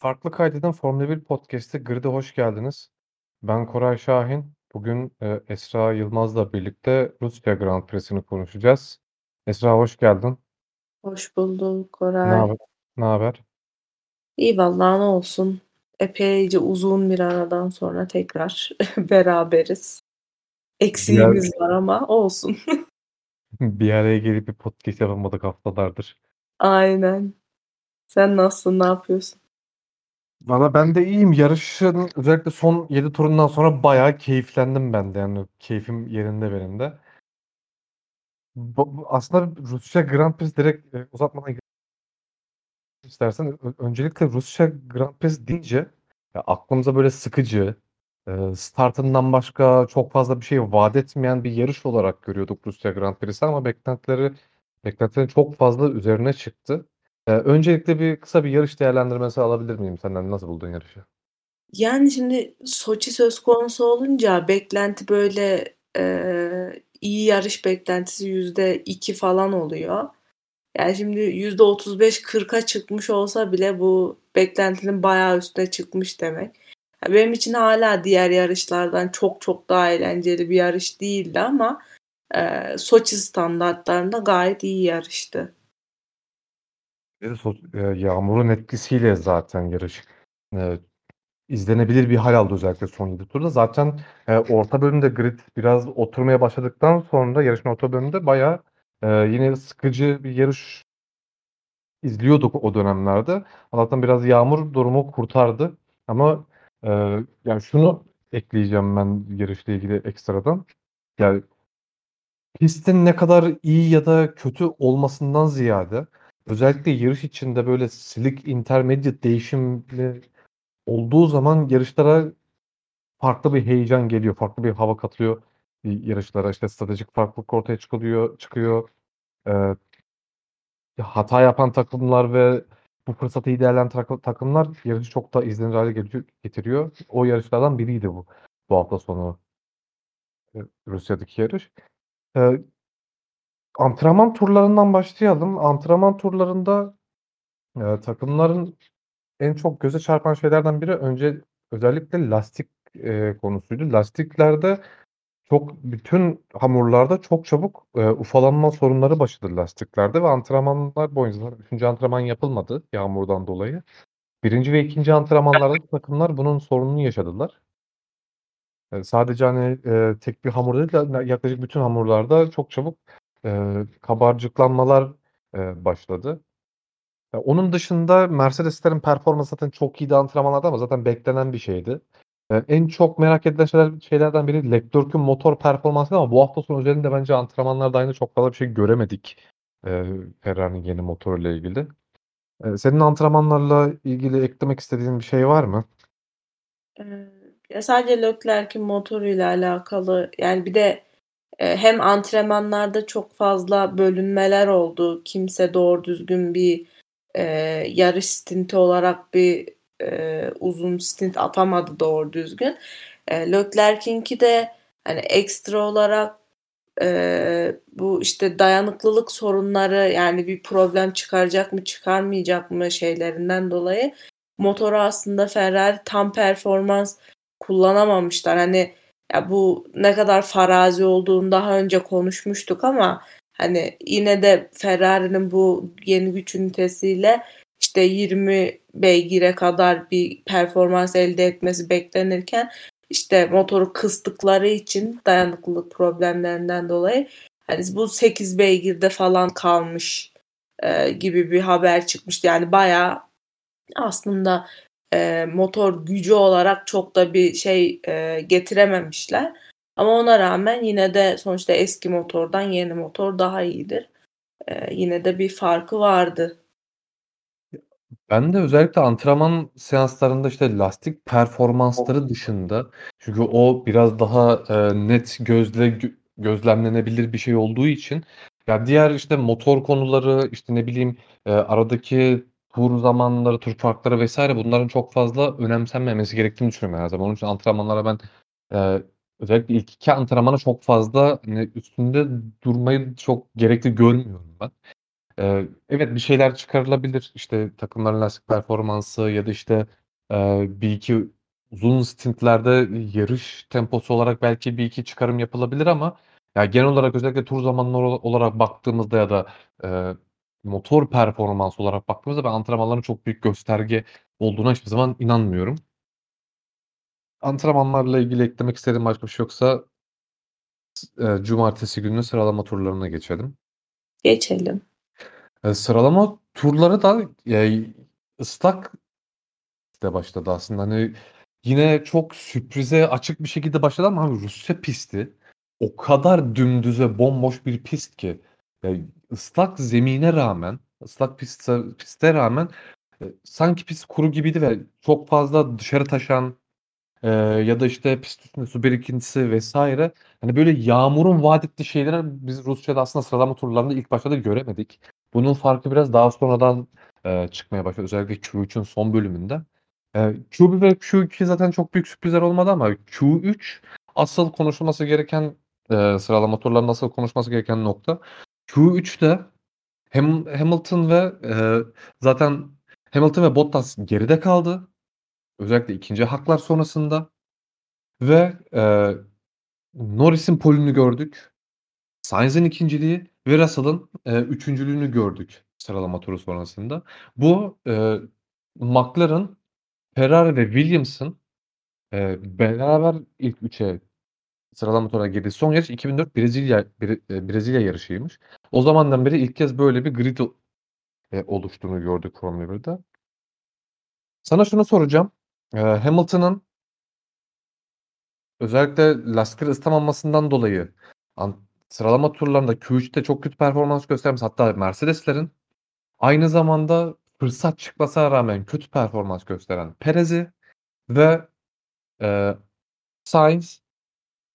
Farklı Kaydeden Formula 1 Podcast'ı Grid'e hoş geldiniz. Ben Koray Şahin. Bugün Esra Yılmaz'la birlikte Rusya Grand Prix'sini konuşacağız. Esra hoş geldin. Hoş bulduk Koray. Ne haber? İyi vallahi ne olsun. Epeyce uzun bir aradan sonra tekrar beraberiz. Eksiğimiz var ama olsun. Bir araya gelip bir podcast yapamadık haftalardır. Aynen. Sen nasılsın, ne yapıyorsun? Valla ben de iyiyim. Yarışın özellikle son 7 turundan sonra bayağı keyiflendim ben de. Yani keyfim yerinde benim de. Aslında Rusya Grand Prix direkt uzatmadan istersen öncelikle Rusya Grand Prix deyince aklımıza böyle sıkıcı, startından başka çok fazla bir şey vaat etmeyen bir yarış olarak görüyorduk Rusya Grand Prix'si ama beklentilerin çok fazla üzerine çıktı. Öncelikle kısa bir yarış değerlendirmesi alabilir miyim senden? Nasıl buldun yarışı? Yani şimdi Soçi söz konusu olunca beklenti böyle iyi yarış beklentisi %2 falan oluyor. Yani şimdi %35-40'a çıkmış olsa bile bu beklentinin bayağı üstüne çıkmış demek. Yani benim için hala diğer yarışlardan çok daha eğlenceli bir yarış değildi ama Soçi standartlarında gayet iyi yarıştı. Yağmurun etkisiyle zaten yarış izlenebilir bir hal aldı özellikle son 7 turda. Zaten orta bölümde grid biraz oturmaya başladıktan sonra yarışın orta bölümünde bayağı yine sıkıcı bir yarış izliyorduk o dönemlerde. Allah'tan biraz yağmur durumu kurtardı. Ama yani şunu ekleyeceğim ben yarışla ilgili ekstradan. Yani pistin ne kadar iyi ya da kötü olmasından ziyade özellikle yarış içinde böyle slick intermediate değişimli olduğu zaman yarışlara farklı bir heyecan geliyor. Farklı bir hava katılıyor yarışlara. İşte stratejik farklılık ortaya çıkıyor. Hata yapan takımlar ve bu fırsatı iyi değerlendiren takımlar yarışı çok daha izlenir hale getiriyor. O yarışlardan biriydi bu hafta sonu Rusya'daki yarış. Antrenman turlarından başlayalım. Antrenman turlarında takımların en çok göze çarpan şeylerden biri özellikle lastik konusuydu. Lastiklerde bütün hamurlarda çok çabuk ufalanma sorunları başladı lastiklerde ve antrenmanlar boyunca 3. antrenman yapılmadı yağmurdan dolayı. 1. ve 2. antrenmanlarda takımlar bunun sorununu yaşadılar. Sadece hani tek bir hamur değil, yaklaşık bütün hamurlarda çok çabuk kabarcıklanmalar başladı. Onun dışında Mercedes'lerin performansı zaten çok iyiydi antrenmanlarda ama zaten beklenen bir şeydi. En çok merak edilen şeylerden biri Leclerc'in motor performansı ama bu hafta sonu üzerinde bence antrenmanlarda aynı çok fazla bir şey göremedik Ferrari'nin yeni motoruyla ilgili. Senin antrenmanlarla ilgili eklemek istediğin bir şey var mı? Ya sadece Leclerc'in motoruyla alakalı yani bir de hem antrenmanlarda çok fazla bölünmeler oldu. Kimse doğru düzgün bir yarış stinti olarak bir uzun stint atamadı doğru düzgün. Leclerc'inki de hani ekstra olarak bu işte dayanıklılık sorunları yani bir problem çıkaracak mı çıkarmayacak mı şeylerinden dolayı motoru aslında Ferrari tam performans kullanamamışlar. Hani ya bu ne kadar farazi olduğunu daha önce konuşmuştuk ama hani yine de Ferrari'nin bu yeni güç ünitesiyle işte 20 beygire kadar bir performans elde etmesi beklenirken işte motoru kıstıkları için dayanıklılık problemlerinden dolayı hani bu 8 beygirde falan kalmış gibi bir haber çıkmıştı. Yani bayağı aslında motor gücü olarak çok da bir şey getirememişler. Ama ona rağmen yine de sonuçta eski motordan yeni motor daha iyidir. Yine de bir farkı vardı. Ben de özellikle antrenman seanslarında işte lastik performansları dışında çünkü o biraz daha net gözlemlenebilir bir şey olduğu için ya diğer işte motor konuları işte ne bileyim aradaki tur zamanları, tur farkları vesaire bunların çok fazla önemsenmemesi gerektiğini düşünüyorum her zaman. Onun için antrenmanlara ben özellikle ilk 2 antrenmana çok fazla üstünde durmayı çok gerekli görmüyorum ben. Evet, bir şeyler çıkarılabilir. İşte takımların lastik performansı ya da işte bir iki uzun stintlerde yarış temposu olarak belki bir iki çıkarım yapılabilir ama ya genel olarak özellikle tur zamanları olarak baktığımızda ya da motor performansı olarak baktığımızda ben antrenmanların çok büyük gösterge olduğuna hiçbir zaman inanmıyorum. Antrenmanlarla ilgili eklemek istediğim başka bir şey yoksa cumartesi gününün sıralama turlarına geçelim. Geçelim. Sıralama turları da ıslak de başladı aslında. Hani yine çok sürprize açık bir şekilde başladı ama abi Rusya pisti o kadar dümdüze bomboş bir pist ki ıslak zemine rağmen, ıslak piste rağmen sanki pist kuru gibiydi ve çok fazla dışarı taşan ya da işte pist üstünde su birikintisi vesaire. Hani böyle yağmurun vaat ettiği şeyleri biz Rusya'da aslında sıralama turlarında ilk başta da göremedik. Bunun farkı biraz daha sonradan çıkmaya başladı. Özellikle Q3'ün son bölümünde. Q1 ve Q2 zaten çok büyük sürprizler olmadı ama Q3 asıl konuşulması gereken sıralama turlarının asıl konuşması gereken nokta. Q3'te Hamilton ve zaten Hamilton ve Bottas geride kaldı. Özellikle ikinci haklar sonrasında ve Norris'in polünü gördük. Sainz'in ikinciliği ve Russell'ın üçüncülüğünü gördük sıralama turu sonrasında. Bu McLaren, Ferrari ve Williams'ın beraber ilk üçe sıralama turuna girdiği son yarış 2004 Brezilya yarışıymış. O zamandan beri ilk kez böyle bir grid oluştuğunu gördük Formula 1'de. Sana şunu soracağım. Hamilton'ın özellikle lastikleri ısıtamamasından dolayı sıralama turlarında Q3'te çok kötü performans göstermesi, hatta Mercedes'lerin aynı zamanda fırsat çıkmasına rağmen kötü performans gösteren Perez'i ve Sainz,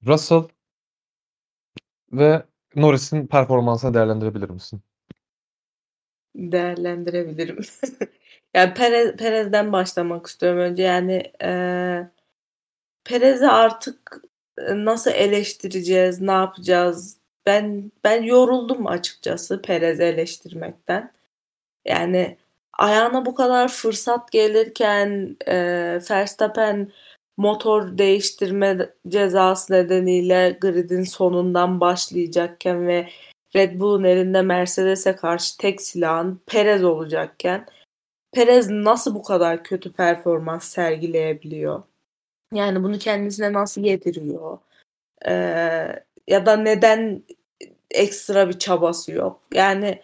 Russell ve Norris'in performansını değerlendirebilir misin? Değerlendirebilirim. Yani Perez'den başlamak istiyorum önce. Yani Perez'i artık nasıl eleştireceğiz, ne yapacağız? Ben yoruldum açıkçası Perez'i eleştirmekten. Yani ayağına bu kadar fırsat gelirken Verstappen motor değiştirme cezası nedeniyle gridin sonundan başlayacakken ve Red Bull'un elinde Mercedes'e karşı tek silahın Perez olacakken Perez nasıl bu kadar kötü performans sergileyebiliyor? Yani bunu kendisine nasıl yediriyor? Ya da neden ekstra bir çabası yok? Yani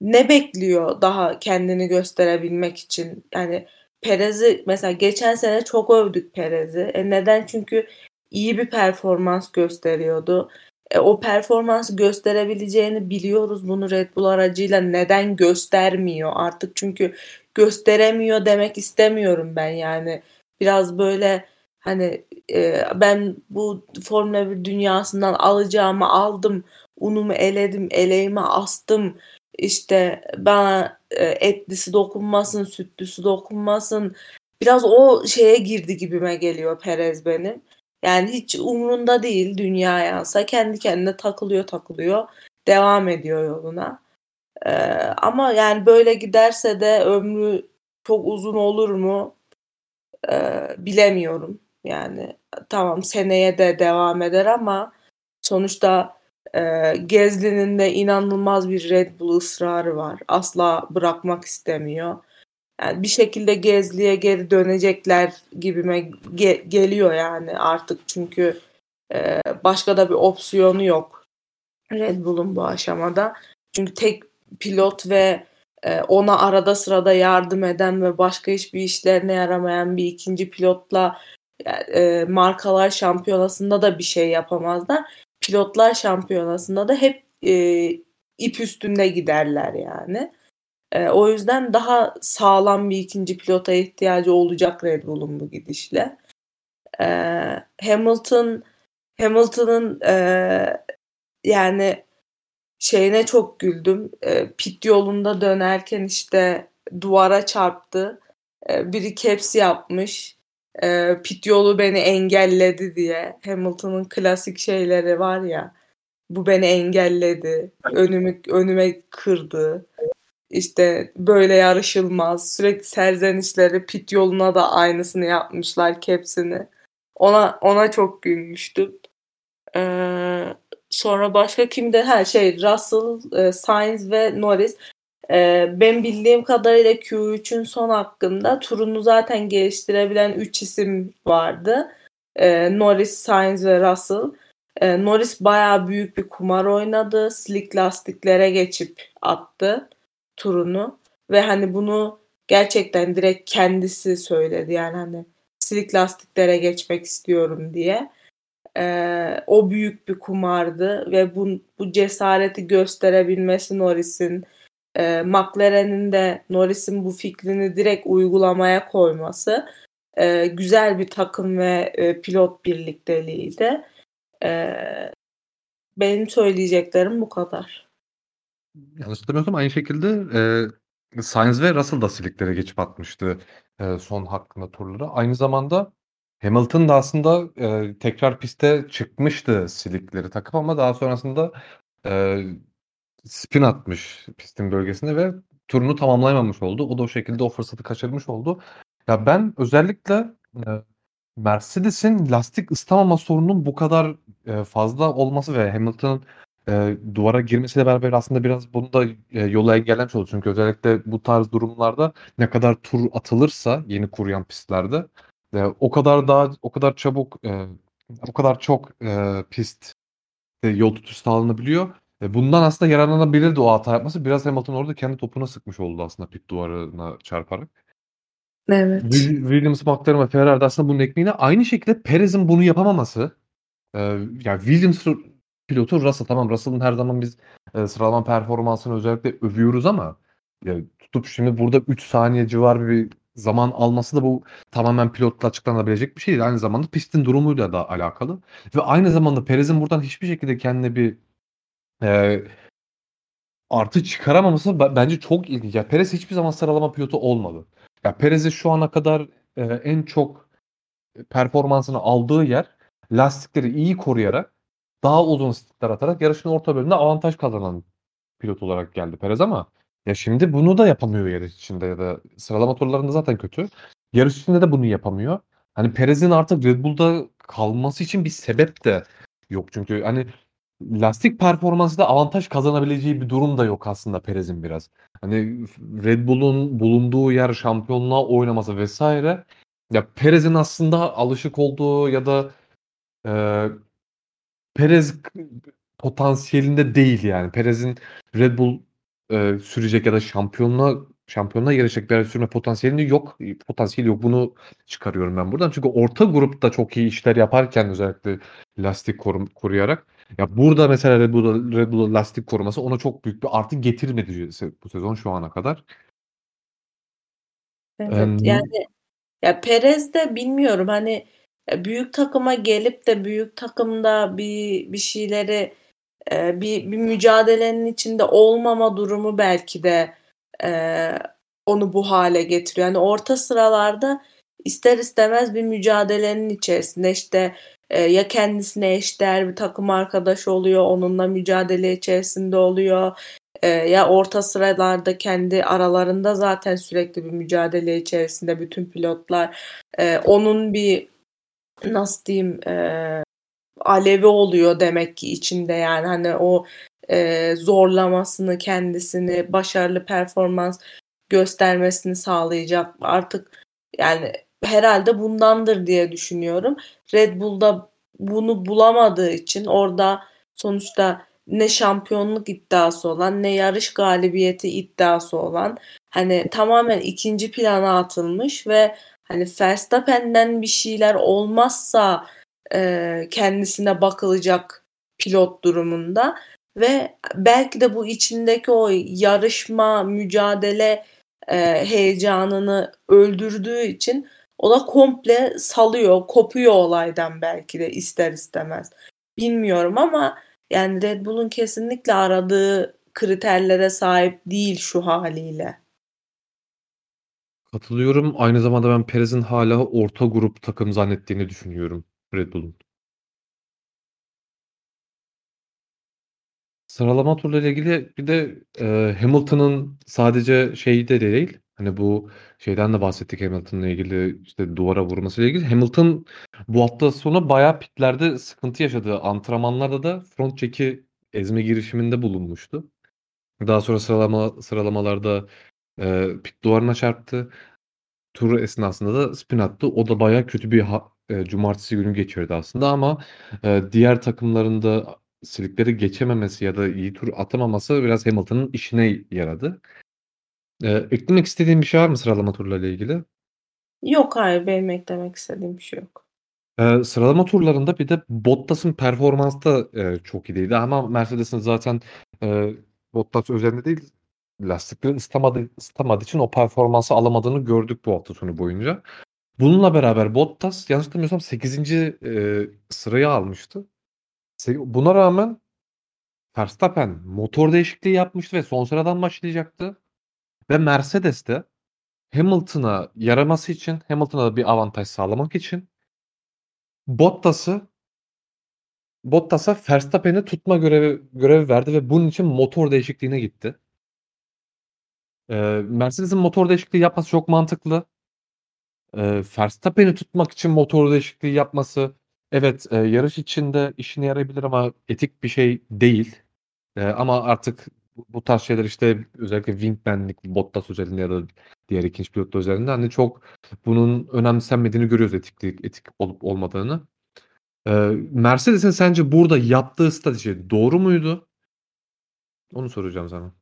ne bekliyor daha kendini gösterebilmek için? Yani Perez'i mesela geçen sene çok övdük Perez'i. Neden? Çünkü iyi bir performans gösteriyordu. O performansı gösterebileceğini biliyoruz. Bunu Red Bull aracıyla neden göstermiyor artık? Çünkü gösteremiyor demek istemiyorum ben yani. Biraz böyle hani ben bu Formula 1 dünyasından alacağımı aldım, unumu eledim, eleğime astım. İşte bana etlisi dokunmasın, sütlüsü dokunmasın. Biraz o şeye girdi gibime geliyor Perez benim. Yani hiç umrunda değil dünya yansa. Kendi kendine takılıyor. Devam ediyor yoluna. Ama yani böyle giderse de ömrü çok uzun olur mu bilemiyorum. Yani tamam seneye de devam eder ama sonuçta Gasly'nin de inanılmaz bir Red Bull ısrarı var. Asla bırakmak istemiyor. Yani bir şekilde Gasly'ye geri dönecekler gibime geliyor yani artık. Çünkü başka da bir opsiyonu yok Red Bull'un bu aşamada. Çünkü tek pilot ve ona arada sırada yardım eden ve başka hiçbir işlerine yaramayan bir ikinci pilotla markalar şampiyonasında da bir şey yapamazlar. Pilotlar şampiyonasında da hep ip üstünde giderler yani. O yüzden daha sağlam bir ikinci pilota ihtiyacı olacak Red Bull'un bu gidişle. Hamilton'ın yani şeyine çok güldüm. Pit yolunda dönerken işte duvara çarptı. Biri caps yapmış. Pit yolu beni engelledi diye. Hamilton'ın klasik şeyleri var ya. Bu beni engelledi. Önüme kırdı. İşte böyle yarışılmaz, sürekli serzenişleri, pit yoluna da aynısını yapmışlar, hepsini. Ona çok gülmüştüm. Sonra başka kimde? Russell, Sainz ve Norris. Ben bildiğim kadarıyla Q3'ün son hakkında turunu zaten geliştirebilen 3 isim vardı. Norris, Sainz ve Russell. Norris bayağı büyük bir kumar oynadı. Slick lastiklere geçip attı turunu. Ve bunu gerçekten direkt kendisi söyledi. Slick lastiklere geçmek istiyorum diye. O büyük bir kumardı ve bu cesareti gösterebilmesi Norris'in, McLaren'in de Norris'in bu fikrini direkt uygulamaya koyması güzel bir takım ve pilot birlikteliğiydi. Benim söyleyeceklerim bu kadar. Yanlış hatırlamıyorsam aynı şekilde Sainz ve Russell da siliklere geçip atmıştı son hakkında turları. Aynı zamanda Hamilton da aslında tekrar piste çıkmıştı silikleri takıp, ama daha sonrasında spin atmış pistin bölgesinde ve turunu tamamlayamamış oldu. O da o şekilde o fırsatı kaçırmış oldu. Ya ben özellikle Mercedes'in lastik ısıtamama sorununun bu kadar fazla olması ve Hamilton'ın duvara girmesiyle beraber aslında biraz bunu da yola engellemiş oldu. Çünkü özellikle bu tarz durumlarda ne kadar tur atılırsa yeni kuruyan pistlerde o kadar çok pist yol tutuşu sağlanabiliyor. Bundan aslında yararlanabilirdi o hata yapması. Biraz Hamilton orada kendi topuna sıkmış oldu aslında pit duvarına çarparak. Evet. Williams, McLaren ve Ferrari'de aslında bunun ekmeğine, aynı şekilde Perez'in bunu yapamaması. Williams pilotu Russell. Tamam, Russell'ın her zaman biz sıralama performansını özellikle övüyoruz ama tutup şimdi burada 3 saniye civarı bir zaman alması da bu tamamen pilotla açıklanabilecek bir şey değil. Aynı zamanda pistin durumuyla da alakalı. Ve aynı zamanda Perez'in buradan hiçbir şekilde kendine bir artı çıkaramaması bence çok ilginç. Ya Perez hiçbir zaman sıralama pilotu olmadı. Ya Perez'in şu ana kadar en çok performansını aldığı yer, lastikleri iyi koruyarak daha uzun stintler atarak yarışın orta bölümünde avantaj kazanan pilot olarak geldi Perez, ama ya şimdi bunu da yapamıyor yarış içinde, ya da sıralama turlarında zaten kötü. Yarış içinde de bunu yapamıyor. Perez'in artık Red Bull'da kalması için bir sebep de yok. Çünkü lastik performansı da avantaj kazanabileceği bir durum da yok aslında Perez'in biraz. Red Bull'un bulunduğu yer, şampiyonluğa oynaması vesaire. Ya Perez'in aslında alışık olduğu ya da Perez potansiyelinde değil yani. Perez'in Red Bull sürecek ya da şampiyonluğa yarışacak bir araç sürme potansiyeli yok. Bunu çıkarıyorum ben buradan. Çünkü orta grupta çok iyi işler yaparken özellikle lastik koruyarak. Ya burada mesela Red Bull'un lastik koruması ona çok büyük bir artı getirmedi bu sezon şu ana kadar. Evet, Perez de bilmiyorum büyük takıma gelip de büyük takımda bir şeyleri bir mücadelenin içinde olmama durumu belki de onu bu hale getiriyor. Orta sıralarda ister istemez bir mücadelenin içerisinde ya kendisine eşdeğer bir takım arkadaşı oluyor, onunla mücadele içerisinde oluyor. Ya orta sıralarda kendi aralarında zaten sürekli bir mücadele içerisinde bütün pilotlar. Onun bir alevi oluyor demek ki içinde o zorlamasını, kendisini başarılı performans göstermesini sağlayacak artık herhalde bundandır diye düşünüyorum. Red Bull'da bunu bulamadığı için orada sonuçta ne şampiyonluk iddiası olan ne yarış galibiyeti iddiası olan tamamen ikinci plana atılmış ve Verstappen'den bir şeyler olmazsa kendisine bakılacak pilot durumunda ve belki de bu içindeki o yarışma, mücadele heyecanını öldürdüğü için o da komple salıyor, kopuyor olaydan belki de ister istemez. Bilmiyorum ama Red Bull'un kesinlikle aradığı kriterlere sahip değil şu haliyle. Katılıyorum. Aynı zamanda ben Perez'in hala orta grup takım zannettiğini düşünüyorum Red Bull'un. Sıralama turlarıyla ilgili bir de Hamilton'ın sadece şeyi de değil. Hani bu şeyden de bahsettik, Hamilton'la ilgili işte duvara vurmasıyla ilgili. Hamilton bu hafta sonu bayağı pitlerde sıkıntı yaşadı. Antrenmanlarda da front check'i ezme girişiminde bulunmuştu. Daha sonra sıralamalarda pit duvarına çarptı. Tur esnasında da spin attı. O da bayağı kötü bir cumartesi günü geçirdi aslında ama diğer takımlarında silikleri geçememesi ya da iyi tur atamaması biraz Hamilton'ın işine yaradı. Eklemek istediğim bir şey var mı sıralama turlarıyla ilgili? Yok, hayır, benim eklemek istediğim bir şey yok. Sıralama turlarında bir de Bottas'ın performansı da çok iyiydi ama Mercedes'in zaten Bottas üzerinde değil, lastikleri ısıtamadığı için o performansı alamadığını gördük bu hafta sonu boyunca. Bununla beraber Bottas yanlış hatırlamıyorsam 8. sırayı almıştı. Buna rağmen Verstappen motor değişikliği yapmıştı ve son sıradan başlayacaktı. Ve Mercedes de Hamilton'a yaraması için, Hamilton'a da bir avantaj sağlamak için Bottas'a Verstappen'i tutma görevi verdi ve bunun için motor değişikliğine gitti. Mercedes'in motor değişikliği yapması çok mantıklı. Verstappen'i tutmak için motor değişikliği yapması, evet, yarış içinde işine yarayabilir ama etik bir şey değil. Ama artık bu tarz şeyler işte özellikle wingmanlik Bottas üzerinde ya da diğer ikinci pilotlar üzerinde hani çok bunun önemsenmediğini görüyoruz, etik olup olmadığını. Mercedes'in sence burada yaptığı strateji doğru muydu? Onu soracağım sana.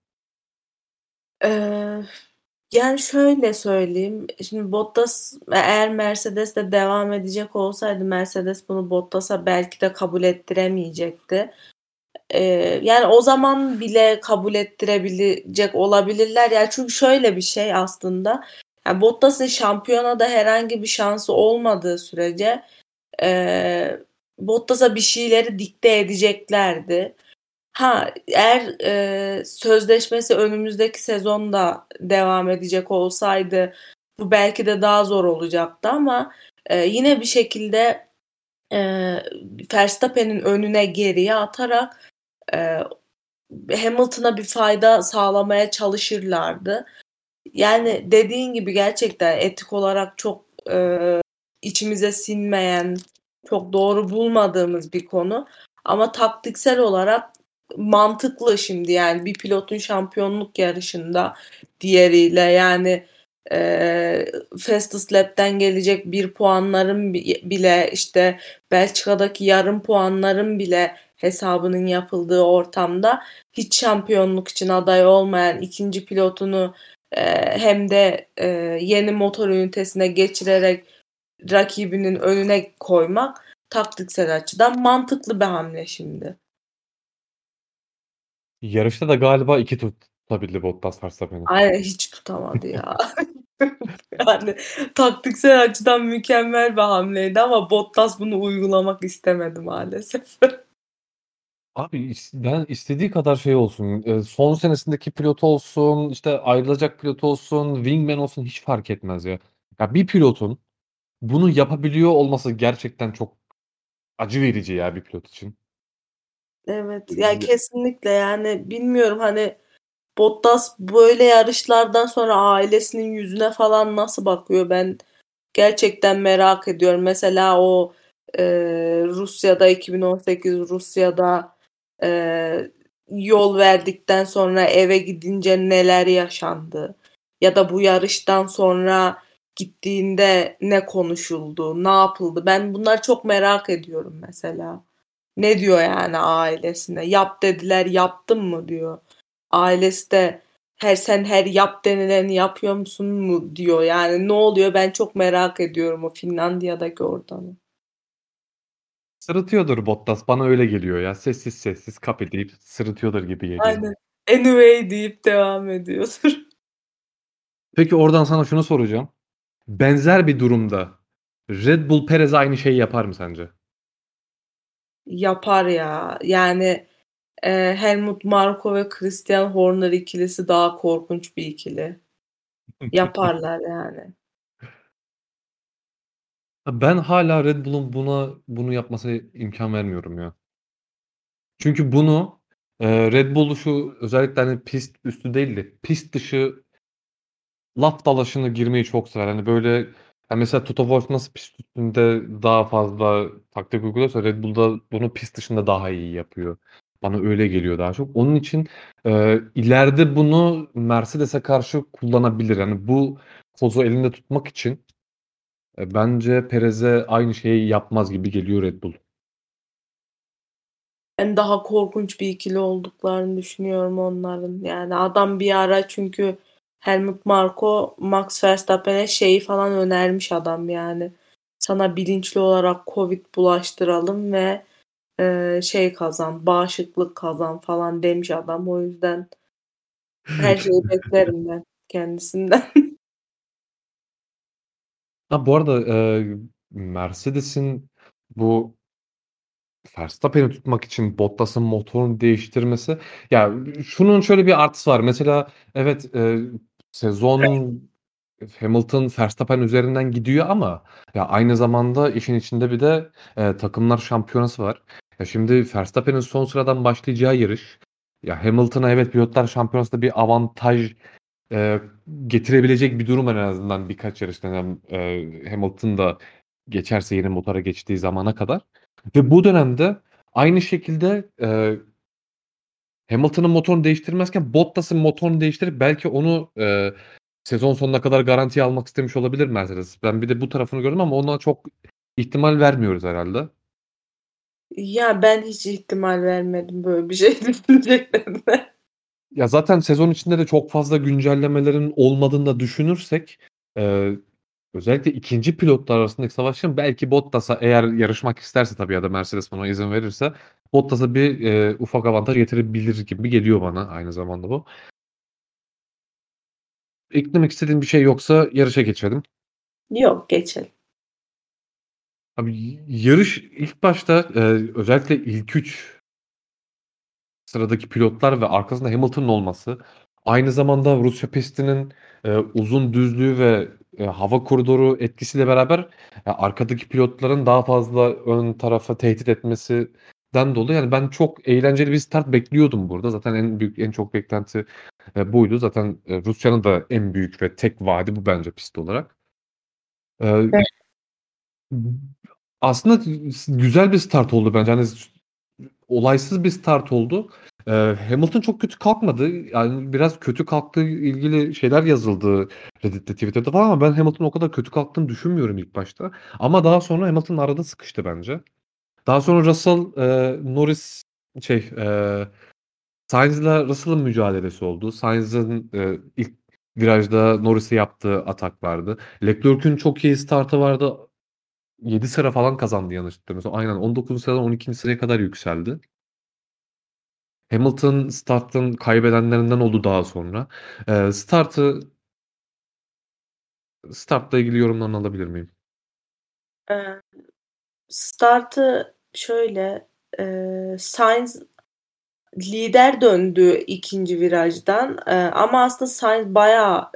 Yani şöyle söyleyeyim. Şimdi Bottas, eğer Mercedes'le devam edecek olsaydı Mercedes bunu Bottas'a belki de kabul ettiremeyecekti. Yani o zaman bile kabul ettirebilecek olabilirler. Yani çünkü şöyle bir şey aslında. Yani Bottas'ın şampiyonada herhangi bir şansı olmadığı sürece Bottas'a bir şeyleri dikte edeceklerdi. Eğer sözleşmesi önümüzdeki sezonda devam edecek olsaydı bu belki de daha zor olacaktı ama yine bir şekilde Verstappen'in önüne geriye atarak Hamilton'a bir fayda sağlamaya çalışırlardı. Yani dediğin gibi gerçekten etik olarak çok içimize sinmeyen, çok doğru bulmadığımız bir konu ama taktiksel olarak mantıklı. Şimdi yani bir pilotun şampiyonluk yarışında diğeriyle yani fastest lap'ten gelecek bir puanların bile işte Belçika'daki yarım puanların bile hesabının yapıldığı ortamda hiç şampiyonluk için aday olmayan ikinci pilotunu hem de yeni motor ünitesine geçirerek rakibinin önüne koymak taktiksel açıdan mantıklı bir hamle şimdi. Yarışta da galiba 2 tur tutabildi Bottas Verstappen'i. Aynen, hiç tutamadı ya. Yani taktiksel açıdan mükemmel bir hamleydi ama Bottas bunu uygulamak istemedi maalesef. Abi ben istediği kadar şey olsun, son senesindeki pilot olsun, işte ayrılacak pilot olsun, wingman olsun, hiç fark etmez ya. Ya bir pilotun bunu yapabiliyor olması gerçekten çok acı verici ya bir pilot için. Evet, yani kesinlikle, yani bilmiyorum hani Bottas böyle yarışlardan sonra ailesinin yüzüne falan nasıl bakıyor, ben gerçekten merak ediyorum. Mesela o Rusya'da 2018 Rusya'da yol verdikten sonra eve gidince neler yaşandı ya da bu yarıştan sonra gittiğinde ne konuşuldu, ne yapıldı, ben bunları çok merak ediyorum mesela. Ne diyor yani ailesine? Yap dediler, yaptın mı diyor. Ailesi de sen her yap denileni yapıyor musun mu diyor. Yani ne oluyor, ben çok merak ediyorum o Finlandiya'daki ortamı. Sırıtıyordur Bottas, bana öyle geliyor ya. Sessiz sessiz kapı deyip sırıtıyordur gibi geliyor. Aynen, anyway deyip devam ediyordur. Peki oradan sana şunu soracağım. Benzer bir durumda Red Bull Perez aynı şeyi yapar mı sence? Yapar ya. Yani Helmut Marko ve Christian Horner ikilisi daha korkunç bir ikili. Yaparlar yani. Ben hala Red Bull'un bunu yapmasına imkan vermiyorum ya. Çünkü bunu Red Bull'u şu özellikle hani pist üstü değil de pist dışı laf dalaşını girmeyi çok sever. Hani böyle yani mesela Toto Wolff nasıl pist üstünde daha fazla taktik uyguluyorsa Red Bull'da bunu pist dışında daha iyi yapıyor. Bana öyle geliyor daha çok. Onun için ileride bunu Mercedes'e karşı kullanabilir. Yani bu kozu elinde tutmak için bence Perez'e aynı şeyi yapmaz gibi geliyor Red Bull. Ben daha korkunç bir ikili olduklarını düşünüyorum onların. Yani adam bir ara çünkü Helmut Marko Max Verstappen'e şeyi falan önermiş adam yani. Sana bilinçli olarak Covid bulaştıralım ve şey kazan, bağışıklık kazan falan demiş adam. O yüzden her şeyi beklerim ben kendisinden. Ha, bu arada Mercedes'in bu Verstappen'i tutmak için Bottas'ın motorunu değiştirmesi. Ya şunun şöyle bir artısı var. Mesela evet sezon Hamilton Verstappen üzerinden gidiyor ama ya aynı zamanda işin içinde bir de takımlar şampiyonası var. Ya şimdi Verstappen'in son sıradan başlayacağı yarış. Ya Hamilton'a evet pilotlar şampiyonasında bir avantaj getirebilecek bir durum en azından birkaç yarışta. Yani, Hamilton da geçerse yeni motora geçtiği zamana kadar. Ve bu dönemde aynı şekilde Hamilton'ın motorunu değiştirmezken Bottas'ın motorunu değiştirip belki onu sezon sonuna kadar garantiye almak istemiş olabilir Mercedes. Ben bir de bu tarafını gördüm ama ona çok ihtimal vermiyoruz herhalde. Ya ben hiç ihtimal vermedim böyle bir şey düşüneceklerine. Ya zaten sezon içinde de çok fazla güncellemelerin olmadığını da düşünürsek özellikle ikinci pilotlar arasındaki savaşın belki Bottas'a eğer yarışmak isterse tabii ya da Mercedes buna izin verirse Bottas'a bir ufak avantaj getirebilir gibi geliyor bana aynı zamanda bu. Eklemek istediğin bir şey yoksa yarışa geçelim. Yok, geçelim. Abi yarış ilk başta özellikle ilk 3 sıradaki pilotlar ve arkasında Hamilton'ın olması aynı zamanda Rusya pistinin uzun düzlüğü ve hava koridoru etkisiyle beraber arkadaki pilotların daha fazla ön tarafa tehdit etmesinden dolayı yani ben çok eğlenceli bir start bekliyordum burada. Zaten en çok beklenti buydu. Zaten Rusya'nın da en büyük ve tek vaadi bu bence pist olarak. Evet. Aslında güzel bir start oldu bence. Yani olaysız bir start oldu. Hamilton çok kötü kalkmadı. Yani biraz kötü kalktığı ilgili şeyler yazıldı Reddit'te, Twitter'da falan ama ben Hamilton'ın o kadar kötü kalktığını düşünmüyorum ilk başta. Ama daha sonra Hamilton arada sıkıştı bence. Daha sonra Russell, Norris, Sainz'la Russell'ın mücadelesi oldu. Sainz'ın ilk virajda Norris'e yaptığı atak vardı. Leclerc'ün çok iyi startı vardı. 7 sıra falan kazandı yanlışlıkla. Aynen 19. sıradan 12. sıraya kadar yükseldi. Hamilton startın kaybedenlerinden oldu daha sonra. Startla ilgili yorumlarını alabilir miyim? Startı şöyle Sainz lider döndü ikinci virajdan ama aslında Sainz bayağı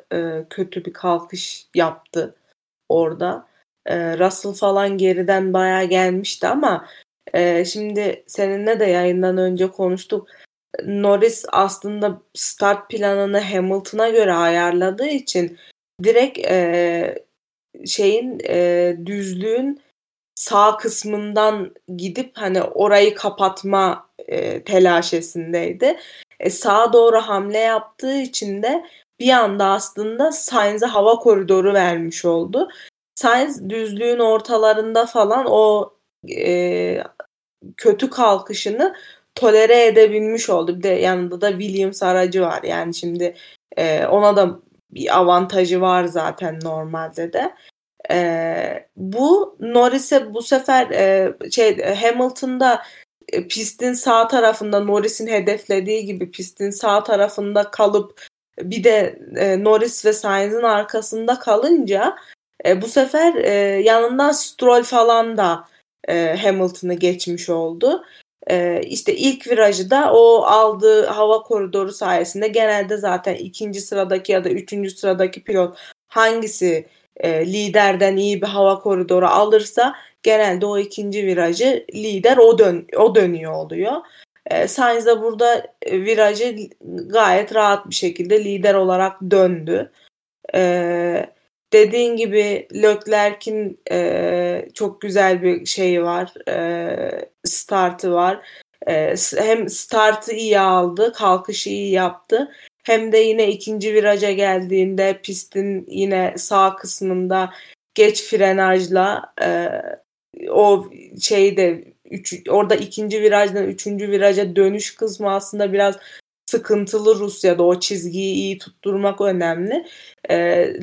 kötü bir kalkış yaptı orada. Russell falan geriden bayağı gelmişti ama şimdi seninle de yayından önce konuştuk. Norris aslında start planını Hamilton'a göre ayarladığı için direkt düzlüğün sağ kısmından gidip hani orayı kapatma telaşesindeydi. Sağa doğru hamle yaptığı için de bir anda aslında Sainz'e hava koridoru vermiş oldu. Sainz düzlüğün ortalarında falan o kötü kalkışını tolere edebilmiş oldu. Bir de yanında da Williams aracı var. Yani şimdi ona da bir avantajı var zaten normalde de. Bu Norris'e bu sefer Hamilton'da pistin sağ tarafında Norris'in hedeflediği gibi pistin sağ tarafında kalıp bir de Norris ve Sainz'in arkasında kalınca bu sefer yanından Stroll falan da Hamilton'ı geçmiş oldu. İşte ilk virajı da o aldığı hava koridoru sayesinde genelde zaten ikinci sıradaki ya da üçüncü sıradaki pilot hangisi liderden iyi bir hava koridoru alırsa genelde o ikinci virajı lider o dönüyor oluyor. Sainz de burada virajı gayet rahat bir şekilde lider olarak döndü. Dediğin gibi Leclerc'in çok güzel bir şeyi var, startı var. Hem startı iyi aldı, kalkışı iyi yaptı. Hem de yine ikinci viraja geldiğinde pistin yine sağ kısmında geç frenajla o şeyi de orada ikinci virajdan üçüncü viraja dönüş kısmı aslında biraz sıkıntılı Rusya'da. O çizgiyi iyi tutturmak önemli.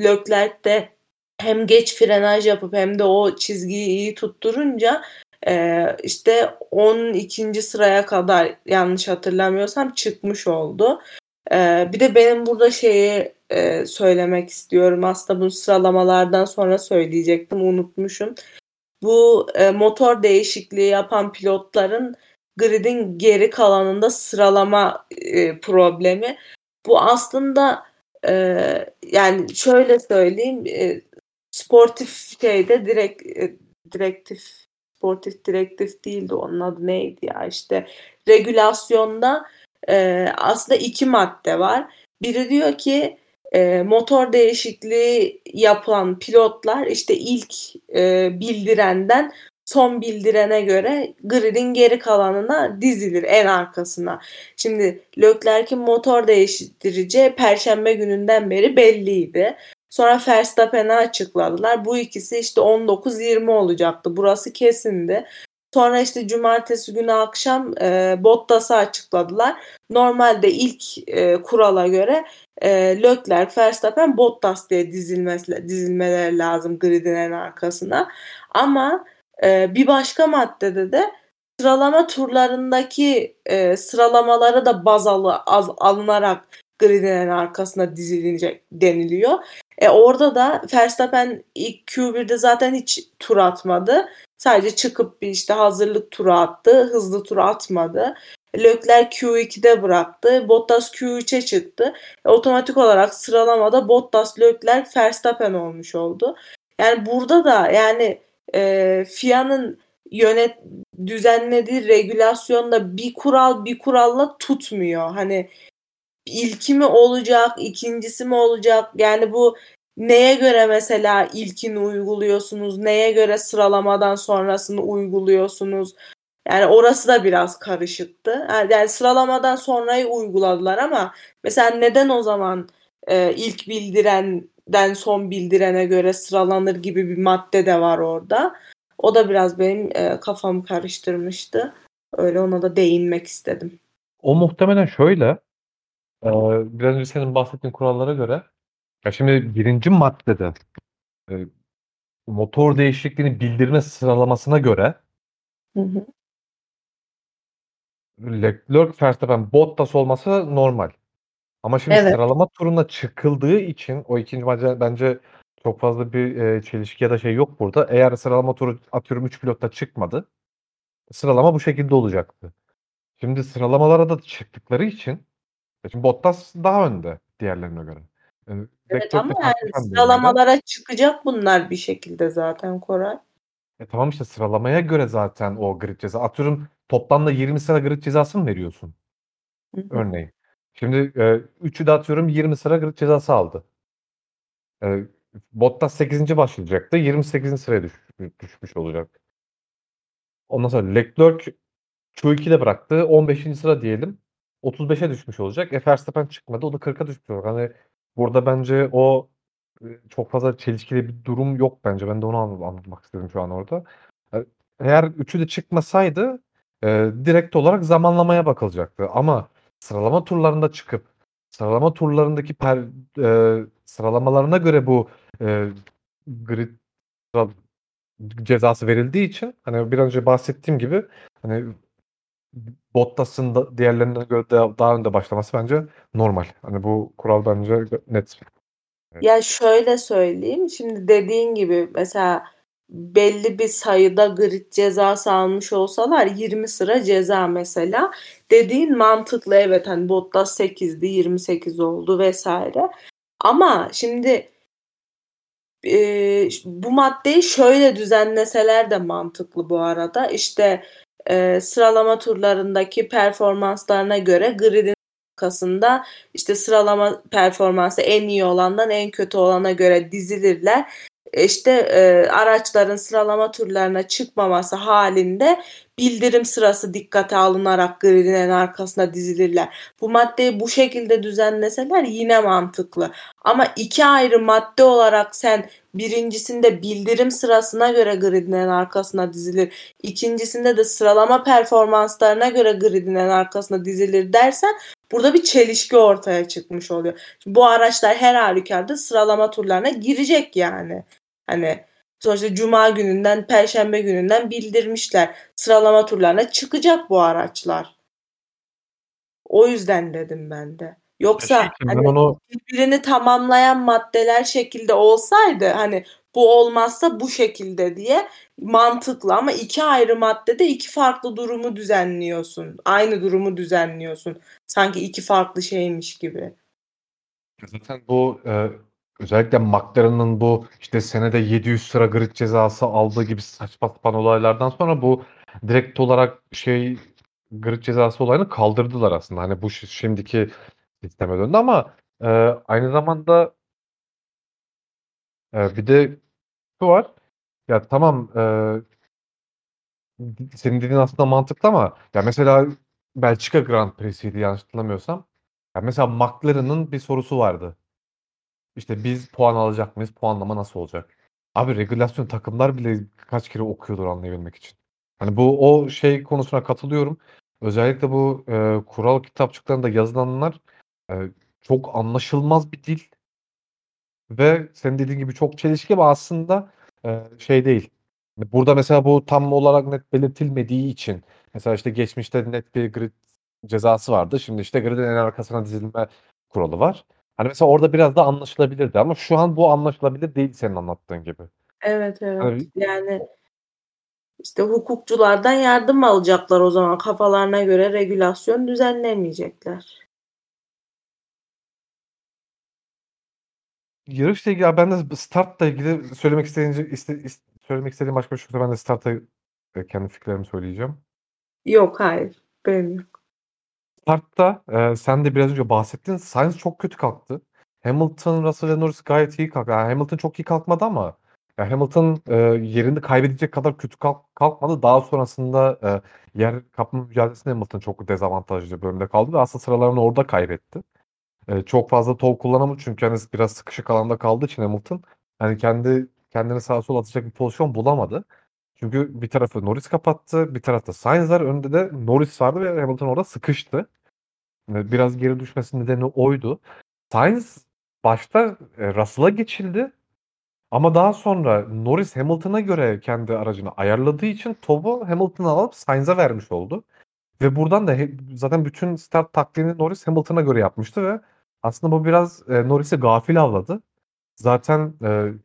Leclerc de hem geç frenaj yapıp hem de o çizgiyi iyi tutturunca işte 12. sıraya kadar yanlış hatırlamıyorsam çıkmış oldu. Bir de benim burada şeyi söylemek istiyorum. Aslında bunu sıralamalardan sonra söyleyecektim, unutmuşum. Bu motor değişikliği yapan pilotların gridin geri kalanında sıralama problemi. Bu aslında yani şöyle söyleyeyim, sportif şeyde direktif değildi, onun adı neydi ya, işte regülasyonda aslında iki madde var. Biri diyor ki motor değişikliği yapılan pilotlar işte ilk bildirenden son bildirene göre gridin geri kalanına dizilir, en arkasına. Şimdi Leclerc'in motor değiştireceği Perşembe gününden beri belliydi. Sonra Verstappen'e açıkladılar. Bu ikisi işte 19-20 olacaktı. Burası kesindi. Sonra işte cumartesi günü akşam Bottas'a açıkladılar. Normalde ilk kurala göre Leclerc, Verstappen, Bottas diye dizilmeleri lazım gridin en arkasına. Ama bir başka maddede de sıralama turlarındaki sıralamaları da alınarak gridin en arkasına dizilecek deniliyor. Orada da Verstappen ilk Q1'de zaten hiç tur atmadı. Sadece çıkıp bir işte hazırlık turu attı. Hızlı tur atmadı. Leclerc Q2'de bıraktı. Bottas Q3'e çıktı. Otomatik olarak sıralamada Bottas, Leclerc, Verstappen olmuş oldu. Yani burada da yani FIA'nın düzenlediği regülasyonda bir kural bir kuralla tutmuyor. Hani ilki mi olacak, ikincisi mi olacak? Yani bu neye göre mesela ilkini uyguluyorsunuz, neye göre sıralamadan sonrasını uyguluyorsunuz? Yani orası da biraz karışıktı. Yani sıralamadan sonrayı uyguladılar ama mesela neden o zaman ilk bildirenden son bildirene göre sıralanır gibi bir madde de var orada. O da biraz benim kafamı karıştırmıştı. Öyle ona da değinmek istedim. O muhtemelen şöyle. Biraz önce senin bahsettiğin kurallara göre ya şimdi birinci maddede motor değişikliğini bildirme sıralamasına göre Leclerc, Verstappen, Bottas olması normal. Ama şimdi sıralama turuna çıkıldığı için o ikinci madde bence çok fazla bir çelişki ya da şey yok burada. Eğer sıralama turu atıyorum 3 pilotta çıkmadı, sıralama bu şekilde olacaktı. Şimdi sıralamalara da çıktıkları için şimdi Bottas daha önde diğerlerine göre. Evet ama yani sıralamalara çıkacak bunlar bir şekilde zaten Koray. Tamam işte sıralamaya göre zaten o grid cezası. Atıyorum toplamda 20 sıra grid cezası mı veriyorsun? Hı-hı. Örneğin. Şimdi 3'ü de atıyorum 20 sıra grid cezası aldı. Bottas 8. başlayacaktı. 28. sıraya düşmüş olacak. Ondan sonra Leclerc Q2'de bıraktı. 15. sıra diyelim. 35'e düşmüş olacak. Verstappen çıkmadı. O da 40'a düşmüş olacak. Hani burada bence o çok fazla çelişkili bir durum yok bence. Ben de onu anlatmak istedim şu an orada. Eğer üçü de çıkmasaydı direkt olarak zamanlamaya bakılacaktı. Ama sıralama turlarında çıkıp sıralama turlarındaki sıralamalarına göre bu grid cezası verildiği için hani bir önce bahsettiğim gibi hani Bottas'ın da diğerlerinden göre daha önde başlaması bence normal. Hani bu kural bence net. Evet. Ya şöyle söyleyeyim. Şimdi dediğin gibi mesela belli bir sayıda grid cezası almış olsalar 20 sıra ceza mesela. Dediğin mantıklı, evet, hani Bottas 8'di 28 oldu vesaire. Ama şimdi bu maddeyi şöyle düzenleseler de mantıklı bu arada. İşte sıralama turlarındaki performanslarına göre gridin arkasında işte sıralama performansı en iyi olandan en kötü olana göre dizilirler. İşte araçların sıralama turlarına çıkmaması halinde bildirim sırası dikkate alınarak gridin en arkasına dizilirler. Bu maddeyi bu şekilde düzenleseler yine mantıklı. Ama iki ayrı madde olarak sen birincisinde bildirim sırasına göre gridin en arkasına dizilir, İkincisinde de sıralama performanslarına göre gridin en arkasına dizilir dersen burada bir çelişki ortaya çıkmış oluyor. Şimdi bu araçlar her halükarda sıralama turlarına girecek yani. Hani sonuçta cuma gününden, perşembe gününden bildirmişler. Sıralama turlarına çıkacak bu araçlar. O yüzden dedim ben de. Yoksa hani birbirini tamamlayan maddeler şekilde olsaydı, hani bu olmazsa bu şekilde diye mantıklı, ama iki ayrı maddede iki farklı durumu düzenliyorsun. Aynı durumu düzenliyorsun. Sanki iki farklı şeymiş gibi. Zaten bu özellikle McLaren'ın bu işte senede 700 sıra grid cezası aldığı gibi saçma sapan olaylardan sonra bu direkt olarak şey grid cezası olayını kaldırdılar aslında. Hani bu şimdiki sisteme döndü ama aynı zamanda bir de şu var. Ya tamam, senin dediğin aslında mantıklı ama ya mesela Belçika Grand Prix'siydi yanlış hatırlamıyorsam. Ya mesela McLaren'ın bir sorusu vardı. İşte biz puan alacak mıyız? Puanlama nasıl olacak? Abi regülasyon takımlar bile kaç kere okuyordur anlayabilmek için. Hani bu o şey konusuna katılıyorum. Özellikle bu kural kitapçıklarında yazılanlar çok anlaşılmaz bir dil. Ve senin dediğin gibi çok çelişki ama aslında şey değil. Burada mesela bu tam olarak net belirtilmediği için mesela işte geçmişte net bir grid cezası vardı. Şimdi işte gridin en arkasına dizilme kuralı var. Hani mesela orada biraz da anlaşılabilirdi ama şu an bu anlaşılabilir değil senin anlattığın gibi. Evet. Yani işte hukukçulardan yardım alacaklar o zaman. Kafalarına göre regülasyon düzenlemeyecekler. Yarışla ilgili ben de startla ilgili söylemek istediğim başka bir şey yoksa ben de starta kendi fikirlerimi söyleyeceğim. Yok, hayır. Benim yok. Startta sen de biraz önce bahsettin. Sainz çok kötü kalktı. Hamilton, Russell ve Norris gayet iyi kalktı. Yani Hamilton çok iyi kalkmadı ama yani Hamilton yerini kaybedecek kadar kötü kalkmadı. Daha sonrasında yer kapma mücadelesinde Hamilton çok dezavantajlı bölümde kaldı ve aslında sıralarını orada kaybetti. Çok fazla top kullanamadı çünkü hani biraz sıkışık alanda kaldığı için Hamilton hani kendini sağa sola atacak bir pozisyon bulamadı. Çünkü bir tarafı Norris kapattı, bir tarafta Sainz var, önünde de Norris vardı ve Hamilton orada sıkıştı. Biraz geri düşmesinin nedeni oydu. Sainz başta Russell'a geçildi ama daha sonra Norris Hamilton'a göre kendi aracını ayarladığı için topu Hamilton'a alıp Sainz'a vermiş oldu. Ve buradan da zaten bütün start taktiğini Norris Hamilton'a göre yapmıştı ve aslında bu biraz Norris'i gafil avladı. Zaten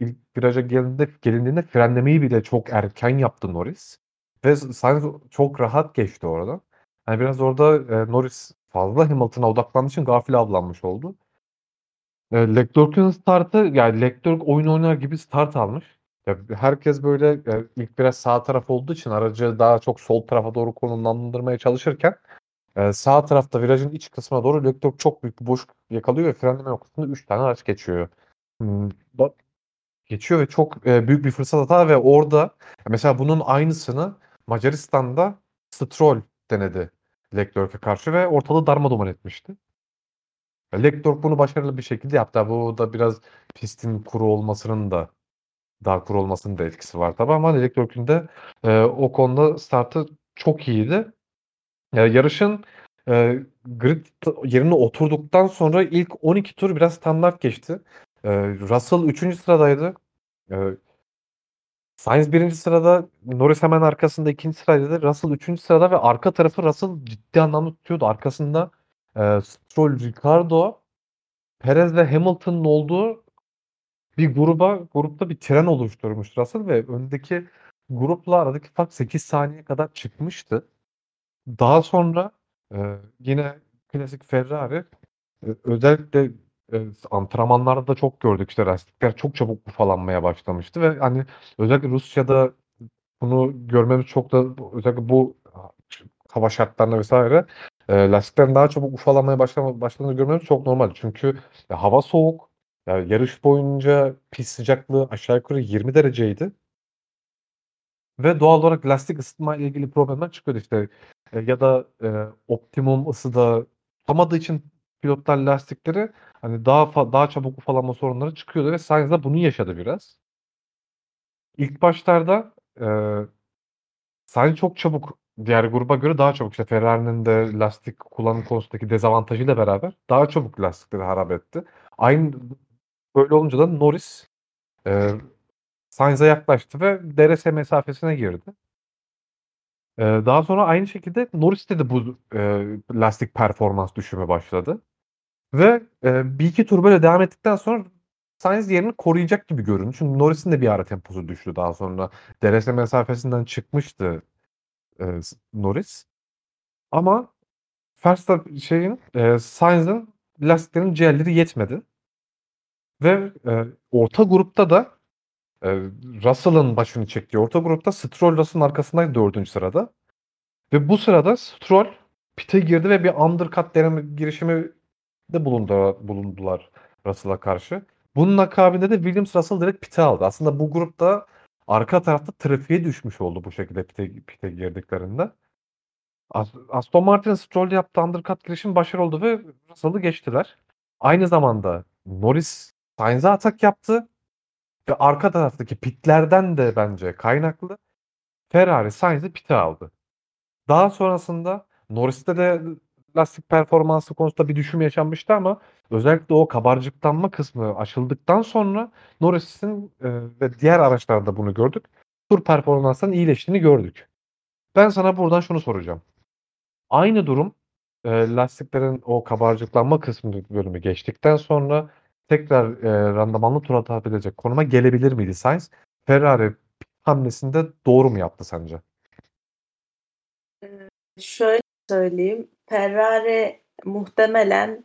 ilk viraja gelindiğinde frenlemeyi bile çok erken yaptı Norris. Ve Sainz çok rahat geçti oradan. Yani biraz orada Norris fazla Hamilton'a odaklandığı için gafil avlanmış oldu. Leclerc'in startı, yani Leclerc oyun oynar gibi start almış. Ya herkes böyle ilk biraz sağ taraf olduğu için aracı daha çok sol tarafa doğru konumlandırmaya çalışırken sağ tarafta virajın iç kısmına doğru Leclerc çok büyük bir boşluk yakalıyor ve frenleme noktasında 3 tane araç geçiyor. Geçiyor ve çok büyük bir fırsat hata ve orada mesela bunun aynısını Macaristan'da Stroll denedi Leclerc'e karşı ve ortalığı darmaduman etmişti. Leclerc bunu başarılı bir şekilde yaptı. Bu da biraz pistin kuru olmasının da daha kuru olmasının da etkisi var tabii ama Leclerc'ün de o konuda startı çok iyiydi. Yarışın grid yerine oturduktan sonra ilk 12 tur biraz standart geçti. Russell 3. sıradaydı. Sainz 1. sırada, Norris hemen arkasında 2. sıradaydı. Russell 3. sırada ve arka tarafı Russell ciddi anlamda tutuyordu. Arkasında Stroll, Ricciardo, Perez ve Hamilton'ın olduğu bir grupta bir tren oluşturmuş Russell ve öndeki grupla aradaki fark 8 saniye kadar çıkmıştı. Daha sonra yine klasik Ferrari özellikle antrenmanlarda da çok gördük, işte lastikler çok çabuk ufalanmaya başlamıştı ve hani özellikle Rusya'da bunu görmemiz çok da özellikle bu hava şartlarına vesaire lastiklerin daha çabuk ufalanmaya başladığını görmemiz çok normal. Çünkü hava soğuk. Yani yarış boyunca pist sıcaklığı aşağı yukarı 20 dereceydi. Ve doğal olarak lastik ısıtma ile ilgili problemler çıkıyordu işte. Ya da optimum ısıda tutamadığı için pilotlar lastikleri hani daha çabuk ufalanma sorunları çıkıyordu ve Sainz de bunu yaşadı biraz. İlk başlarda Sainz çok çabuk diğer gruba göre daha çabuk işte Ferrari'nin de lastik kullanım konusundaki dezavantajıyla beraber daha çabuk lastikleri harap etti. Aynı böyle olunca da Norris Sainz'a yaklaştı ve DRS mesafesine girdi. Daha sonra aynı şekilde Norris'te de bu lastik performans düşümü başladı. Ve bir iki tur böyle devam ettikten sonra Sainz yerini koruyacak gibi göründü. Çünkü Norris'in de bir ara temposu düştü daha sonra. DRS mesafesinden çıkmıştı Norris. Ama Sainz'ın lastiklerinin ciğerleri yetmedi. Ve orta grupta da Russell'ın başını çektiği orta grupta Stroll Russell'ın arkasındaydı 4. sırada. Ve bu sırada Stroll pit'e girdi ve bir undercut deneme girişimi de bulundular Russell'a karşı. Bunun akabinde de Williams Russell direkt pit'e aldı. Aslında bu grupta arka tarafta trafiğe düşmüş oldu bu şekilde pit'e girdiklerinde. Aston Martin'in Stroll'le yaptığı undercut girişim başarılı oldu ve Russell'ı geçtiler. Aynı zamanda Norris Sainz'a atak yaptı. Ve arka taraftaki pitlerden de bence kaynaklı Ferrari Sainz'i pite aldı. Daha sonrasında Norris'te de lastik performansı konusunda bir düşüm yaşanmıştı ama özellikle o kabarcıklanma kısmı aşıldıktan sonra Norris'in ve diğer araçlarda bunu gördük. Tur performansının iyileştiğini gördük. Ben sana buradan şunu soracağım. Aynı durum lastiklerin o kabarcıklanma kısmı bölümü geçtikten sonra tekrar randımanlı tur atabilecek konuma gelebilir miydi Sainz? Ferrari hamlesinde doğru mu yaptı sence? Şöyle söyleyeyim. Ferrari muhtemelen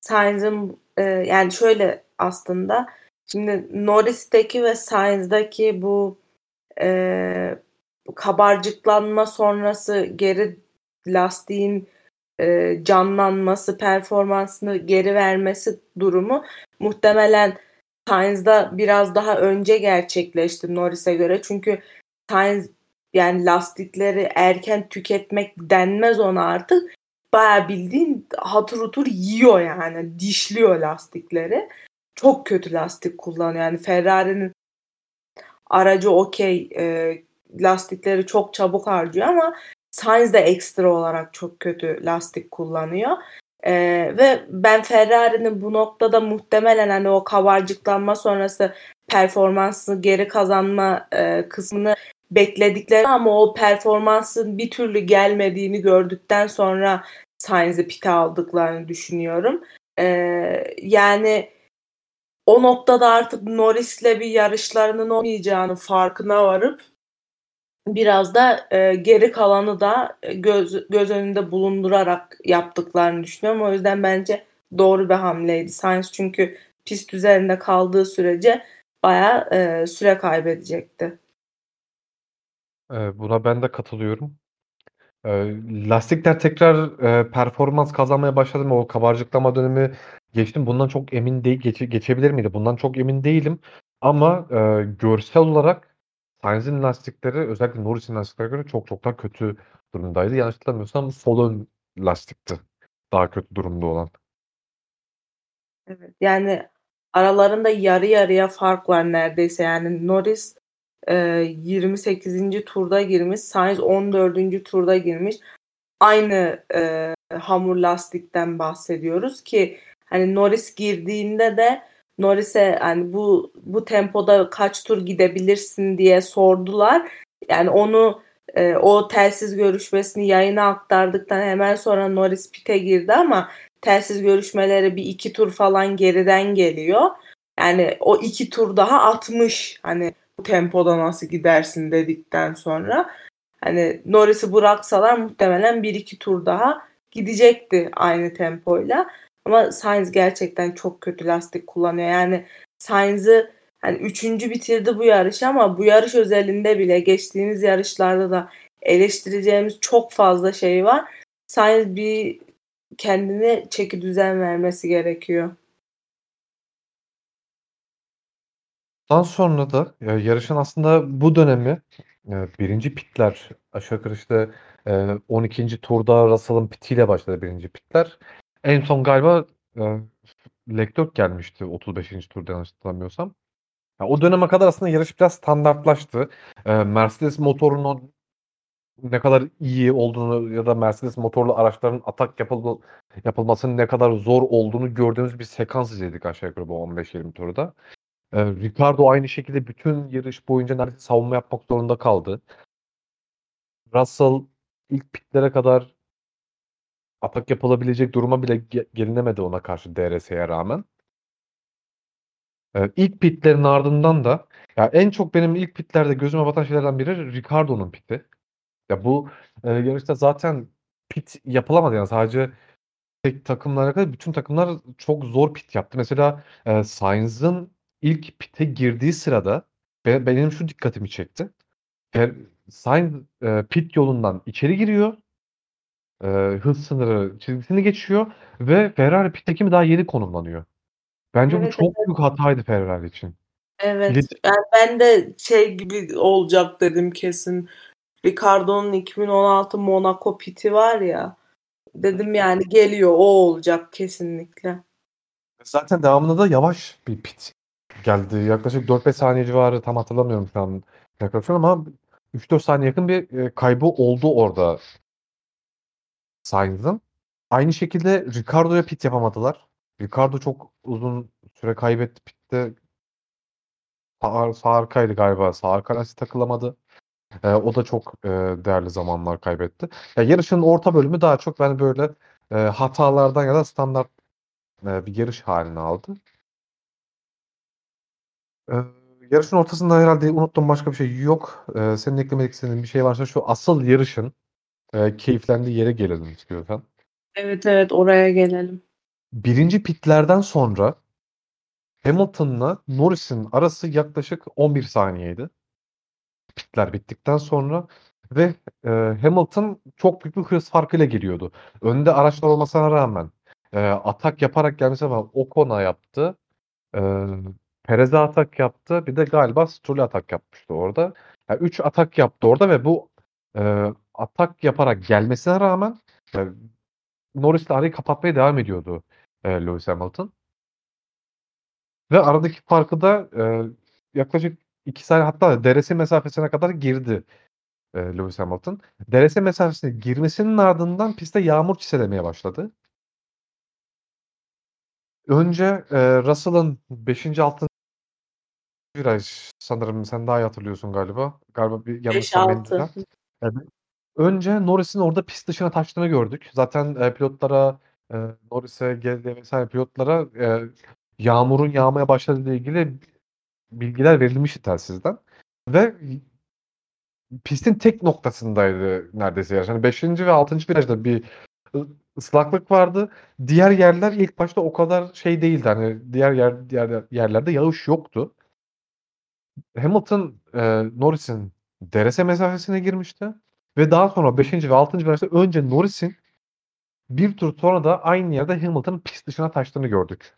Sainz'ın yani şöyle aslında şimdi Norris'teki ve Sainz'daki bu kabarcıklanma sonrası geri lastiğin canlanması, performansını geri vermesi durumu muhtemelen Sainz'da biraz daha önce gerçekleşti Norris'e göre. Çünkü Sainz yani lastikleri erken tüketmek denmez ona artık. Bayağı bildiğin hatır hutur yiyor yani. Dişliyor lastikleri. Çok kötü lastik kullanıyor. Yani Ferrari'nin aracı okey. Lastikleri çok çabuk harcıyor ama Sainz de ekstra olarak çok kötü lastik kullanıyor. Ve ben Ferrari'nin bu noktada muhtemelen hani o kabarcıklanma sonrası performansını geri kazanma kısmını bekledikleri ama o performansın bir türlü gelmediğini gördükten sonra Sainz'i pite aldıklarını düşünüyorum. Yani o noktada artık Norris'le bir yarışlarının olmayacağını farkına varıp biraz da geri kalanı da göz önünde bulundurarak yaptıklarını düşünüyorum. O yüzden bence doğru bir hamleydi Sainz. Çünkü pist üzerinde kaldığı sürece bayağı süre kaybedecekti. Buna ben de katılıyorum. Lastikler tekrar performans kazanmaya başladı mı? O kabarcıklama dönemi geçtim. Bundan çok emin değil. Geçebilir miydi? Bundan çok emin değilim. Ama görsel olarak Sainz'in lastikleri özellikle Norris'in lastiklerine göre çok daha kötü durumdaydı. Yanlış hatırlamıyorsam sol ön lastikti daha kötü durumda olan. Evet, yani aralarında yarı yarıya fark var neredeyse. Yani Norris 28. turda girmiş, Sainz 14. turda girmiş. Aynı hamur lastikten bahsediyoruz ki hani Norris girdiğinde de Norris'e hani bu tempoda kaç tur gidebilirsin diye sordular. Yani onu o telsiz görüşmesini yayına aktardıktan hemen sonra Norris pit'e girdi ama telsiz görüşmeleri bir iki tur falan geriden geliyor. Yani o iki tur daha 60 hani bu tempoda nasıl gidersin dedikten sonra hani Norris'i bıraksalar muhtemelen bir iki tur daha gidecekti aynı tempoyla. Ama Sainz gerçekten çok kötü lastik kullanıyor. Yani Sainz'ı hani 3. bitirdi bu yarış ama bu yarış özelinde bile geçtiğimiz yarışlarda da eleştireceğimiz çok fazla şey var. Sainz bir kendine çeki düzen vermesi gerekiyor. Ondan sonra da yarışın aslında bu dönemi birinci pitler aşağı yukarı işte 12. turda Russell'ın pitiyle başladı birinci pitler. En son galiba Leclerc gelmişti 35. turda yanlış hatırlamıyorsam. Yani o döneme kadar aslında yarış biraz standartlaştı. Mercedes motorunun ne kadar iyi olduğunu ya da Mercedes motorlu araçların atak yapılmasının ne kadar zor olduğunu gördüğümüz bir sekans izledik aşağı yukarı bu 15-20 turda. Ricciardo aynı şekilde bütün yarış boyunca neredeyse savunma yapmak zorunda kaldı. Russell ilk pitlere kadar atak yapılabilecek duruma bile gelinemedi ona karşı DRS'ye rağmen. İlk pitlerin ardından da ya en çok benim ilk pitlerde gözüme batan şeylerden biri Ricciardo'nun piti. Ya bu yarışta zaten pit yapılamadı yani sadece tek takımlara kadar bütün takımlar çok zor pit yaptı. Mesela Sainz'ın ilk pite girdiği sırada benim şu dikkatimi çekti. Sainz pit yolundan içeri giriyor. Hız sınırı çizgisini geçiyor ve Ferrari pitteki mi daha yeni konumlanıyor. Bence evet, bu çok büyük hataydı Ferrari için. Evet. Yani ben de şey gibi olacak dedim kesin. Ricciardo'nun 2016 Monaco piti var ya. Dedim yani geliyor o olacak kesinlikle. Zaten devamında da yavaş bir pit geldi. Yaklaşık 4-5 saniye civarı tam hatırlamıyorum şu an. Ama 3-4 saniye yakın bir kaybı oldu orada Sainz'ın. Aynı şekilde Ricciardo'ya pit yapamadılar. Ricciardo çok uzun süre kaybetti pitte. Sağ arkaydı galiba. Sağ arka takılamadı. O da çok değerli zamanlar kaybetti. Yani yarışın orta bölümü daha çok ben böyle hatalardan ya da standart bir yarış haline aldı. Yarışın ortasında herhalde unuttum başka bir şey yok. Senin eklemek istediğin bir şey varsa şu asıl yarışın keyiflendiği yere gelelim istiyorsan. Evet oraya gelelim. Birinci pitlerden sonra Hamilton'la Norris'in arası yaklaşık 11 saniyeydi. Pitler bittikten sonra ve Hamilton çok büyük bir hız farkıyla geliyordu. Önde araçlar olmasına rağmen atak yaparak gelmesi ama Ocon'a yaptı. Perez'e atak yaptı. Bir de galiba Stroll'e atak yapmıştı orada. Yani 3 atak yaptı orada ve bu atak yaparak gelmesine rağmen Norris'le arayı kapatmaya devam ediyordu Lewis Hamilton. Ve aradaki farkı da yaklaşık 2 saniye hatta DRS mesafesine kadar girdi Lewis Hamilton. DRS mesafesine girmesinin ardından pistte yağmur çiselemeye başladı. Önce Russell'ın 5. 6. viraj sanırım sen daha iyi hatırlıyorsun galiba. Galiba bir yanlışım bende. Evet. Önce Norris'in orada pist dışına taştığını gördük. Zaten pilotlara Norris'e geldi vesaire pilotlara yağmurun yağmaya başladığı ile ilgili bilgiler verilmişti telsizden. Ve pistin tek noktasındaydı neredeyse yarış. Yani 5. ve 6. virajda bir ıslaklık vardı. Diğer yerler ilk başta o kadar şey değildi. Hani diğer yerlerde yağış yoktu. Hamilton Norris'in DRS mesafesine girmişti. Ve daha sonra 5. ve 6. virajda önce Norris'in bir tur sonra da aynı yerde Hamilton'ın pist dışına taştığını gördük.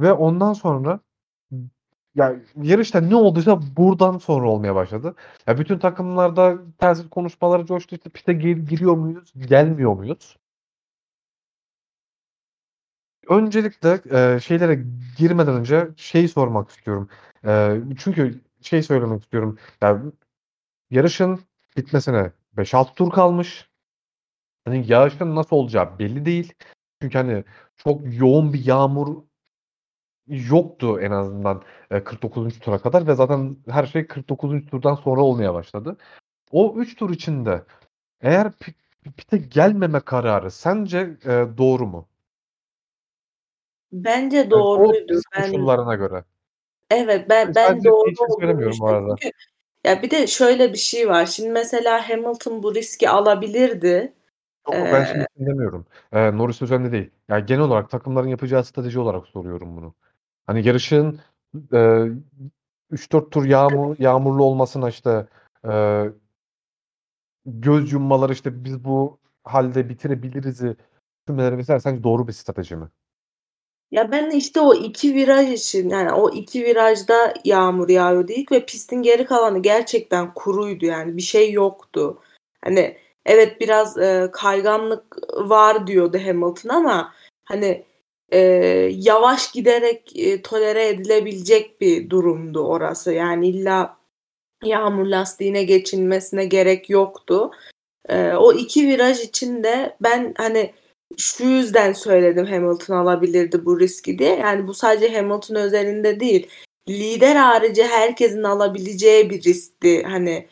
Ve ondan sonra yani yarışta ne olduysa buradan sonra olmaya başladı. Ya bütün takımlarda tersi konuşmaları coştu. İşte piste giriyor muyuz, gelmiyor muyuz? Öncelikle şeylere girmeden önce şeyi sormak istiyorum. Çünkü şey söylemek istiyorum. Yani yarışın bitmesine 5-6 tur kalmış. Hani yarışın nasıl olacağı belli değil. Çünkü hani çok yoğun bir yağmur yoktu en azından 49. tura kadar ve zaten her şey 49. turdan sonra olmaya başladı. O 3 tur içinde eğer pite gelmeme kararı sence doğru mu? Bence doğruydu. Yani o koşullarına göre. Evet ben doğru olduğunu düşünüyorum. Ya bir de şöyle bir şey var. Şimdi mesela Hamilton bu riski alabilirdi. Yok, ben şimdi demiyorum. Norris özelinde değil. Yani genel olarak takımların yapacağı strateji olarak soruyorum bunu. Hani yarışın 3-4 tur yağmurlu olmasına işte göz yummaları, işte biz bu halde bitirebiliriz'i cümleleri mesela sence doğru bir strateji mi? Ya ben işte o iki viraj için, yani o iki virajda yağmur yağıyor dedik ve pistin geri kalanı gerçekten kuruydu, yani bir şey yoktu. Hani evet biraz kayganlık var diyordu Hamilton ama hani yavaş giderek tolere edilebilecek bir durumdu orası. Yani illa yağmur lastiğine geçilmesine gerek yoktu. O iki viraj içinde ben hani şu yüzden söyledim Hamilton alabilirdi bu riski diye. Yani bu sadece Hamilton özelinde değil. Lider harici herkesin alabileceği bir riskti. Hani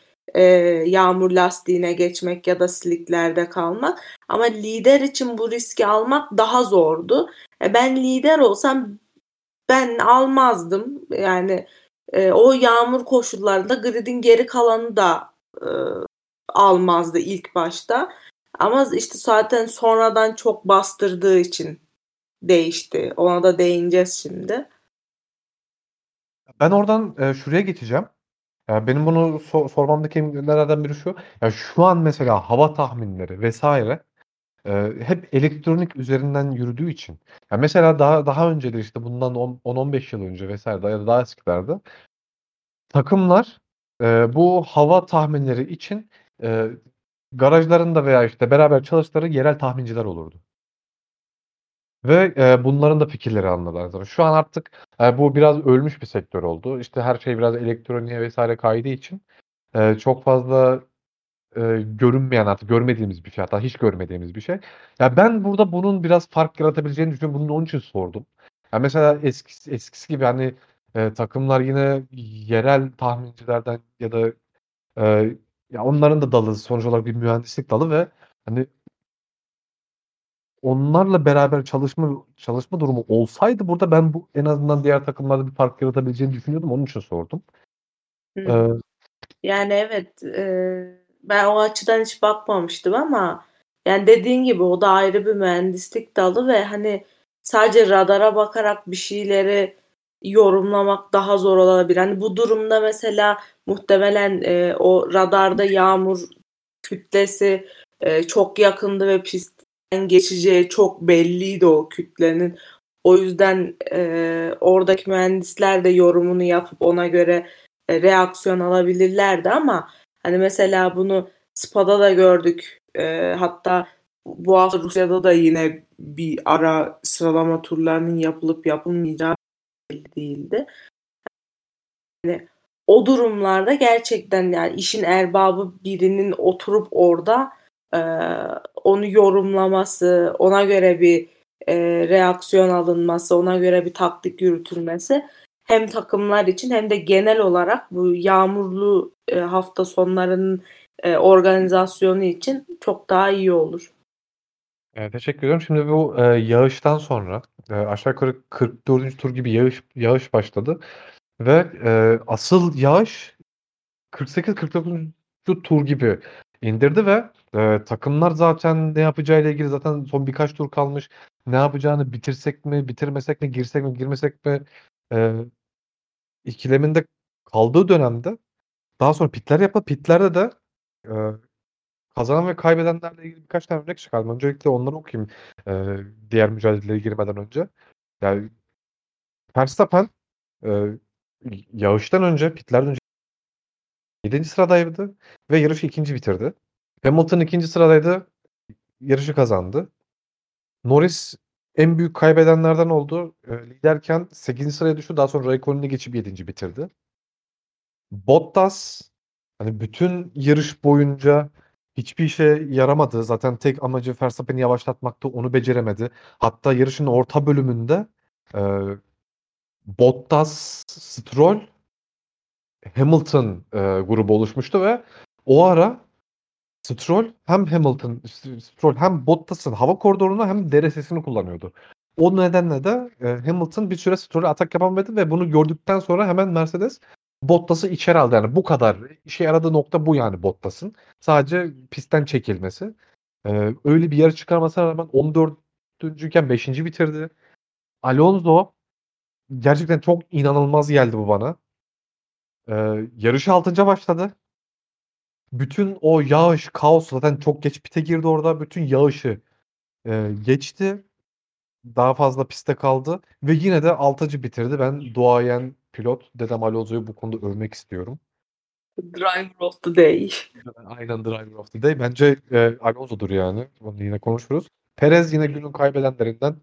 yağmur lastiğine geçmek ya da slicklerde kalmak. Ama lider için bu riski almak daha zordu. Ben lider olsam ben almazdım. Yani o yağmur koşullarında gridin geri kalanı da almazdı ilk başta. Ama işte zaten sonradan çok bastırdığı için değişti. Ona da değineceğiz şimdi. Ben oradan şuraya geçeceğim. Yani benim bunu sormamdaki nedenlerden biri şu. Yani şu an mesela hava tahminleri vesaire hep elektronik üzerinden yürüdüğü için. Yani mesela daha önceleri, işte bundan 10-15 yıl önce vesaire ya da daha eskilerde takımlar bu hava tahminleri için garajlarında veya işte beraber çalıştıkları yerel tahminciler olurdu. Ve bunların da fikirleri anladılar. Şu an artık bu biraz ölmüş bir sektör oldu. İşte her şey biraz elektroniğe vesaire kaydığı için çok fazla görünmeyen, artık görmediğimiz bir şey. Hatta hiç görmediğimiz bir şey. Yani ben burada bunun biraz fark yaratabileceğini düşünüyorum. Bunun onun için sordum. Yani mesela eskisi gibi hani takımlar yine yerel tahmincilerden ya da ya onların da dalı sonuç olarak bir mühendislik dalı ve hani onlarla beraber çalışma durumu olsaydı burada ben bu en azından diğer takımlarda bir fark yaratabileceğini düşünüyordum. Onun için sordum. Yani evet ben o açıdan hiç bakmamıştım ama yani dediğin gibi o da ayrı bir mühendislik dalı ve hani sadece radara bakarak bir şeyleri yorumlamak daha zor olabilir. Hani bu durumda mesela muhtemelen o radarda yağmur kütlesi çok yakındı ve pistten geçeceği çok belliydi o kütlenin. O yüzden oradaki mühendisler de yorumunu yapıp ona göre reaksiyon alabilirlerdi ama hani mesela bunu Spa'da da gördük. Hatta bu hafta Rusya'da da yine bir ara sıralama turlarının yapılıp yapılmayacağı değildi. Yani o durumlarda gerçekten yani işin erbabı birinin oturup orada onu yorumlaması, ona göre bir reaksiyon alınması, ona göre bir taktik yürütülmesi hem takımlar için hem de genel olarak bu yağmurlu hafta sonlarının organizasyonu için çok daha iyi olur. Evet, teşekkür ediyorum. Şimdi bu yağıştan sonra aşağı yukarı 44. tur gibi yağış başladı ve asıl yağış 48-49. tur gibi indirdi ve takımlar zaten ne yapacağıyla ilgili zaten son birkaç tur kalmış. Ne yapacağını bitirsek mi, bitirmesek mi, girsek mi, girmesek mi ikileminde kaldığı dönemde daha sonra pitler yapıldı. Pitlerde de kazanan ve kaybedenlerle ilgili birkaç tane örnek çıkardım. Öncelikle onları okuyayım diğer mücadelelere girmeden önce. Yani Verstappen yağıştan önce, pitlerden önce 7. sıradaydı ve yarışı ikinci bitirdi. Hamilton 2. sıradaydı, yarışı kazandı. Norris en büyük kaybedenlerden oldu. Liderken 8. sıraya düştü. Daha sonra Räikkönen'i geçip 7. bitirdi. Bottas hani bütün yarış boyunca hiçbir işe yaramadı. Zaten tek amacı Verstappen'i yavaşlatmaktı. Onu beceremedi. Hatta yarışın orta bölümünde Bottas, Stroll, Hamilton grubu oluşmuştu ve o ara Stroll hem Bottas'ın hava koridorunu hem DRS'sini kullanıyordu. O nedenle de Hamilton bir süre Stroll'e atak yapamadı ve bunu gördükten sonra hemen Mercedes Bottas'ı içeri aldı. Yani bu kadar işe yaradığı nokta bu, yani Bottas'ın sadece pistten çekilmesi. Öyle bir yarı çıkarmasına rağmen 14. iken 5. bitirdi. Alonso gerçekten çok inanılmaz geldi bu bana. Yarışı 6. başladı. bütün o yağış, kaos, zaten çok geç pite girdi orada. Bütün yağışı geçti. Daha fazla piste kaldı. Ve yine de 6. bitirdi. Ben duayen pilot Dedem Alonso'yu bu konuda övmek istiyorum. Driver of the day. Aynen, driver of the day. Bence Alonso'dur yani. Bunu yine konuşuruz. Perez yine günün kaybedenlerinden.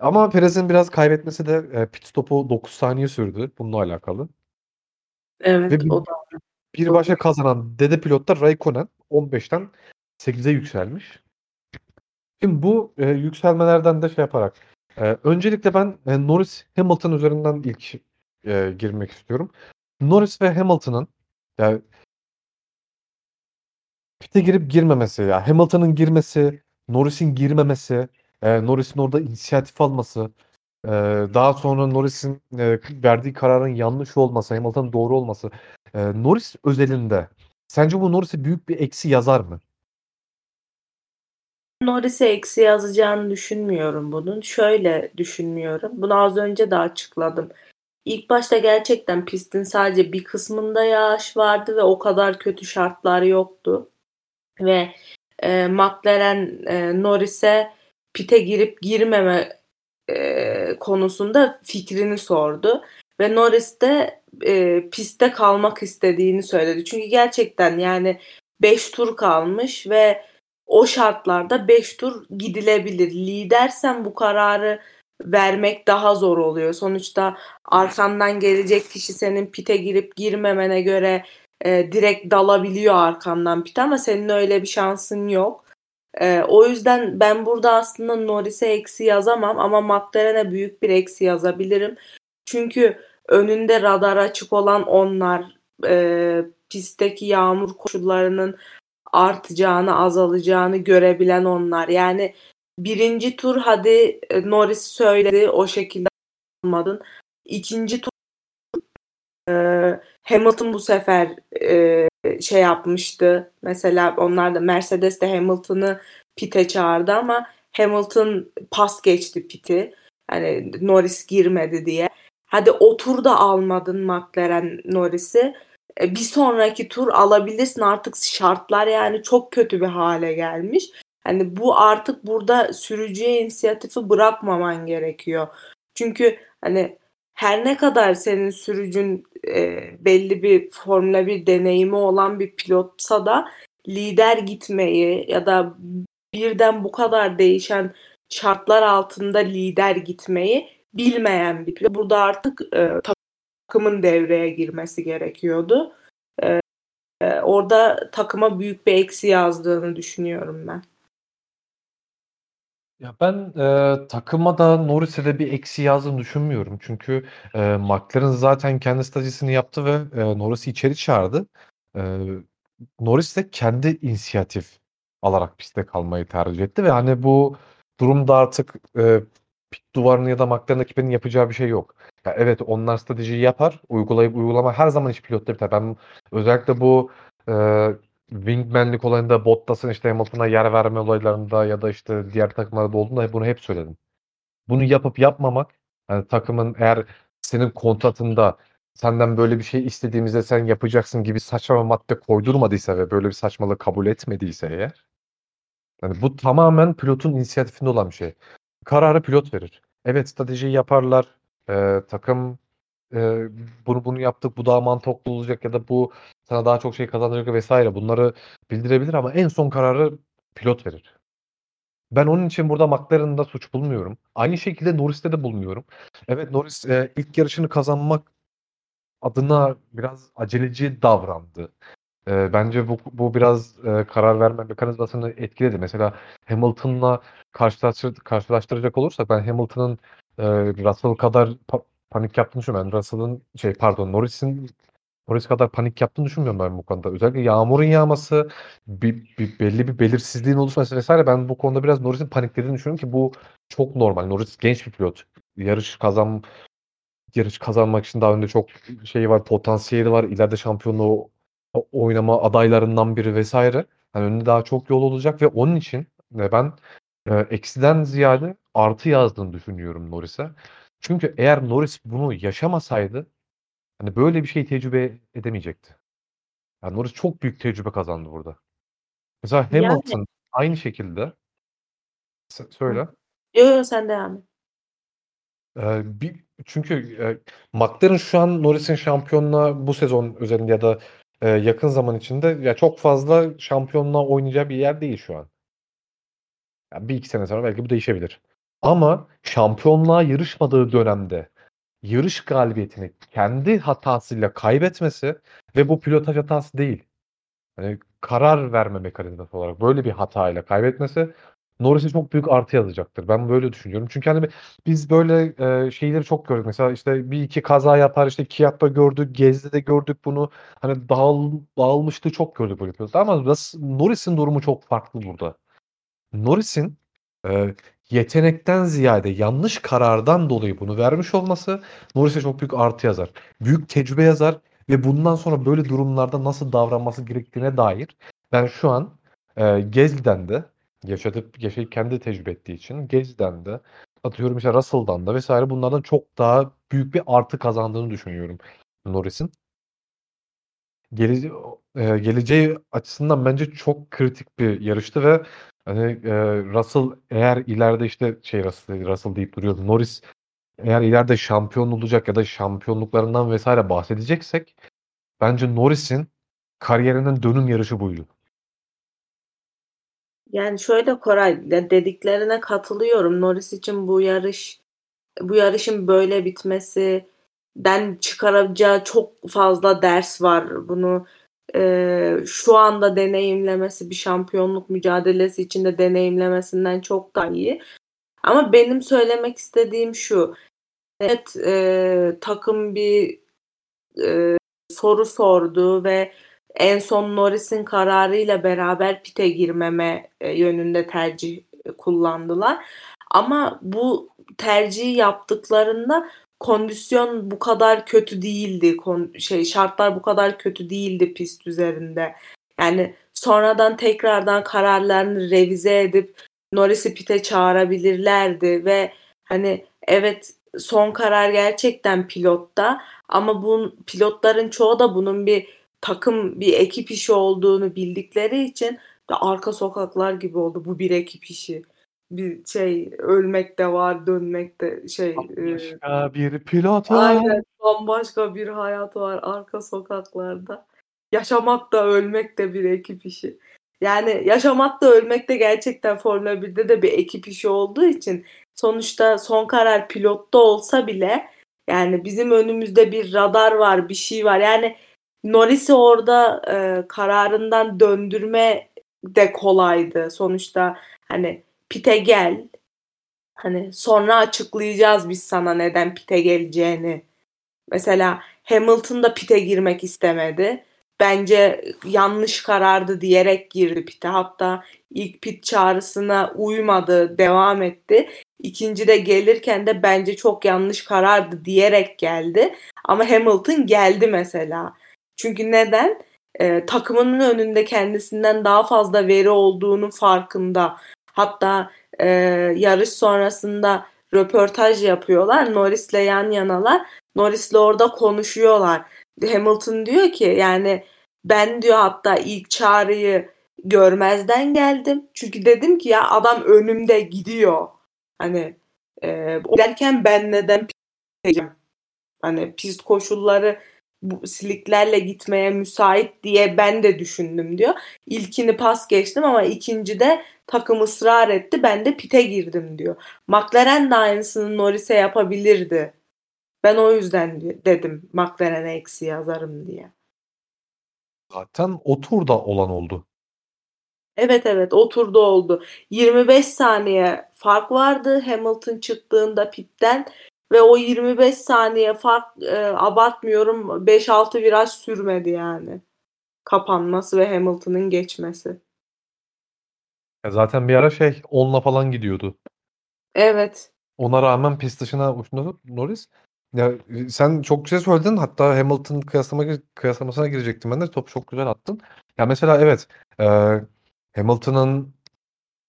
Ama Perez'in biraz kaybetmesi de pit stopu 9 saniye sürdü. Bununla alakalı. Evet, ve o da. Bir başka kazanan dede pilotlar Räikkönen 15'ten 8'e yükselmiş. Şimdi bu yükselmelerden de şey yaparak öncelikle ben Norris Hamilton üzerinden ilk girmek istiyorum. Norris ve Hamilton'ın yani pite girip girmemesi, ya Hamilton'ın girmesi, Norris'in girmemesi, Norris'in orada inisiyatif alması, daha sonra Norris'in verdiği kararın yanlış olması, Hamilton'ın doğru olması. Norris özelinde sence bu Norris'e büyük bir eksi yazar mı? Norris'e eksi yazacağını düşünmüyorum bunun. Şöyle düşünmüyorum. Bunu az önce de açıkladım. İlk başta gerçekten pistin sadece bir kısmında yağış vardı ve o kadar kötü şartlar yoktu. Ve McLaren Norris'e pite girip girmeme konusunda fikrini sordu. Ve Norris de pistte kalmak istediğini söyledi. Çünkü gerçekten yani 5 tur kalmış ve o şartlarda 5 tur gidilebilir. Lidersen bu kararı vermek daha zor oluyor. Sonuçta arkandan gelecek kişi senin pite girip girmemene göre direkt dalabiliyor arkandan pite, ama senin öyle bir şansın yok. O yüzden ben burada aslında Norris'e eksi yazamam ama McLaren'e büyük bir eksi yazabilirim. Çünkü önünde radar açık olan onlar, pistteki yağmur koşullarının artacağını, azalacağını görebilen onlar. Yani birinci tur hadi Norris söyledi, o şekilde almadın. İkinci tur Hamilton bu sefer şey yapmıştı. Mesela onlar da, Mercedes de Hamilton'ı pite çağırdı ama Hamilton pas geçti piti. Yani Norris girmedi diye. Hadi o turda almadın McLaren Norris'i. Bir sonraki tur alabilirsin artık, şartlar yani çok kötü bir hale gelmiş. Hani bu artık burada sürücüye inisiyatifi bırakmaman gerekiyor. Çünkü hani her ne kadar senin sürücün belli bir Formula 1 deneyimi olan bir pilotsa da lider gitmeyi ya da birden bu kadar değişen şartlar altında lider gitmeyi bilmeyen bir pilot. Burada artık takımın devreye girmesi gerekiyordu. Orada takıma büyük bir eksi yazdığını düşünüyorum ben. Ya ben takıma da Norris'e de bir eksi yazdığını düşünmüyorum. Çünkü McLaren zaten kendi stratejisini yaptı ve Norris'i içeri çağırdı. Norris de kendi inisiyatif alarak piste kalmayı tercih etti ve hani bu durumda artık pit duvarının ya da McLaren ekibinin yapacağı bir şey yok. Ya evet, onlar stratejiyi yapar. Uygulayıp uygulama her zaman hiç pilotta biter. Ben özellikle bu wingmanlik olayında, Bottas'ın işte Hamilton'a yer verme olaylarında ya da işte diğer takımlarda olduğunda bunu hep söyledim. Bunu yapıp yapmamak, yani takımın eğer senin kontratında senden böyle bir şey istediğimizde sen yapacaksın gibi saçma madde koydurmadıysa ve böyle bir saçmalığı kabul etmediyse eğer, yani bu tamamen pilotun inisiyatifinde olan bir şey. Kararı pilot verir. Evet, stratejiyi yaparlar. Takım bunu yaptık, bu daha mantıklı olacak ya da bu sana daha çok şey kazandıracak vesaire, bunları bildirebilir ama en son kararı pilot verir. Ben onun için burada McLaren'da suç bulmuyorum. Aynı şekilde Norris'te de bulmuyorum. Evet, Norris ilk yarışını kazanmak adına biraz aceleci davrandı. Bence bu biraz karar verme mekanizmasını etkiledi. Mesela Hamilton'la karşılaştıracak olursak ben Hamilton'ın Russell kadar panik yaptığını düşünmüyorum. Ben Norris kadar panik yaptığını düşünmüyorum ben bu konuda. Özellikle yağmurun yağması, belli bir belirsizliğin oluşması vesaire, ben bu konuda biraz Norris'in paniklediğini düşünüyorum ki bu çok normal. Norris genç bir pilot. Yarış kazanmak için daha önde çok şeyi var, potansiyeli var. İleride şampiyonluğu oynama adaylarından biri vesaire. Yani önünde daha çok yol olacak ve onun için ben eksiden ziyade artı yazdığını düşünüyorum Norris'e. Çünkü eğer Norris bunu yaşamasaydı hani böyle bir şey tecrübe edemeyecekti. Yani Norris çok büyük tecrübe kazandı burada. Mesela Yani Hamilton aynı şekilde söyle. Yok, sen devam et. Çünkü McLaren şu an Norris'in şampiyonluğa bu sezon özelinde ya da yakın zaman içinde ya çok fazla şampiyonluğa oynayacağı bir yer değil şu an. Ya bir iki sene sonra belki bu değişebilir. Ama şampiyonluğa yarışmadığı dönemde yarış galibiyetini kendi hatasıyla kaybetmesi ve bu pilotaj hatası değil. Hani karar verme mekanizması olarak böyle bir hatayla kaybetmesi Norris'e çok büyük artı yazacaktır. Ben böyle düşünüyorum. Çünkü hani biz böyle şeyleri çok gördük. Mesela işte bir iki kaza yapar. İşte Kiyat'ta gördük. Gezli'de gördük bunu. Hani dağılmıştı çok gördük böyle pilotlar. Ama Norris'in durumu çok farklı burada. Norris'in yetenekten ziyade yanlış karardan dolayı bunu vermiş olması Norris'e çok büyük artı yazar. Büyük tecrübe yazar ve bundan sonra böyle durumlarda nasıl davranması gerektiğine dair ben şu an Gezli'den de yaşayıp kendi tecrübe ettiği için Gezli'den de atıyorum işte Russell'dan da vesaire bunlardan çok daha büyük bir artı kazandığını düşünüyorum Norris'in. Geleceği açısından bence çok kritik bir yarıştı ve hani Russell eğer ileride işte Russell deyip duruyordu. Norris eğer ileride şampiyon olacak ya da şampiyonluklarından vesaire bahsedeceksek bence Norris'in kariyerinin dönüm yarışı buydu. Yani şöyle Koray, dediklerine katılıyorum. Norris için bu yarışın böyle bitmesinden çıkaracağı çok fazla ders var. Bunu şu anda deneyimlemesi bir şampiyonluk mücadelesi içinde deneyimlemesinden çok daha iyi. Ama benim söylemek istediğim şu. Evet, takım bir soru sordu ve en son Norris'in kararıyla beraber pite girmeme yönünde tercih kullandılar. Ama bu tercihi yaptıklarında kondisyon bu kadar kötü değildi. Şartlar bu kadar kötü değildi pist üzerinde. Yani sonradan tekrardan kararlarını revize edip Norris'i pite çağırabilirlerdi ve hani evet son karar gerçekten pilotta ama bu pilotların çoğu da bunun bir ekip işi olduğunu bildikleri için de arka sokaklar gibi oldu. Bu bir ekip işi. Bir ölmek de var, dönmek de başka bir pilot var. Aynen, bambaşka bir hayat var arka sokaklarda. Yaşamak da ölmek de bir ekip işi. Yani yaşamak da ölmek de gerçekten Formula 1'de de bir ekip işi olduğu için sonuçta son karar pilotta olsa bile yani bizim önümüzde bir radar var, bir şey var. Yani Norris'i orada kararından döndürme de kolaydı. Sonuçta hani pite gel, hani sonra açıklayacağız biz sana neden pite geleceğini. Mesela Hamilton da pite girmek istemedi. Bence yanlış karardı diyerek girdi pite. Hatta ilk pit çağrısına uymadı, devam etti. İkinci de gelirken de bence çok yanlış karardı diyerek geldi. Ama Hamilton geldi mesela. Çünkü neden? Takımının önünde kendisinden daha fazla veri olduğunun farkında. Hatta yarış sonrasında röportaj yapıyorlar. Norris'le yan yanalar. Norris'le orada konuşuyorlar. Hamilton diyor ki yani ben diyor hatta ilk çağrıyı görmezden geldim. Çünkü dedim ki ya adam önümde gidiyor. Hani derken ben neden hani pist koşulları bu siliklerle gitmeye müsait diye ben de düşündüm diyor. İlkini pas geçtim ama ikinci de takım ısrar etti. Ben de pite girdim diyor. McLaren de aynısını Norris'e yapabilirdi. Ben o yüzden dedim McLaren'e eksi yazarım diye. Zaten o turda olan oldu. Evet, o turda oldu. 25 saniye fark vardı Hamilton çıktığında pitten. Ve o 25 saniye fark abartmıyorum 5-6 viraj sürmedi yani. Kapanması ve Hamilton'ın geçmesi. Zaten bir ara 10'la falan gidiyordu. Evet. Ona rağmen pist dışına uçtu Norris. Ya, sen çok güzel söyledin. Hatta Hamilton kıyaslamasına girecektim ben de. Topu çok güzel attın. Ya mesela evet Hamilton'ın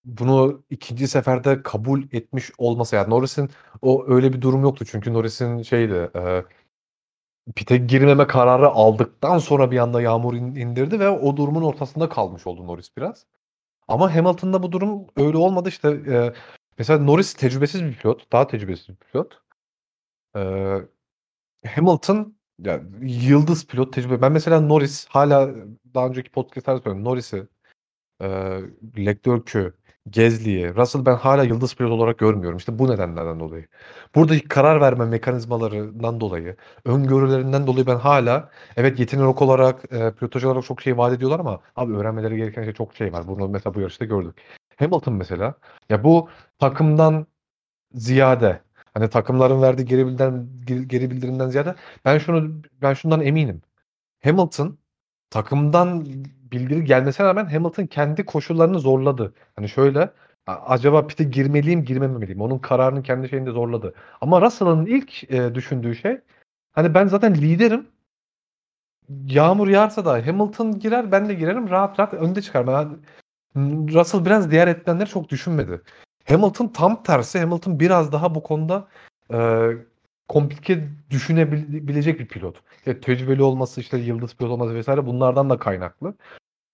bunu ikinci seferde kabul etmiş olmasa yani Norris'in öyle bir durum yoktu çünkü Norris'in pite girmeme kararı aldıktan sonra bir anda yağmur indirdi ve o durumun ortasında kalmış oldu Norris biraz. Ama Hamilton'da bu durum öyle olmadı. İşte mesela Norris tecrübesiz bir pilot. Daha tecrübesiz bir pilot. Hamilton yani yıldız pilot tecrübe. Ben mesela Norris hala daha önceki podcast'larda söyledim. Norris'i, Leclerc'ü, Gasly'yi, Russell ben hala yıldız pilot olarak görmüyorum. İşte bu nedenlerden dolayı. Buradaki karar verme mekanizmalarından dolayı, öngörülerinden dolayı ben hala evet yetenek olarak, pilotaj olarak çok şey vaat ediyorlar ama abi öğrenmeleri gereken şey çok şey var. Bunu mesela bu yarışta gördük. Hamilton mesela ya bu takımdan ziyade hani takımların verdiği geri bildirimden ziyade ben şundan eminim. Hamilton takımdan bildiri gelmesine rağmen Hamilton kendi koşullarını zorladı. Hani şöyle acaba pite girmeliyim girmemeliyim onun kararını kendi şeyinde zorladı. Ama Russell'ın ilk düşündüğü şey hani ben zaten liderim. Yağmur yağarsa da Hamilton girer ben de girerim rahat rahat önde çıkar. Yani Russell biraz diğer etmenleri çok düşünmedi. Hamilton tam tersi. Hamilton biraz daha bu konuda komplike düşünebilecek bir pilot. İşte tecrübeli olması, işte yıldız pilot olması vesaire bunlardan da kaynaklı.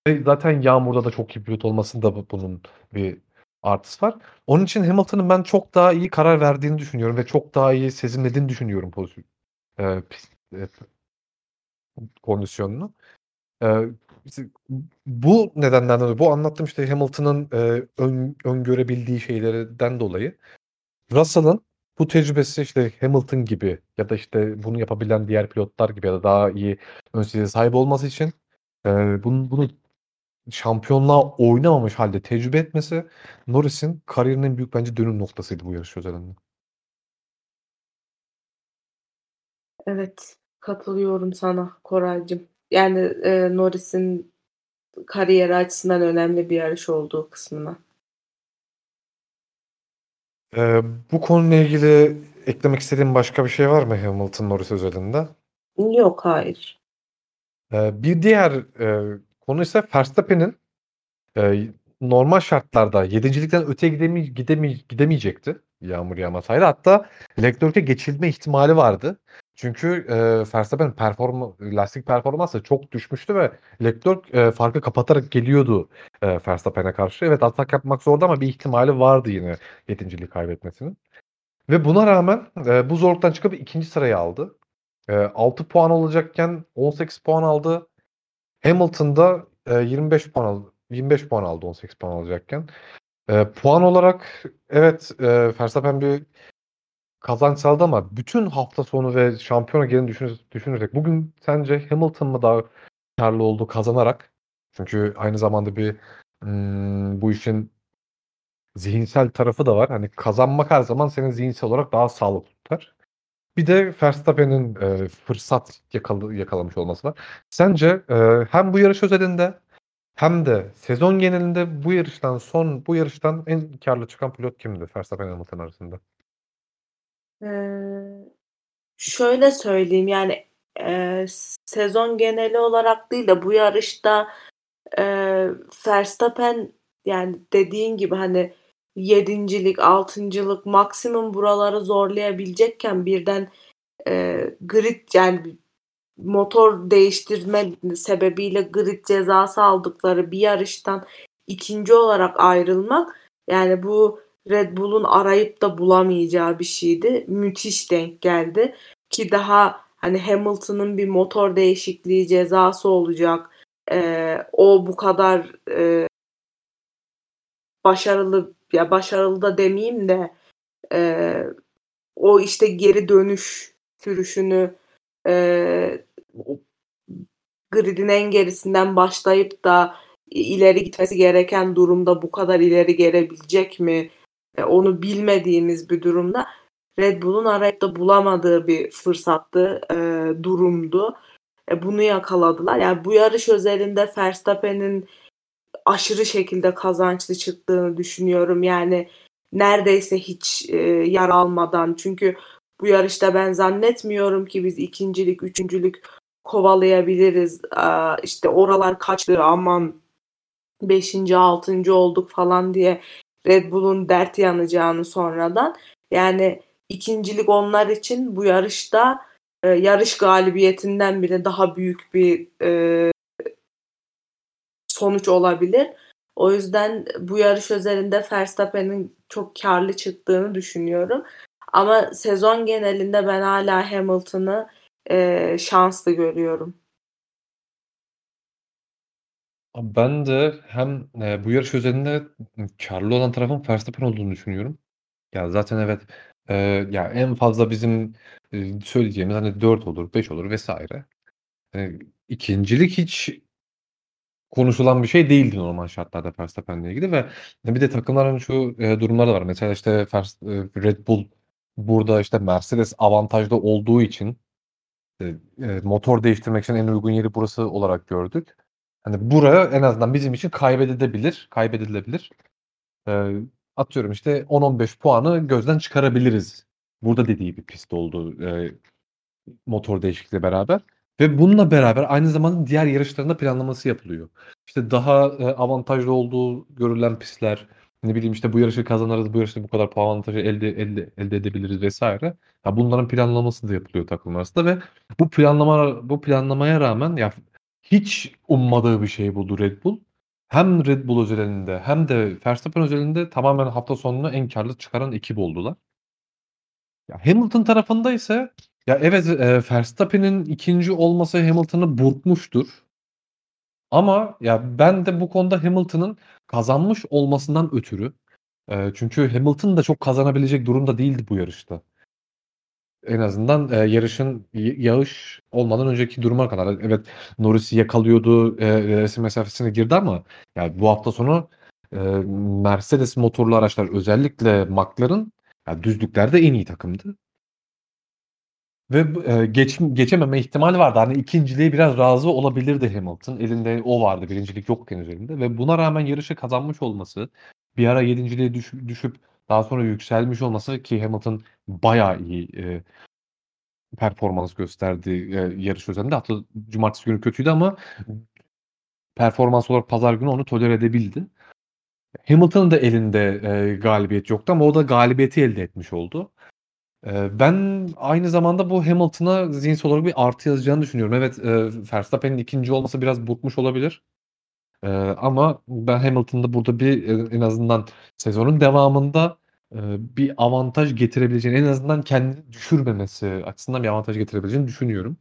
Ve zaten yağmurda da çok iyi pilot olmasında bunun bir artısı var. Onun için Hamilton'ın ben çok daha iyi karar verdiğini düşünüyorum ve çok daha iyi sezinlediğini düşünüyorum pozisyon kondisyonunu. Bu nedenlerden dolayı, bu anlattığım işte Hamilton'ın öngörebildiği şeylerden dolayı Russell'ın bu tecrübesi işte Hamilton gibi ya da işte bunu yapabilen diğer pilotlar gibi ya da daha iyi ön seviyeye sahip olması için bunu şampiyonluğa oynamamış halde tecrübe etmesi Norris'in kariyerinin büyük bence dönüm noktasıydı bu yarış özelinde. Evet, katılıyorum sana Koraycığım. Yani Norris'in kariyeri açısından önemli bir yarış olduğu kısmına. Bu konuyla ilgili eklemek istediğim başka bir şey var mı Hamilton Norris özelinde? Yok, hayır. Bir diğer konu ise Verstappen'in normal şartlarda 7.likten öteye gidemeyecekti yağmur yağmasaydı. Hatta Leclerc'e geçilme ihtimali vardı. Çünkü Verstappen'in lastik performansı çok düşmüştü ve Leclerc farkı kapatarak geliyordu Verstappen'e karşı. Evet atak yapmak zordu ama bir ihtimali vardı yine 7.liği kaybetmesinin. Ve buna rağmen bu zorluktan çıkıp 2. sırayı aldı. 6 puan olacakken 18 puan aldı. Hamilton'da 25 puan aldı. 25 puan aldı 18 puan alacakken. Puan olarak evet Verstappen bir kazanç aldı ama bütün hafta sonu ve şampiyona geleni düşünürsek bugün sence Hamilton mı daha karlı oldu kazanarak? Çünkü aynı zamanda bir bu işin zihinsel tarafı da var. Hani kazanmak her zaman senin zihinsel olarak daha sağlıklı tutar. Bir de Verstappen'in fırsat yakalamış olması var. Sence hem bu yarış özelinde hem de sezon genelinde bu yarıştan en karlı çıkan pilot kimdi Verstappen Hamilton arasında? Şöyle söyleyeyim yani sezon geneli olarak değil de bu yarışta Verstappen yani dediğin gibi hani 7.lik, 6.lık maksimum buraları zorlayabilecekken birden grid yani motor değiştirme sebebiyle grid cezası aldıkları bir yarıştan ikinci olarak ayrılmak yani bu Red Bull'un arayıp da bulamayacağı bir şeydi. Müthiş denk geldi. Ki daha hani Hamilton'ın bir motor değişikliği cezası olacak. O bu kadar başarılı ya başarılı da demeyeyim de o işte geri dönüş sürüşünü gridin en gerisinden başlayıp da ileri gitmesi gereken durumda bu kadar ileri gelebilecek mi? Onu bilmediğimiz bir durumda Red Bull'un arayıp da bulamadığı bir fırsattı, durumdu. Bunu yakaladılar. Yani bu yarış özelinde Verstappen'in aşırı şekilde kazançlı çıktığını düşünüyorum. Yani neredeyse hiç yar almadan. Çünkü bu yarışta ben zannetmiyorum ki biz 2.lik, 3.lik kovalayabiliriz. İşte oralar kaçtı aman 5. 6. olduk falan diye Red Bull'un dert yanacağını sonradan. Yani 2.lik onlar için bu yarışta yarış galibiyetinden bile daha büyük bir sonuç olabilir. O yüzden bu yarış özelinde Verstappen'in çok karlı çıktığını düşünüyorum. Ama sezon genelinde ben hala Hamilton'ı şanslı görüyorum. Ben de hem bu yarış özelinde karlı olan tarafın Verstappen olduğunu düşünüyorum. Ya zaten evet ya en fazla bizim söyleyeceğimiz hani 4 olur, 5 olur vesaire. İkincilik hiç konuşulan bir şey değildi normal şartlarda Verstappen'le ilgili ve bir de takımların şu durumları da var. Mesela işte Red Bull burada işte Mercedes avantajda olduğu için motor değiştirmek için en uygun yeri burası olarak gördük. Hani buraya en azından bizim için kaybedilebilir. Atıyorum işte 10-15 puanı gözden çıkarabiliriz. Burada dediği bir pist oldu motor değişikliğiyle beraber. Ve bununla beraber aynı zamanda diğer yarışlarında planlaması yapılıyor. İşte daha avantajlı olduğu görülen pistler, ne bileyim işte bu yarışı kazanırız, bu yarışta bu kadar puan avantajı elde edebiliriz vesaire. Ya bunların planlaması da yapılıyor takım arasında ve bu planlamaya rağmen ya hiç ummadığı bir şey buldu Red Bull. Hem Red Bull özelinde hem de Verstappen özelinde tamamen hafta sonunu en karlı çıkaran ekip oldular. Ya Hamilton tarafında ise ya evet Verstappen'in ikinci olması Hamilton'ı burkmuştur. Ama ya ben de bu konuda Hamilton'ın kazanmış olmasından ötürü. Çünkü Hamilton da çok kazanabilecek durumda değildi bu yarışta. En azından yarış olmadan önceki duruma kadar. Evet Norris'i yakalıyordu, resim mesafesine girdi ama yani bu hafta sonu Mercedes motorlu araçlar özellikle McLaren yani düzlüklerde en iyi takımdı. Ve geçememe ihtimali vardı. Hani ikinciliğe biraz razı olabilirdi Hamilton. Elinde o vardı. Birincilik yokken üzerinde. Ve buna rağmen yarışı kazanmış olması, bir ara yedinciliğe düşüp daha sonra yükselmiş olması ki Hamilton bayağı iyi performans gösterdi yarış özelinde. Hatta cumartesi günü kötüydü ama performans olarak pazar günü onu tolere edebildi. Hamilton'ın da elinde galibiyet yoktu ama o da galibiyeti elde etmiş oldu. Ben aynı zamanda bu Hamilton'a zihinsel olarak bir artı yazacağını düşünüyorum. Evet Verstappen'in ikinci olması biraz burkmuş olabilir. Ama ben Hamilton'da burada bir en azından sezonun devamında bir avantaj getirebileceğini, en azından kendini düşürmemesi açısından bir avantaj getirebileceğini düşünüyorum.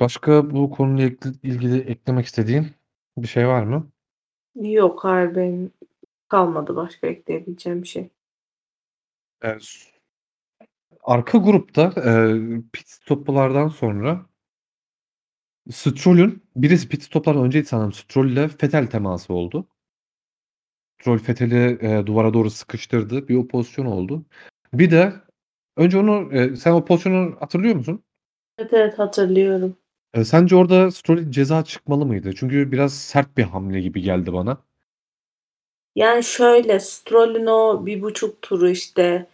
Başka bu konuyla ilgili eklemek istediğin bir şey var mı? Yok hayır benim kalmadı başka ekleyebileceğim bir şey. Evet. Arka grupta pit stoplardan sonra Stroll'ün birisi pit stoplardan önceydi sanırım. Stroll ile Vettel teması oldu. Stroll Vettel'i duvara doğru sıkıştırdı. Bir o pozisyon oldu. Bir de önce onu sen o pozisyonu hatırlıyor musun? Evet hatırlıyorum. Sence orada Stroll'in ceza çıkmalı mıydı? Çünkü biraz sert bir hamle gibi geldi bana. Yani şöyle Stroll'ün o 1,5 turu işte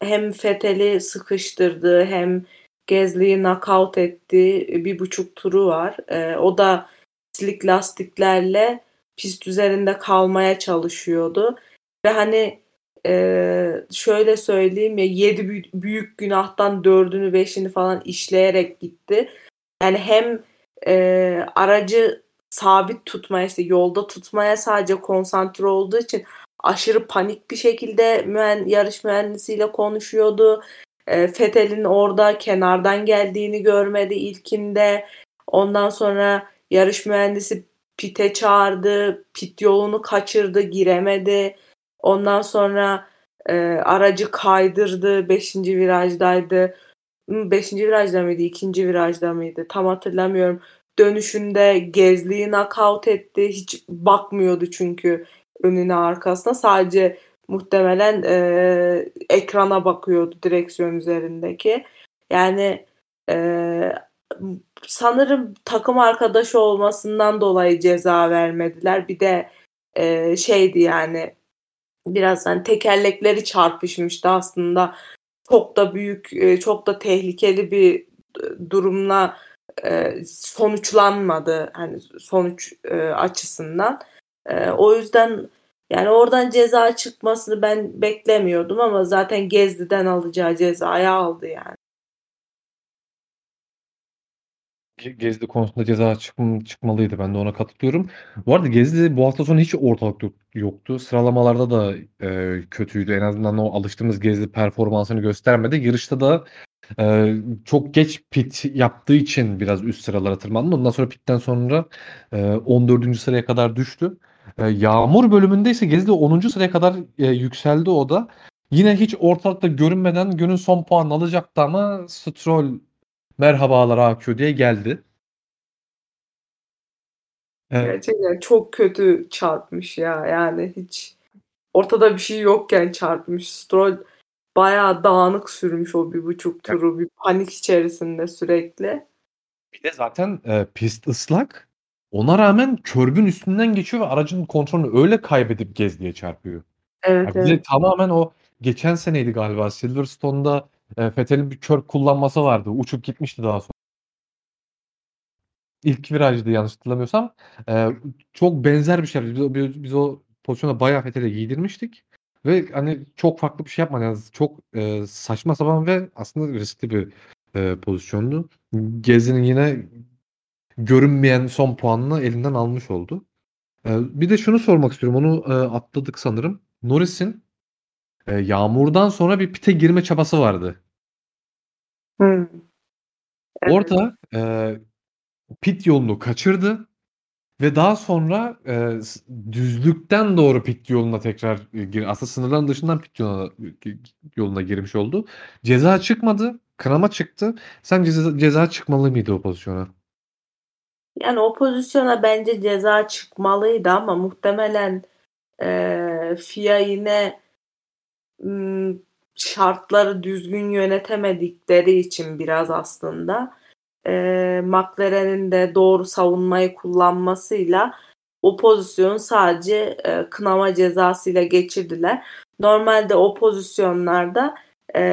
hem Vettel'i sıkıştırdı hem Gasly'yi knockout etti 1,5 turu var. O da slick lastiklerle pist üzerinde kalmaya çalışıyordu. Ve hani şöyle söyleyeyim ya 7 büyük günahtan 4'ünü 5'ini falan işleyerek gitti. Yani hem aracı sabit tutmaya işte yolda tutmaya sadece konsantre olduğu için aşırı panik bir şekilde yarış mühendisiyle konuşuyordu. Vettel'in orada kenardan geldiğini görmedi ilkinde. Ondan sonra yarış mühendisi pite çağırdı. Pit yolunu kaçırdı, giremedi. Ondan sonra aracı kaydırdı. 5. virajdaydı. 5. virajda mıydı? 2. virajda mıydı? Tam hatırlamıyorum. Dönüşünde Gasly'yi knockout etti. Hiç bakmıyordu çünkü önüne arkasına. Sadece muhtemelen ekrana bakıyordu direksiyon üzerindeki. Yani sanırım takım arkadaşı olmasından dolayı ceza vermediler. Bir de şeydi yani biraz hani tekerlekleri çarpışmıştı aslında. Çok da büyük, çok da tehlikeli bir durumla sonuçlanmadı hani sonuç açısından. O yüzden Yani oradan ceza çıkmasını ben beklemiyordum ama zaten Gezli'den alacağı cezayı aldı yani. Gezli konusunda ceza çıkmalıydı. Ben de ona katılıyorum. Bu arada Gezli bu hafta sonu hiç ortalıkta yoktu. Sıralamalarda da kötüydü. En azından o alıştığımız Gezli performansını göstermedi. Yarışta da çok geç pit yaptığı için biraz üst sıralara tırmandı. Ondan sonra pitten sonra 14. sıraya kadar düştü. Yağmur bölümünde ise Gezli 10. sıraya kadar yükseldi o da. Yine hiç ortalıkta görünmeden günün son puanını alacaktı ama Stroll merhabalar AQ diye geldi. Evet. Gerçekten çok kötü çarpmış ya. Yani hiç ortada bir şey yokken çarpmış. Stroll bayağı dağınık sürmüş o 1,5 turu. Bir panik içerisinde sürekli. Bir de zaten pist ıslak. Ona rağmen körbün üstünden geçiyor ve aracın kontrolünü öyle kaybedip Gezli'ye çarpıyor. Evet, yani evet. Tamamen o geçen seneydi galiba Silverstone'da Vettel'in bir kör kullanması vardı. Uçup gitmişti daha sonra. İlk virajdı yanlış hatırlamıyorsam. Çok benzer bir şey yaptık. Biz o pozisyonda bayağı Vettel'e giydirmiştik. Ve hani çok farklı bir şey yapmadı. Yani çok saçma sapan ve aslında riskli bir pozisyondu. Gezli'nin yine görünmeyen son puanını elinden almış oldu. Bir de şunu sormak istiyorum. Onu atladık sanırım. Norris'in yağmurdan sonra bir pite girme çabası vardı. Evet. Orada pit yolunu kaçırdı ve daha sonra düzlükten doğru pit yoluna tekrar girdi. Aslında sınırların dışından pit yoluna girmiş oldu. Ceza çıkmadı. Kınama çıktı. Sence ceza çıkmalı mıydı o pozisyona? Yani o pozisyona bence ceza çıkmalıydı ama muhtemelen FIA yine şartları düzgün yönetemedikleri için biraz aslında McLaren'in de doğru savunmayı kullanmasıyla o pozisyonu sadece kınama cezasıyla geçirdiler. Normalde o pozisyonlarda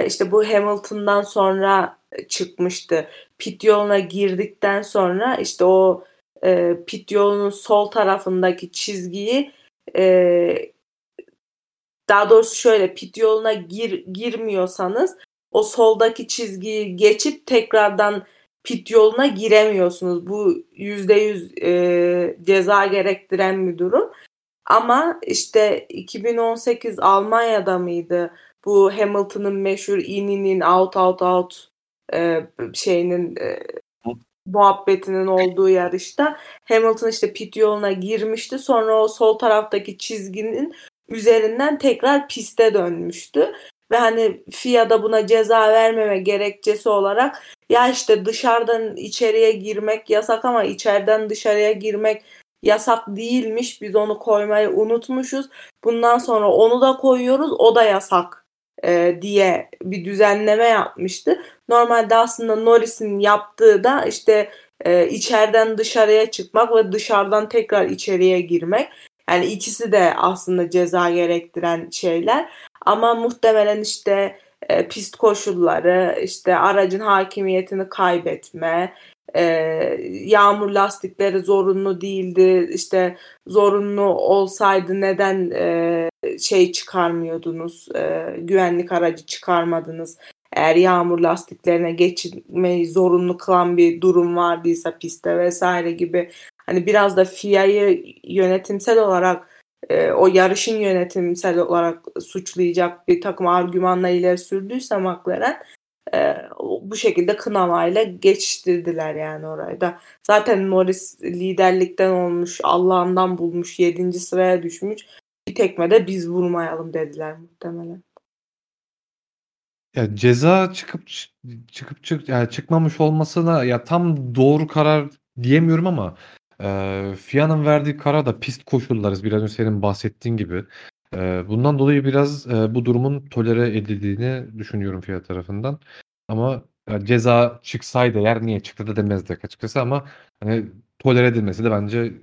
işte bu Hamilton'dan sonra çıkmıştı. Pit yoluna girdikten sonra işte o pit yolunun sol tarafındaki çizgiyi daha doğrusu şöyle pit yoluna girmiyorsanız o soldaki çizgiyi geçip tekrardan pit yoluna giremiyorsunuz. Bu %100 ceza gerektiren bir durum. Ama işte 2018 Almanya'da mıydı? Bu Hamilton'ın meşhur in out şeyinin muhabbetinin olduğu yarışta Hamilton işte pit yoluna girmişti. Sonra o sol taraftaki çizginin üzerinden tekrar piste dönmüştü. Ve hani FIA da buna ceza vermeme gerekçesi olarak ya işte dışarıdan içeriye girmek yasak ama içeriden dışarıya girmek yasak değilmiş. Biz onu koymayı unutmuşuz. Bundan sonra onu da koyuyoruz. O da yasak diye bir düzenleme yapmıştı. Normalde aslında Norris'in yaptığı da işte içeriden dışarıya çıkmak ve dışarıdan tekrar içeriye girmek. Yani ikisi de aslında ceza gerektiren şeyler ama muhtemelen işte pist koşulları, işte aracın hakimiyetini kaybetme, yağmur lastikleri zorunlu değildi, işte zorunlu olsaydı neden şey çıkarmıyordunuz, güvenlik aracı çıkarmadınız? Eğer yağmur lastiklerine geçilmeyi zorunlu kılan bir durum vardıysa pistte vesaire gibi. Hani biraz da FIA'yı yönetimsel olarak o yarışın yönetimsel olarak suçlayacak bir takım argümanla ileri sürdüyse McLaren bu şekilde kınamayla geçiştirdiler yani orayı da. Zaten Norris liderlikten olmuş, Allah'ından bulmuş, 7. sıraya düşmüş. Bir tekmede biz vurmayalım dediler muhtemelen. Ya ceza çıkmamış olmasına ya tam doğru karar diyemiyorum ama FIA'nın verdiği karar da pist koşulları biraz önce senin bahsettiğin gibi. Bundan dolayı biraz bu durumun tolere edildiğini düşünüyorum FIA tarafından. Ama ceza çıksaydı eğer niye çıktı da demezdik açıkçası ama hani tolere edilmesi de bence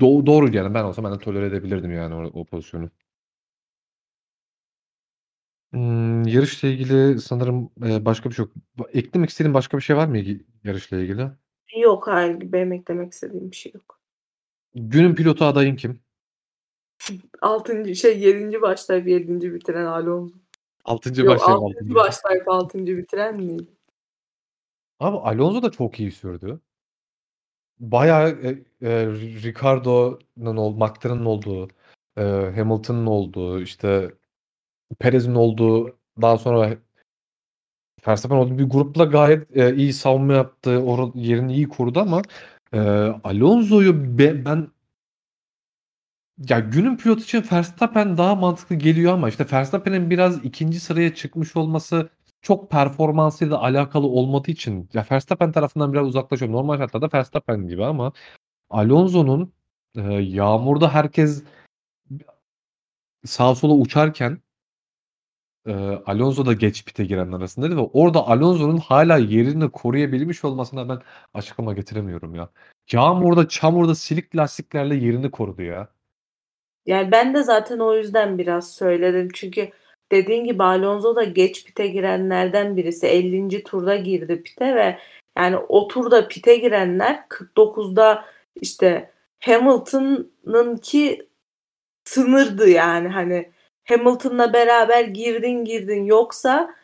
doğru yani ben olsam ben de tolere edebilirdim yani o pozisyonu. Yarışla ilgili sanırım başka bir şey yok. Eklemek istediğin başka bir şey var mı yarışla ilgili? Yok, hayır. Benim eklemek istediğim bir şey yok. Günün pilotu adayın kim? 7. başlayıp 7. bitiren Alonso. 6. başlayıp 6. bitiren miydi? Abi Alonso da çok iyi sürdü. Bayağı Ricciardo'nun, McLaren'ın olduğu, Hamilton'ın olduğu, işte Perez'in olduğu, daha sonra Verstappen olduğu bir grupla gayet iyi savunma yaptı. Yerini iyi korudu ama Alonso'yu ben ya günün pilotu için Verstappen daha mantıklı geliyor ama işte Verstappen'in biraz ikinci sıraya çıkmış olması çok performansıyla alakalı olmadığı için ya Verstappen tarafından biraz uzaklaşıyor. Normal şartlarda Verstappen gibi ama Alonso'nun yağmurda herkes sağa sola uçarken Alonso da geç pite giren arasındaydı ve orada Alonso'nun hala yerini koruyabilmiş olmasına ben açıklama getiremiyorum ya. Yağmurda, çamurda silik lastiklerle yerini korudu ya. Yani ben de zaten o yüzden biraz söyledim. Çünkü dediğin gibi Alonso da geç pite girenlerden birisi. 50. turda girdi pite ve yani o turda pite girenler 49'da işte Hamilton'ınki sınırdı yani hani Hamilton'la beraber girdin yoksa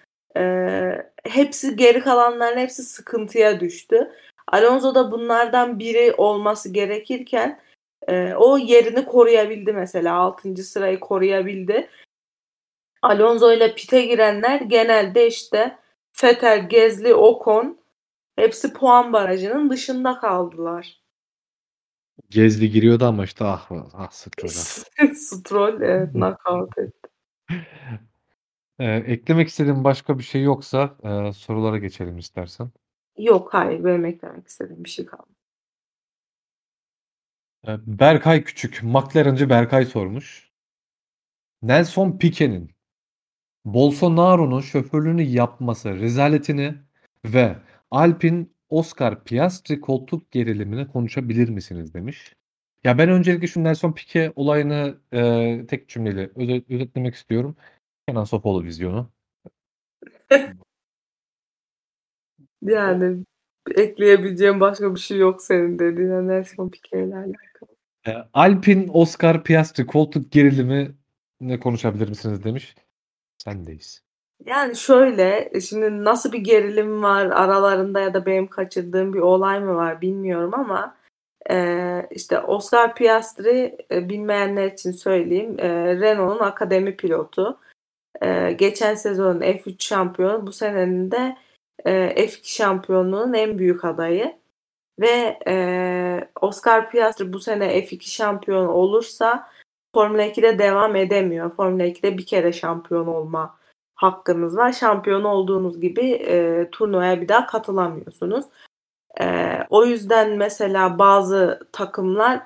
hepsi geri kalanların hepsi sıkıntıya düştü. Alonso da bunlardan biri olması gerekirken o yerini koruyabildi mesela 6. sırayı koruyabildi. Alonso ile pite girenler genelde işte Vettel, Gasly, Ocon hepsi puan barajının dışında kaldılar. Gasly giriyordu ama işte Stroll. Stroll evet knockout etti. Eklemek istediğim başka bir şey yoksa sorulara geçelim istersen. Yok hayır benim eklemek istediğim bir şey kalmadı. Berkay Küçük, McLaren'cı Berkay sormuş. Nelson Piquet'in Bolsonaro'nun şoförlüğünü yapması rezaletini ve Alpine Oscar Piastri koltuk gerilimini konuşabilir misiniz demiş. Ya ben öncelikle şu Nelson Piquet olayını tek cümleyle özetlemek istiyorum. Kenan Sopoğlu vizyonu. Yani ekleyebileceğim başka bir şey yok senin dediğine Nelson Piquet'le alakalı. Alpine Oscar Piastri koltuk gerilimini konuşabilir misiniz demiş. Sendeyiz. Yani şöyle, şimdi nasıl bir gerilim var aralarında ya da benim kaçırdığım bir olay mı var bilmiyorum ama işte Oscar Piastri bilmeyenler için söyleyeyim Renault'un akademi pilotu. Geçen sezonun F3 şampiyonu, bu senenin de F2 şampiyonluğunun en büyük adayı. Ve Oscar Piastri bu sene F2 şampiyonu olursa Formula 2'de devam edemiyor. Formula 2'de bir kere şampiyon olma hakkınız var. Şampiyon olduğunuz gibi turnuvaya bir daha katılamıyorsunuz. O yüzden mesela bazı takımlar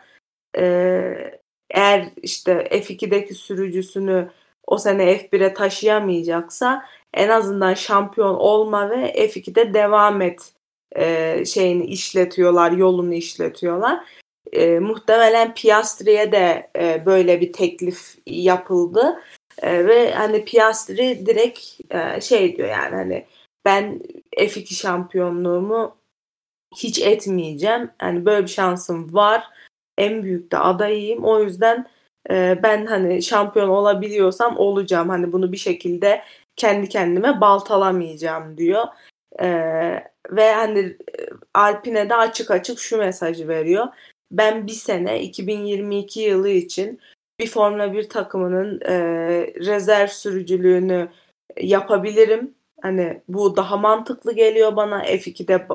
eğer işte F2'deki sürücüsünü o sene F1'e taşıyamayacaksa en azından şampiyon olma ve F2'de devam et şeyini işletiyorlar, yolunu işletiyorlar. Muhtemelen Piastri'ye de böyle bir teklif yapıldı. Ve hani Piastri direkt şey diyor yani hani ben F2 şampiyonluğumu hiç etmeyeceğim. Hani böyle bir şansım var. En büyük de adayıyım. O yüzden ben hani şampiyon olabiliyorsam olacağım. Hani bunu bir şekilde kendi kendime baltalamayacağım diyor. Ve hani Alpine de açık açık şu mesajı veriyor. Ben bir sene 2022 yılı için bir Formula 1 takımının rezerv sürücülüğünü yapabilirim. Hani bu daha mantıklı geliyor bana F2'de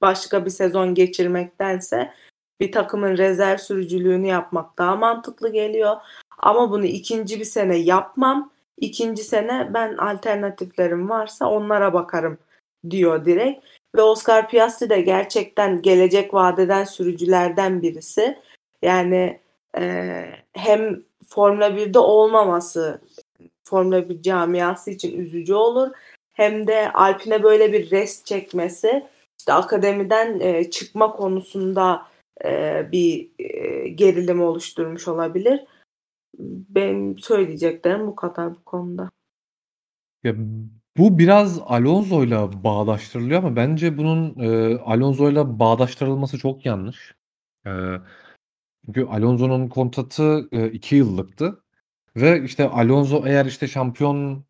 başka bir sezon geçirmektense bir takımın rezerv sürücülüğünü yapmak daha mantıklı geliyor. Ama bunu ikinci bir sene yapmam. İkinci sene ben alternatiflerim varsa onlara bakarım diyor direkt. Ve Oscar Piastri de gerçekten gelecek vadeden sürücülerden birisi. Yani hem Formula 1'de olmaması Formula 1 camiası için üzücü olur. Hem de Alpine böyle bir rest çekmesi işte akademiden çıkma konusunda bir gerilim oluşturmuş olabilir. Benim söyleyeceklerim bu kadar bu konuda. Ya bu biraz Alonso'yla bağdaştırılıyor ama bence bunun Alonso'yla bağdaştırılması çok yanlış. Çünkü Alonso'nun kontratı 2 yıllıktı. Ve işte Alonso eğer işte şampiyonluğa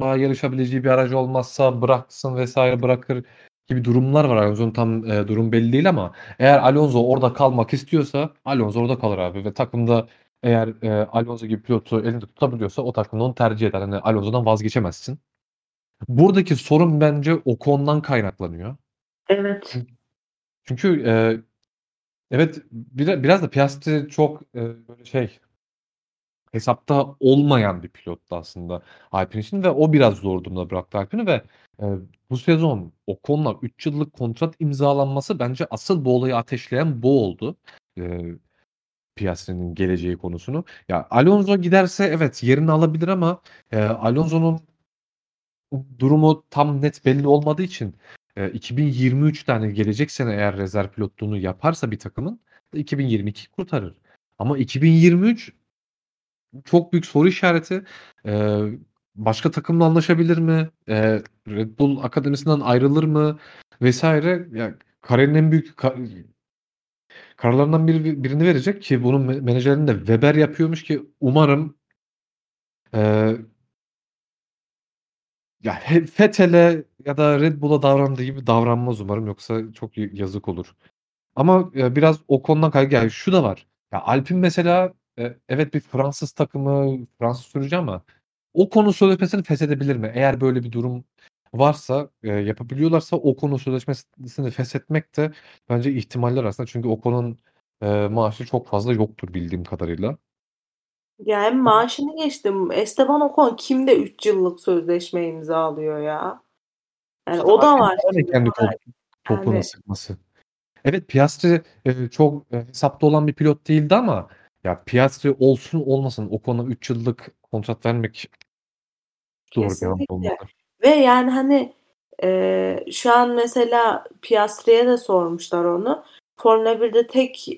yarışabileceği bir aracı olmazsa bıraksın vesaire bırakır gibi durumlar var. Alonso'nun tam durum belli değil ama eğer Alonso orada kalmak istiyorsa Alonso orada kalır abi. Ve takımda eğer Alonso gibi pilotu elinde tutabiliyorsa o takımda onu tercih eder. Yani Alonso'dan vazgeçemezsin. Buradaki sorun bence Ocon'dan kaynaklanıyor. Evet. Çünkü evet biraz da Piastri çok böyle hesapta olmayan bir pilottu aslında Alpine için ve o biraz zor durumda bıraktı Alpine'i ve bu sezon Ocon'la 3 yıllık kontrat imzalanması bence asıl bu olayı ateşleyen bu oldu. Piastri'nin geleceği konusunu. Ya Alonso giderse evet yerini alabilir ama Alonso'nun durumu tam net belli olmadığı için 2023'ten hani gelecek sene eğer rezerv pilotluğunu yaparsa bir takımın 2022 kurtarır. Ama 2023 çok büyük soru işareti. Başka takımla anlaşabilir mi? Red Bull akademisinden ayrılır mı? Vesaire. Ya kariyerin en büyük kararlarından birini verecek ki bunun menajerini de Weber yapıyormuş ki umarım Vettel'e ya da Red Bull'a davrandığı gibi davranmaz umarım. Yoksa çok yazık olur. Ama biraz o konudan kaygı. Yani şu da var. Ya Alpine mesela evet bir Fransız takımı, Fransız sürücü ama o konu sözleşmesini feshedebilir mi? Eğer böyle bir durum varsa yapabiliyorlarsa o konu sözleşmesini feshetmek de bence ihtimaller arasında. Çünkü o konunun maaşı çok fazla yoktur bildiğim kadarıyla. Yani maaşını geçtim. Esteban Ocon kimde 3 yıllık sözleşme imzalıyor ya? Yani o da var. Kendi topunu sıkması. Evet Piastri çok hesapta olan bir pilot değildi ama ya Piastri olsun olmasın Ocon'a 3 yıllık kontrat vermek doğru bir hamle olmalıdır. Ve yani şu an mesela Piastri'ye de sormuşlar onu. Formula 1'de tek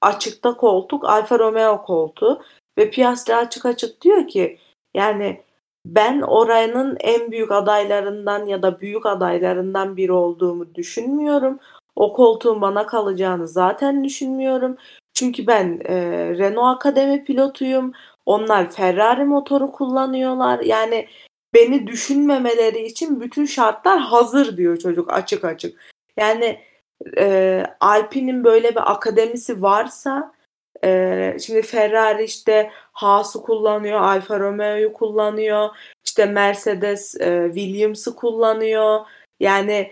açıkta koltuk Alfa Romeo koltuğu ve Piastri açık diyor ki yani ben oranın en büyük adaylarından ya da büyük adaylarından biri olduğumu düşünmüyorum. O koltuğun bana kalacağını zaten düşünmüyorum. Çünkü ben Renault Akademi pilotuyum. Onlar Ferrari motoru kullanıyorlar. Yani beni düşünmemeleri için bütün şartlar hazır diyor çocuk açık. Yani Alpine'in böyle bir akademisi varsa şimdi Ferrari işte Haas'ı kullanıyor, Alfa Romeo'yu kullanıyor, işte Mercedes Williams'ı kullanıyor. Yani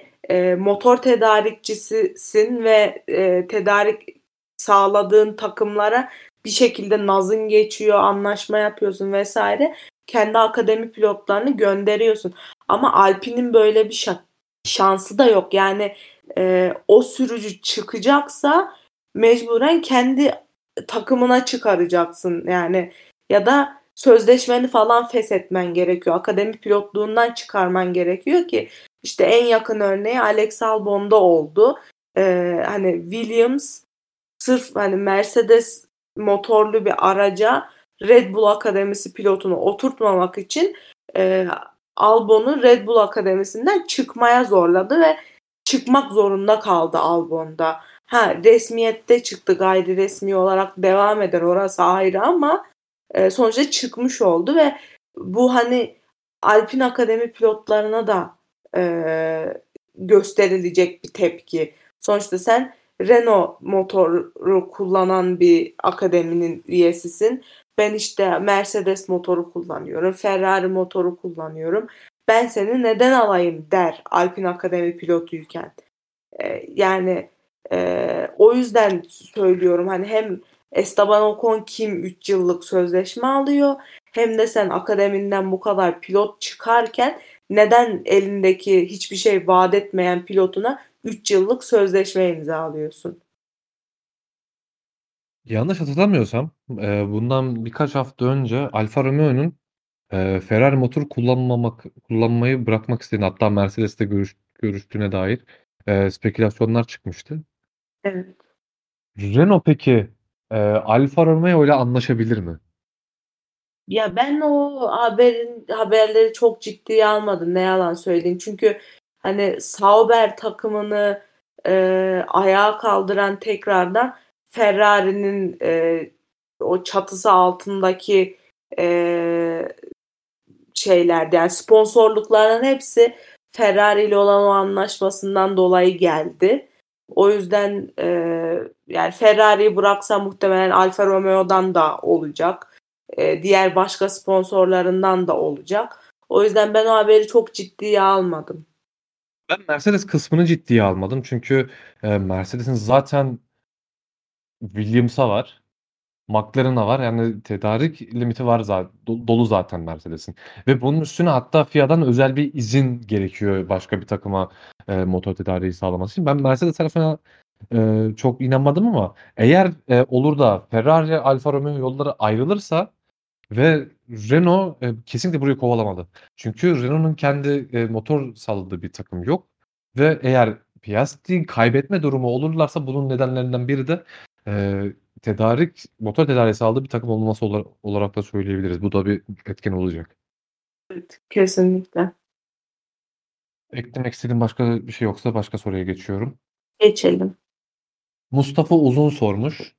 motor tedarikçisisin ve tedarik sağladığın takımlara bir şekilde nazın geçiyor, anlaşma yapıyorsun vesaire. Kendi akademi pilotlarını gönderiyorsun. Ama Alpine'in böyle bir şansı da yok. Yani o sürücü çıkacaksa mecburen kendi takımına çıkaracaksın. Yani ya da sözleşmeni falan feshetmen gerekiyor. Akademi pilotluğundan çıkarman gerekiyor ki işte en yakın örneği Alex Albon'da oldu. Williams sırf Mercedes motorlu bir araca Red Bull Akademisi pilotunu oturtmamak için Albon'u Red Bull Akademisi'nden çıkmaya zorladı ve çıkmak zorunda kaldı Albon'da. Resmiyette çıktı, gayri resmi olarak devam eder orası ayrı ama sonuçta çıkmış oldu ve bu Alpine Akademi pilotlarına da gösterilecek bir tepki. Sonuçta sen Renault motoru kullanan bir akademinin üyesisin. Ben işte Mercedes motoru kullanıyorum, Ferrari motoru kullanıyorum. Ben seni neden alayım der Alpine Akademi pilotuyken. O yüzden söylüyorum hem Esteban Ocon kim 3 yıllık sözleşme alıyor hem de sen akademinden bu kadar pilot çıkarken neden elindeki hiçbir şey vaat etmeyen pilotuna 3 yıllık sözleşme imzalıyorsun? Yanlış hatırlamıyorsam bundan birkaç hafta önce Alfa Romeo'nun Ferrari motor kullanmayı bırakmak istediğini hatta Mercedes'te görüştüğüne dair spekülasyonlar çıkmıştı. Evet. Renault peki Alfa Romeo ile anlaşabilir mi? Ya ben o haberleri çok ciddiye almadım. Ne yalan söyleyeyim. Çünkü Sauber takımını ayağa kaldıran tekrardan Ferrari'nin o çatısı altındaki şeylerde, yani sponsorlukların hepsi Ferrari ile olan o anlaşmasından dolayı geldi. O yüzden yani Ferrari'yi bıraksa muhtemelen Alfa Romeo'dan da olacak. Diğer başka sponsorlarından da olacak. O yüzden ben o haberi çok ciddiye almadım. Ben Mercedes kısmını ciddiye almadım. Çünkü Mercedes'in zaten Williams'a var. McLaren'a var. Yani tedarik limiti var zaten. Dolu zaten Mercedes'in. Ve bunun üstüne hatta FIA'dan özel bir izin gerekiyor başka bir takıma motor tedariği sağlaması için. Ben Mercedes tarafına çok inanmadım ama eğer olur da Ferrari, Alfa Romeo yolları ayrılırsa ve Renault kesinlikle burayı kovalamadı. Çünkü Renault'un kendi motor sağladığı bir takım yok. Ve eğer Piastri kaybetme durumu olurlarsa bunun nedenlerinden biri de tedarik, motor tedariği sağladığı bir takım olması olarak da söyleyebiliriz. Bu da bir etken olacak. Evet, kesinlikle. Eklemek istediğim başka bir şey yoksa başka soruya geçiyorum. Geçelim. Mustafa Uzun sormuş.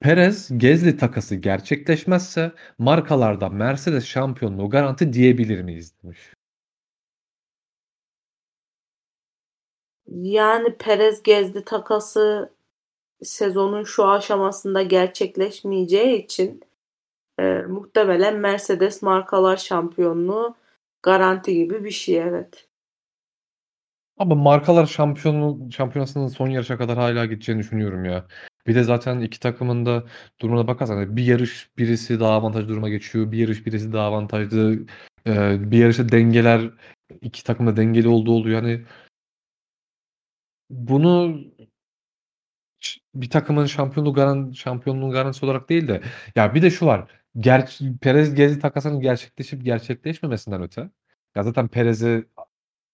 Perez Gasly takası gerçekleşmezse markalarda Mercedes şampiyonluğu garanti diyebilir miyiz demiş. Yani Perez Gasly takası sezonun şu aşamasında gerçekleşmeyeceği için muhtemelen Mercedes markalar şampiyonluğu garanti gibi bir şey, evet. Ama markalar şampiyonasının son yarışa kadar hala gideceğini düşünüyorum ya. Bir de zaten iki takımın da durumuna bakarsan bir yarış birisi daha avantajlı duruma geçiyor. Bir yarış birisi daha avantajlı. Bir yarışta dengeler, iki takım da dengeli olduğu oluyor. Yani bunu bir takımın şampiyonluğun garantisi olarak değil de ya bir de şu var. Perez Gasly takasının gerçekleşip gerçekleşmemesinden öte. Ya zaten Perez'i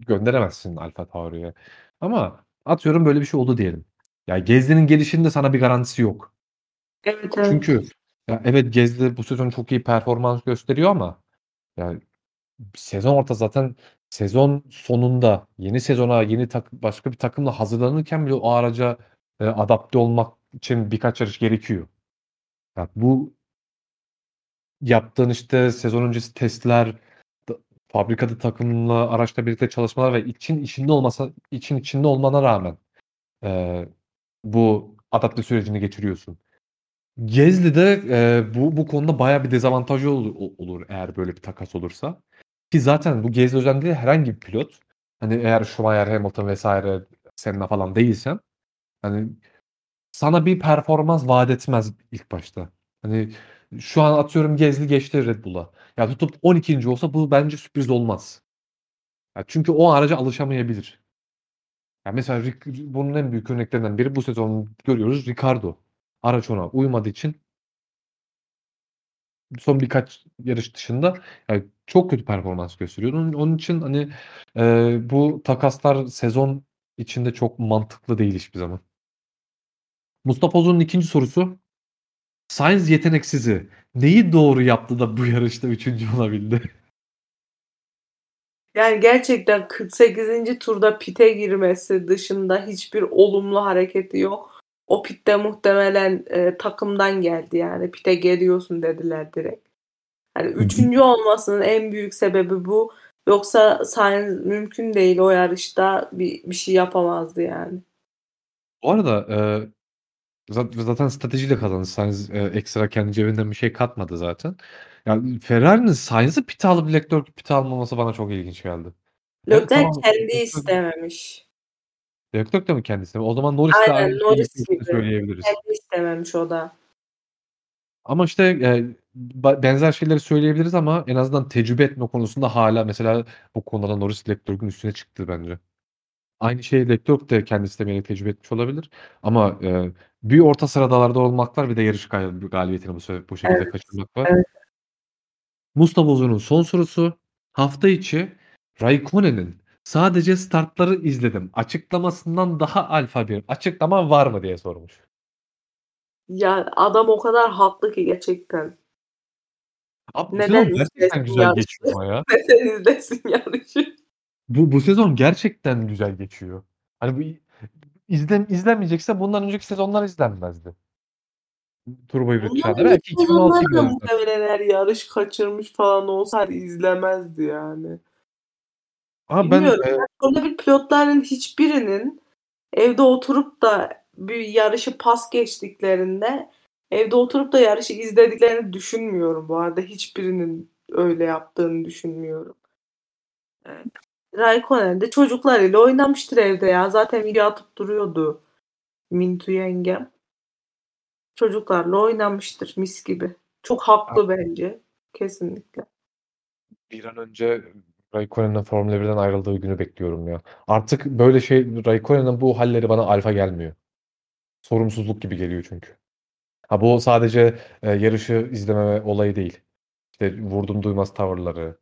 gönderemezsin Alfa Tauri'ye. Ama atıyorum böyle bir şey oldu diyelim. Ya Gezli'nin gelişinde sana bir garantisi yok. Evet. Çünkü ya evet Gasly bu sezon çok iyi performans gösteriyor ama yani sezon ortası zaten sezon sonunda yeni sezona başka bir takımla hazırlanırken bile o araca adapte olmak için birkaç yarış gerekiyor. Yani bu yaptığın işte sezon öncesi testler, fabrikada takımla araçla birlikte çalışmalar ve içinde olmana rağmen bu adapte sürecini geçiriyorsun. Gasly'de bu konuda bayağı bir dezavantajı olur eğer böyle bir takas olursa. Ki zaten bu Gasly özelliği herhangi bir pilot, hani eğer Schumacher, Hamilton vesaire Senna falan değilsen, hani sana bir performans vaat etmez ilk başta. Hani şu an atıyorum Gasly geçti Red Bull'a. Ya tutup 12. olsa bu bence sürpriz olmaz. Ya çünkü o araca alışamayabilir. Ya mesela bunun en büyük örneklerinden biri bu sezon görüyoruz Ricciardo. Araç ona uymadığı için son birkaç yarış dışında yani çok kötü performans gösteriyor. Onun için hani bu takaslar sezon içinde çok mantıklı değil hiçbir zaman. Mustafa Uzun'un ikinci sorusu. Sainz yeteneksizi neyi doğru yaptı da bu yarışta 3. olabildi? Yani gerçekten 48. turda pite girmesi dışında hiçbir olumlu hareketi yok. O pitte muhtemelen takımdan geldi yani. Pite geliyorsun dediler direkt. Yani 3. olmasının en büyük sebebi bu. Yoksa Sainz mümkün değil o yarışta bir şey yapamazdı yani. Bu arada zaten stratejiyle kazandı. Sainz ekstra kendi cebinden bir şey katmadı zaten. Yani Ferrari'nin Sainz'ı pite alıp Leclerc'i pite almaması bana çok ilginç geldi. Leclerc yani, tamam, kendi istememiş. Leclerc de mi kendisi? O zaman Norris de aynı şeyi söyleyebiliriz. Kendi istememiş o da. Ama işte benzer şeyleri söyleyebiliriz ama en azından tecrübe etme konusunda hala mesela bu konuda Norris Leclerc'in üstüne çıktı bence. Aynı şeyi Leclerc de kendi istemeyerek tecrübe etmiş olabilir. Ama bir orta sıradalarda olmak var bir de yarış galibiyetini bu şekilde kaçırmak var. Evet. Mustafa Uzun'un son sorusu. Hafta içi Räikkönen'in sadece startları izledim açıklamasından daha alfa bir açıklama var mı diye sormuş. Ya adam o kadar haklı ki gerçekten. Abi, neden izlesin güzel geçiyor ya? Neden izlesin yarışı? Bu sezon gerçekten güzel geçiyor. Hani bu izlenmeyecekse bundan önceki sezonlar izlenmezdi. turbo hibrit uçaklar. Belki 2006 yılında yarış kaçırmış falan olsaydı izlemezdi yani. Ama ben sonra bir pilotların hiçbirinin evde oturup da bir yarışı pas geçtiklerinde evde oturup da yarışı izlediklerini düşünmüyorum. Bu arada hiçbirinin öyle yaptığını düşünmüyorum. Evet. Räikkönen de çocuklarıyla oynamıştır evde ya. Zaten video atıp duruyordu Mintu yengem. Çocuklarla oynamıştır mis gibi. Çok haklı abi. Bence. Kesinlikle. Bir an önce Räikkönen'in Formula 1'den ayrıldığı günü bekliyorum ya. Artık böyle şey Räikkönen'in bu halleri bana alfa gelmiyor. Sorumsuzluk gibi geliyor çünkü. Ha bu sadece yarışı izlememe olayı değil. İşte vurdum duymaz tavırları.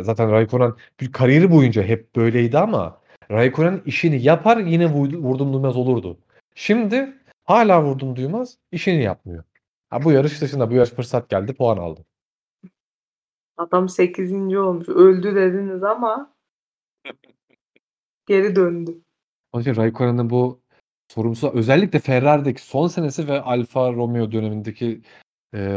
Zaten Räikkönen bir kariyeri boyunca hep böyleydi ama Räikkönen işini yapar yine vurdum duymaz olurdu. Şimdi hala vurdum duymaz işini yapmıyor. Ha bu yarış dışında bu yarış fırsat geldi puan aldı. Adam 8. olmuş. Öldü dediniz ama geri döndü. Onun için Räikkönen'in bu sorumsuz özellikle Ferrari'deki son senesi ve Alfa Romeo dönemindeki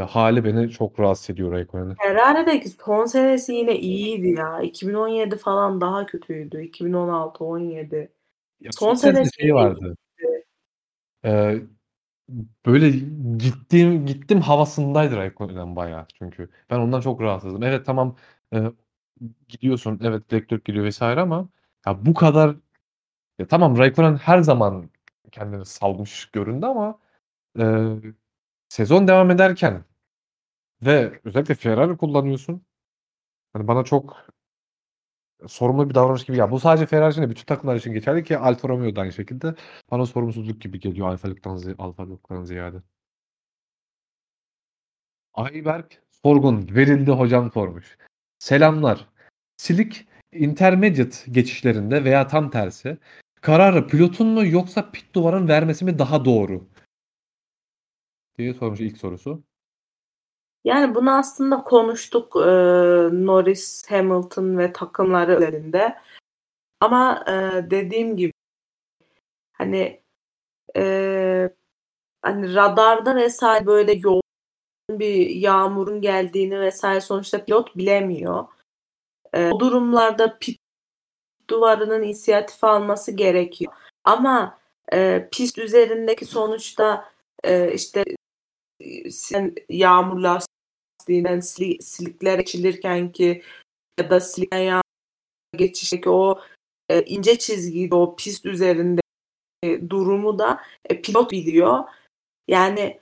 hali beni çok rahatsız ediyor Räikkönen'in. Ferrari'deki son senesi yine iyiydi ya. 2017 falan daha kötüydü. 2016-17. Son senesi şey vardı. Böyle gittim havasındaydı Räikkönen'den bayağı çünkü. Ben ondan çok rahatsızdım. Evet tamam gidiyorsun. Evet direktör gidiyor vesaire ama ya bu kadar ya, tamam Räikkönen her zaman kendini salmış göründü ama sezon devam ederken ve özellikle Ferrari kullanıyorsun. Yani bana çok sorumlu bir davranış gibi ya. Bu sadece Ferrari için değil, bütün takımlar için geçerli ki Alfa Romeo da aynı şekilde bana sorumsuzluk gibi geliyor alfalıktan ziyade. Ayberk Sorgun verildi hocam sormuş. Selamlar. Silik intermediate geçişlerinde veya tam tersi kararı pilotun mu yoksa pit duvarın vermesi mi daha doğru? diye sormuş ilk sorusu. Yani bunu aslında konuştuk Norris, Hamilton ve takımları üzerinde. Ama dediğim gibi hani radarda vesaire böyle yoğun bir yağmurun geldiğini vesaire sonuçta pilot bilemiyor. O durumlarda pit duvarının inisiyatifi alması gerekiyor. Ama pist üzerindeki sonuçta işte yağmur lastiğinden silikler geçilirken ki ya da silikten yağmur geçişteki o ince çizgiyi o pist üzerinde durumu da pilot biliyor. Yani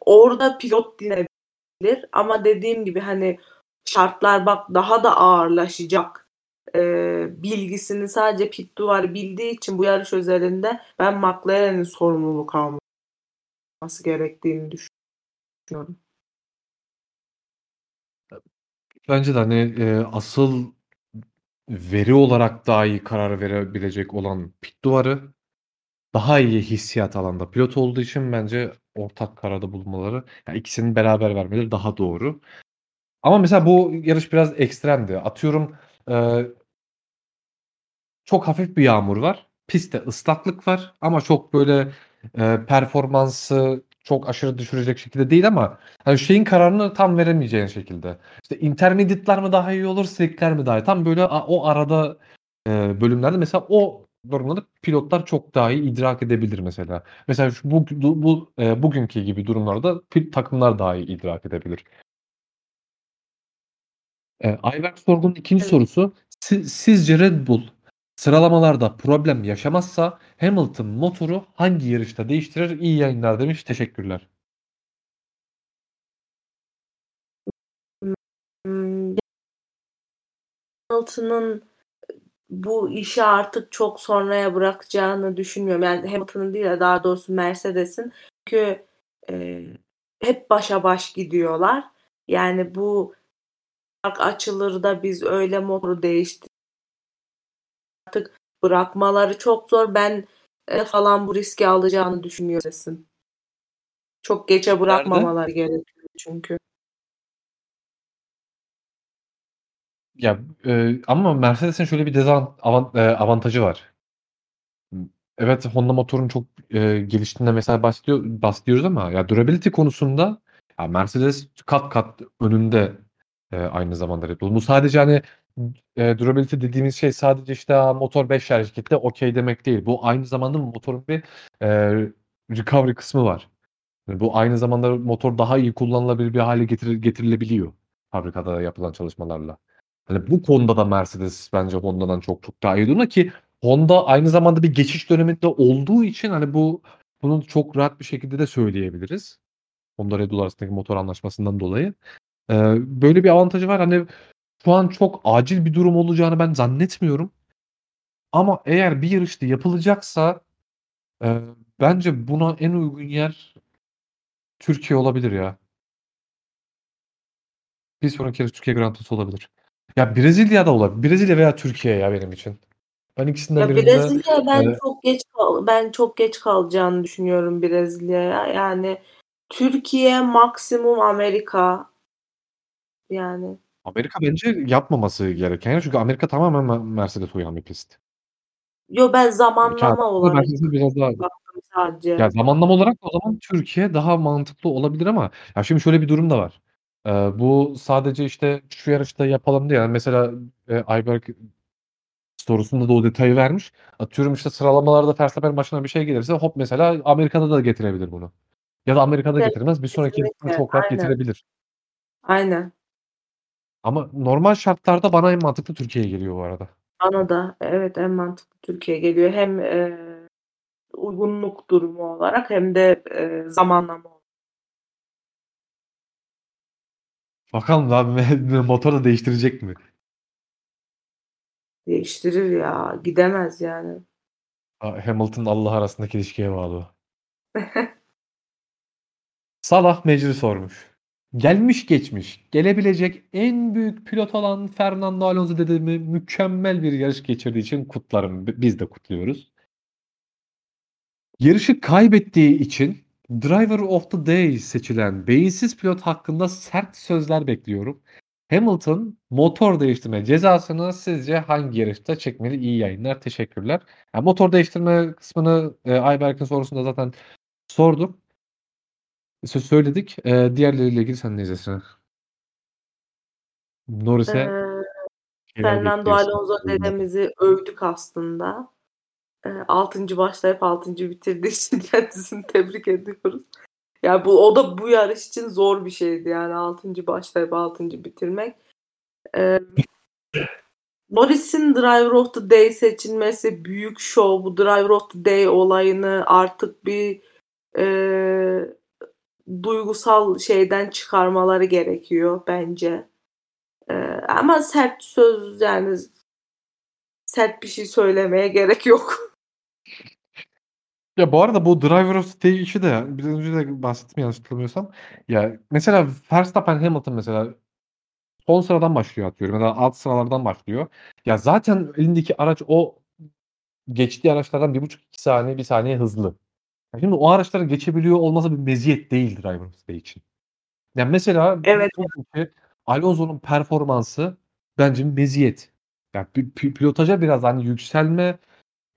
orada pilot dinleyebilir ama dediğim gibi hani şartlar bak daha da ağırlaşacak bilgisini sadece pit duvarı bildiği için bu yarış üzerinde ben McLaren'in sorumluluk almıştım. Nasıl gerektiğini düşünüyorum. Bence de hani asıl veri olarak daha iyi karar verebilecek olan pit duvarı daha iyi hissiyat alanda pilot olduğu için bence ortak kararda bulunmaları, yani ikisinin beraber vermeleri daha doğru. Ama mesela bu yarış biraz ekstremdi. Atıyorum çok hafif bir yağmur var. Pistte ıslaklık var ama çok böyle performansı çok aşırı düşürecek şekilde değil ama hani şeyin kararını tam veremeyeceğin şekilde. İşte intermediatlar mı daha iyi olur, slickler mi daha iyi? Tam böyle o arada bölümlerde mesela o durumlarda pilotlar çok daha iyi idrak edebilir mesela. Mesela şu bugünkü gibi durumlarda takımlar daha iyi idrak edebilir. Ayberk Sorgun'un ikinci sorusu. Sizce Red Bull sıralamalarda problem yaşamazsa Hamilton motoru hangi yarışta değiştirir? İyi yayınlar demiş. Teşekkürler. Hamilton'ın bu işi artık çok sonraya bırakacağını düşünmüyorum. Yani Hamilton'ın değil de daha doğrusu Mercedes'in. Çünkü hep başa baş gidiyorlar. Yani bu fark açılır da biz öyle motoru değiştiririz. Artık bırakmaları çok zor. Ben falan bu riski alacağını düşünüyorsun. Çok geçe bırakmamaları gerekiyor çünkü. Ya ama Mercedes'in şöyle bir dezavantajı var. Evet, Honda motorun çok geliştiğinden mesela bahsediyoruz ama ya durability konusunda ya Mercedes kat kat önünde aynı zamanda Red Bull. Bu sadece hani durability dediğimiz şey sadece işte motor 5 şarj gitti okey demek değil. Bu aynı zamanda motorun bir recovery kısmı var. Yani bu aynı zamanda motor daha iyi kullanılabilir bir hale getirilebiliyor fabrikada yapılan çalışmalarla. Hani bu konuda da Mercedes bence Honda'dan çok daha iyi durumda ki Honda aynı zamanda bir geçiş döneminde olduğu için hani bunu çok rahat bir şekilde de söyleyebiliriz. Honda Red Bull arasındaki motor anlaşmasından dolayı. Böyle bir avantajı var. Hani şu an çok acil bir durum olacağını ben zannetmiyorum. Ama eğer bir yarışta yapılacaksa bence buna en uygun yer Türkiye olabilir ya. Bir sonraki yarış Türkiye Grand Prix'si olabilir. Ya Brezilya'da olabilir. Brezilya veya Türkiye ya benim için. Ben ikisinden ya birinde. Brezilya ben çok geç kalacağını düşünüyorum Brezilya'ya. Yani Türkiye maksimum Amerika. Yani Amerika bence yapmaması gereken. Çünkü Amerika tamamen Mercedes uyan bir pist. Yo ben zamanlama olarak biraz daha baktım sadece. Ya zamanlama olarak o zaman Türkiye daha mantıklı olabilir ama ya şimdi şöyle bir durum da var. Bu sadece işte şu yarışta yapalım diye. Yani mesela Ayberk sorusunda da o detayı vermiş. Atıyorum işte sıralamalarda Verstappen başına bir şey gelirse hop mesela Amerika'da da getirebilir bunu. Ya da Amerika'da getirmez. Bir sonraki yarışta çok rahat getirebilir. Aynen. Ama normal şartlarda bana en mantıklı Türkiye geliyor bu arada. Bana da evet en mantıklı Türkiye geliyor. Hem uygunluk durumu olarak hem de zamanlama olarak. Bakalım lan motoru değiştirecek mi? Değiştirir ya. Gidemez yani. Hamilton Allah arasındaki ilişkiye bağlı. Salah Mecri sormuş. Gelmiş geçmiş gelebilecek en büyük pilot olan Fernando Alonso dediğimi mükemmel bir yarış geçirdiği için kutlarım. Biz de kutluyoruz. Yarışı kaybettiği için Driver of the Day seçilen beyinsiz pilot hakkında sert sözler bekliyorum. Hamilton motor değiştirme cezasını sizce hangi yarışta çekmeli? İyi yayınlar. Teşekkürler. Yani motor değiştirme kısmını Ayberk'in sorusunda zaten sorduk. Söyledik. Diğerleriyle ilgili sen ne izlesin? Norris'e Fernando Alonso dedemizi övdük aslında. 6. başlayıp 6. bitirdiği için kendisini tebrik ediyoruz. Ya o da bu yarış için zor bir şeydi yani 6. başlayıp 6. bitirmek. Norris'in Driver of the Day seçilmesi büyük şov. Bu Driver of the Day olayını artık bir duygusal şeyden çıkarmaları gerekiyor bence. Ama sert söz yani sert bir şey söylemeye gerek yok. Ya bu arada bu Driver of the Day işi de biraz önce de bahsettim yanlış hatırlamıyorsam. Ya mesela Verstappen Hamilton mesela son sıradan başlıyor atıyorum ya da alt sıralardan başlıyor. Ya zaten elindeki araç o geçtiği araçlardan 1,5-2 saniye 1 saniye hızlı. Ya şimdi o araçların geçebiliyor olması bir meziyet değildir Driver of the Day için. Yani mesela evet. Alonso'nun performansı bence bir meziyet. Yani pilotaja biraz hani yükselme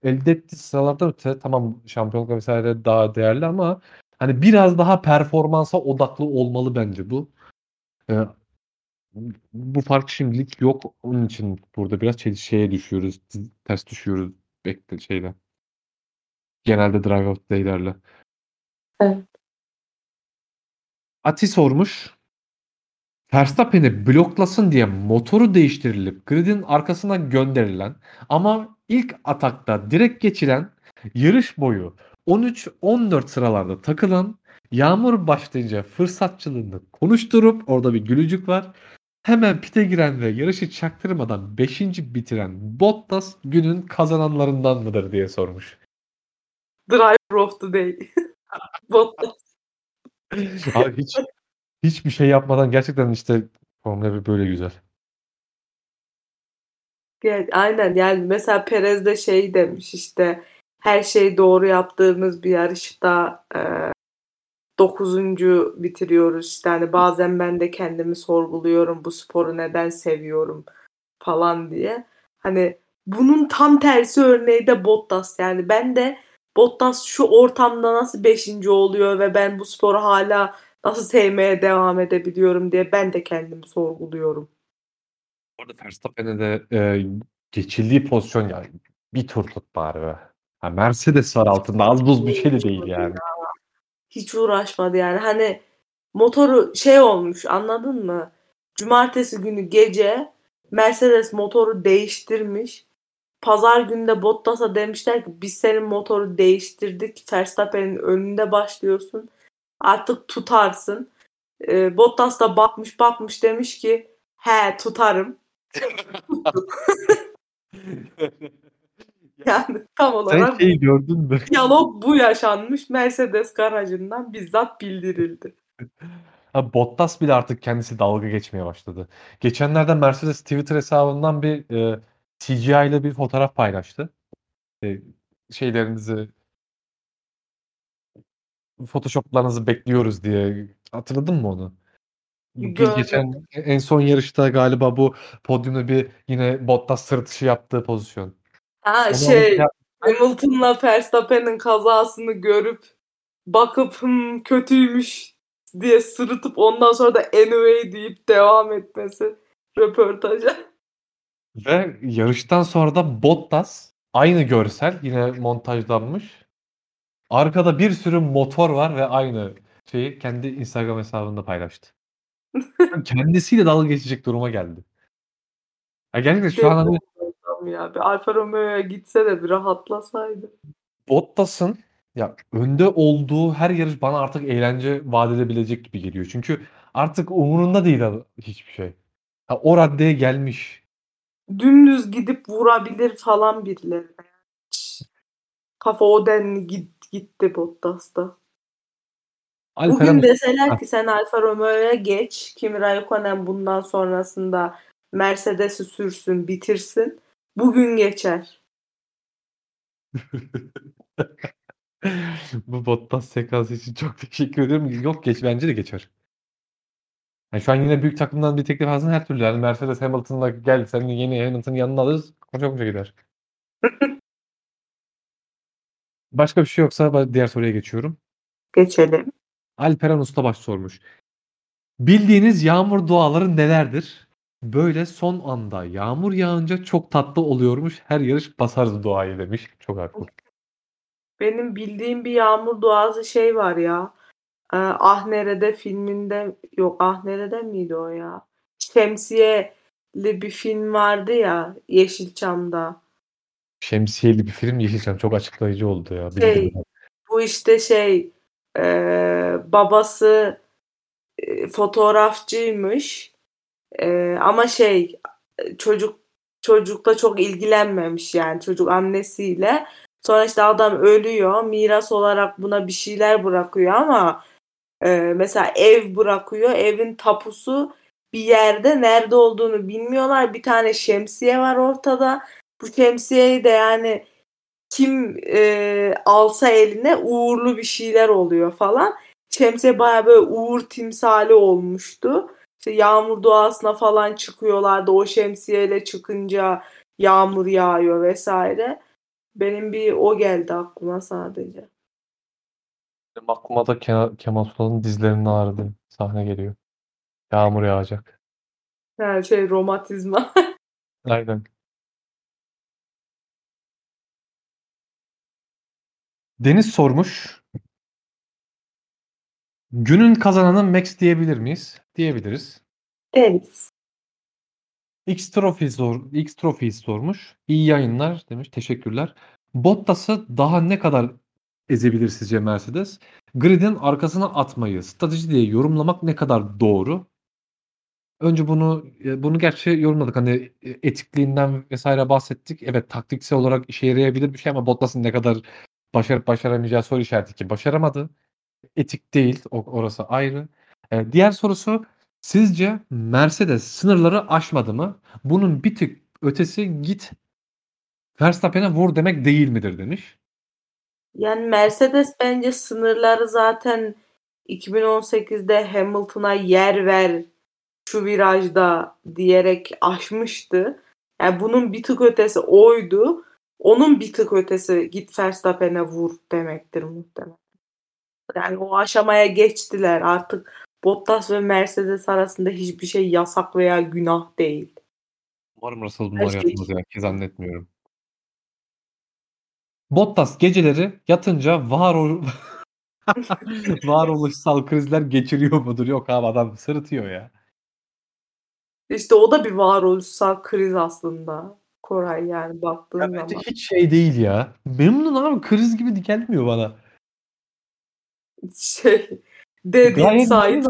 elde ettiği sıralardan öte tamam şampiyonluk vesaire daha değerli ama hani biraz daha performansa odaklı olmalı bence bu. Bu fark şimdilik yok. Onun için burada biraz şeye düşüyoruz. Ters düşüyoruz. Bekle şeyle. Genelde Drive of the Day'lerle. Evet. Ati sormuş. Verstappen'i bloklasın diye motoru değiştirilip gridin arkasına gönderilen ama ilk atakta direkt geçilen yarış boyu 13-14 sıralarda takılan yağmur başlayınca fırsatçılığını konuşturup orada bir gülücük var. Hemen pite giren ve yarışı çaktırmadan 5. bitiren Bottas günün kazananlarından mıdır diye sormuş. Driver of the Day. Bottas. Abi hiçbir şey yapmadan gerçekten işte Formula 1 böyle güzel. Yani, aynen yani mesela Perez de şey demiş işte her şeyi doğru yaptığımız bir yarışta 9. bitiriyoruz. İşte hani bazen ben de kendimi sorguluyorum bu sporu neden seviyorum falan diye. Hani bunun tam tersi örneği de Bottas yani ben de Bottas şu ortamda nasıl 5. oluyor ve ben bu sporu hala nasıl sevmeye devam edebiliyorum diye ben de kendimi sorguluyorum. Orada Verstappen'e de geçildiği pozisyon yani bir tur tut bari be. Yani Mercedes var altında, az buz bir şey de değil yani. Ya. Hiç uğraşmadı yani. Hani motoru şey olmuş, anladın mı? Cumartesi günü gece Mercedes motoru değiştirmiş. Pazar günü de Bottas'a demişler ki biz senin motoru değiştirdik. Verstappen'in önünde başlıyorsun. Artık tutarsın. Bottas da bakmış demiş ki he tutarım. Yani tam olarak sen şeyi gördün mü? Diyalog bu yaşanmış. Mercedes garajından bizzat bildirildi. Ha, Bottas bile artık kendisi dalga geçmeye başladı. Geçenlerden Mercedes Twitter hesabından bir CGI ile bir fotoğraf paylaştı. Şeylerinizi, Photoshop'larınızı bekliyoruz diye. Hatırladın mı onu? Gördüm. Geçen en son yarışta galiba bu podyumda bir yine Bottas sırtışı yaptığı pozisyon. Ha onu Hamilton'la Verstappen'in kazasını görüp bakıp kötüymüş diye sırıtıp ondan sonra da anyway deyip devam etmesi röportaja. Ve yarıştan sonra da Bottas aynı görsel yine montajlanmış. Arkada bir sürü motor var ve aynı şeyi kendi Instagram hesabında paylaştı. Kendisiyle dalga geçecek duruma geldi. Ya gerçekten şu an hani ya bir Alfa Romeo'ya gitse de bir rahatlasaydı. Bottas'ın ya önde olduğu her yarış bana artık eğlence vaat edebilecek gibi geliyor. Çünkü artık umurunda değil hiçbir şey. Ya, o raddeye gelmiş. Dümdüz gidip vurabilir falan birilerine. Kafa o denli gitti Bottas'ta. Bugün deseler ki sen Alfa Romeo'ya geç, Kimi Räikkönen bundan sonrasında Mercedes'i sürsün, bitirsin. Bugün geçer. Bu Bottas sekansı için çok teşekkür ediyorum. Yok geç, bence de geçer. Yani şu an yine büyük takımdan bir teklif alsın her türlü. Yani Mercedes Hamilton'la gel, senin yeni Hamilton'ın yanına alırız. Koşa koşa gider. Başka bir şey yoksa diğer soruya geçiyorum. Geçelim. Alperen Ustabaş sormuş. Bildiğiniz yağmur duaları nelerdir? Böyle son anda yağmur yağınca çok tatlı oluyormuş. Her yarış basardı duayı demiş. Çok haklı. Benim bildiğim bir yağmur duası şey var ya. Ahnere'de filminde, yok Ahnere'de miydi o ya? Şemsiyeli bir film vardı ya Yeşilçam'da. Şemsiyeli bir film Yeşilçam çok açıklayıcı oldu ya. Şey, bu işte şey babası fotoğrafçıymış. Ama şey çocukla çok ilgilenmemiş yani çocuk annesiyle. Sonra işte adam ölüyor. Miras olarak buna bir şeyler bırakıyor ama mesela ev bırakıyor. Evin tapusu bir yerde, nerede olduğunu bilmiyorlar. Bir tane şemsiye var ortada. Bu şemsiyeyi de yani kim alsa eline uğurlu bir şeyler oluyor falan. Şemsiye bayağı böyle uğur timsali olmuştu. İşte yağmur duasına falan çıkıyorlardı. O şemsiyeyle çıkınca yağmur yağıyor vesaire. Benim bir o geldi aklıma sadece. Benim aklıma da Kemal Sunal'ın dizlerinin ağrıdığı sahne geliyor. Yağmur yağacak. Yani şey romatizma. Aynen. Deniz sormuş. Günün kazananı Max diyebilir miyiz? Diyebiliriz. Evet. X Trophy sormuş. İyi yayınlar demiş. Teşekkürler. Bottas'ı daha ne kadar ezebilir sizce Mercedes? Grid'in arkasına atmayı strateji diye yorumlamak ne kadar doğru? Önce bunu gerçi yorumladık. Hani etikliğinden vesaire bahsettik. Evet taktiksel olarak işe yarayabilir bir şey ama Bottas'ın ne kadar başarıp başaramayacağı soru işareti ki başaramadı. Etik değil. Orası ayrı. Diğer sorusu sizce Mercedes sınırları aşmadı mı? Bunun bir tık ötesi git Verstappen'e vur demek değil midir demiş. Yani Mercedes bence sınırları zaten 2018'de Hamilton'a yer ver şu virajda diyerek aşmıştı. Yani bunun bir tık ötesi oydu. Onun bir tık ötesi git Verstappen'e vur demektir muhtemelen. Yani o aşamaya geçtiler. Artık Bottas ve Mercedes arasında hiçbir şey yasak veya günah değil. Umarım Russell bunları yapmaz ya. Ki zannetmiyorum. Bottas geceleri yatınca varoluşsal krizler geçiriyor mudur? Yok abi, adam sırıtıyor ya. İşte o da bir varoluşsal kriz aslında. Koray, yani baktığın ya zaman. Hiç şey değil ya. Memnun abi, kriz gibi gelmiyor bana. Şey dediğin sayede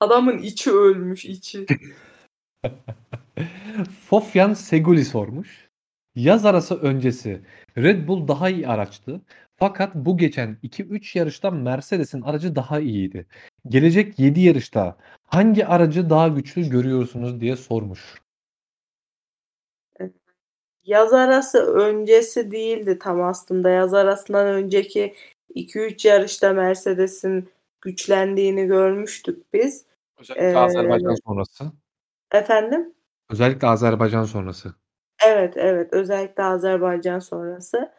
adamın içi ölmüş içi. Fofyan Seguli sormuş. Yaz arası öncesi Red Bull daha iyi araçtı. Fakat bu geçen 2-3 yarışta Mercedes'in aracı daha iyiydi. Gelecek 7 yarışta hangi aracı daha güçlü görüyorsunuz diye sormuş. Yaz arası öncesi değildi tam aslında. Yaz arasından önceki 2-3 yarışta Mercedes'in güçlendiğini görmüştük biz. Özellikle Azerbaycan sonrası. Efendim? Özellikle Azerbaycan sonrası. Evet. Özellikle Azerbaycan sonrası.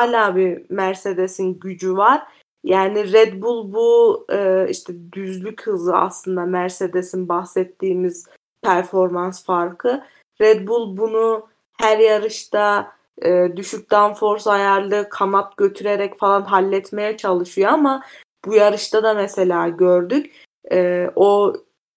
Hala bir Mercedes'in gücü var. Yani Red Bull bu işte düzlük hızı aslında Mercedes'in bahsettiğimiz performans farkı. Red Bull bunu her yarışta düşük downforce ayarlı kanat götürerek falan halletmeye çalışıyor ama bu yarışta da mesela gördük. O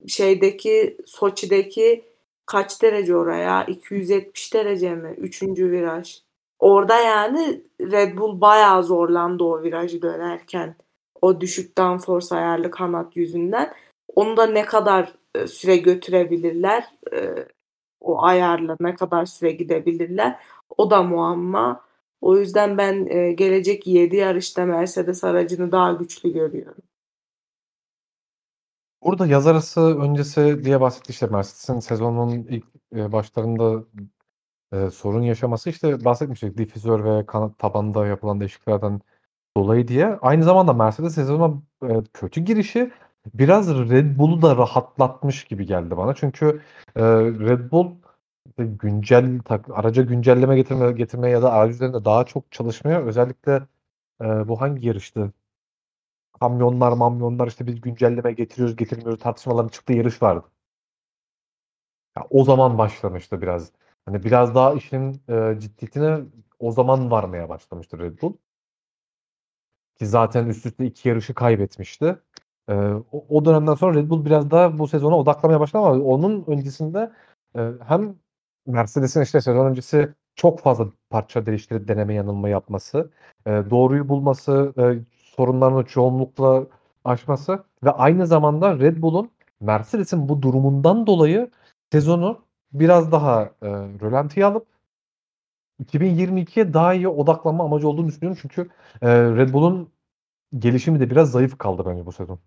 şeydeki Soçi'deki kaç derece oraya? 270 derece mi? 3. viraj. Orada yani Red Bull bayağı zorlandı o virajı dönerken. O düşük downforce ayarlı kanat yüzünden. Onu da ne kadar süre götürebilirler? O ayarla ne kadar süre gidebilirler? O da muamma. O yüzden ben gelecek 7 yarışta Mercedes aracını daha güçlü görüyorum. Burada yaz arası öncesi diye bahsetti işte Mercedes'in sezonun ilk başlarında sorun yaşaması, işte bahsetmiştik difüzör ve kanat tabanında yapılan değişikliklerden dolayı diye. Aynı zamanda Mercedes sezona kötü girişi biraz Red Bull'u da rahatlatmış gibi geldi bana. Çünkü Red Bull araca güncelleme getirmeye ya da aracı üzerinde daha çok çalışmaya, özellikle bu hangi yarıştı? Kamyonlar işte biz güncelleme getirmiyoruz tartışmaların çıktığı yarış vardı. Ya, o zaman başlamıştı biraz. Hani biraz daha işin ciddiyetine o zaman varmaya başlamıştı Red Bull. Ki zaten üst üste 2 yarışı kaybetmişti. O dönemden sonra Red Bull biraz daha bu sezona odaklamaya başladı ama onun öncesinde hem Mercedes'in işte sezon öncesi çok fazla parça değiştirip deneme yanılma yapması, doğruyu bulması, sorunlarını çoğunlukla aşması ve aynı zamanda Red Bull'un Mercedes'in bu durumundan dolayı sezonu biraz daha rölantiye alıp 2022'ye daha iyi odaklama amacı olduğunu düşünüyorum. Çünkü Red Bull'un gelişimi de biraz zayıf kaldı bence bu sezon.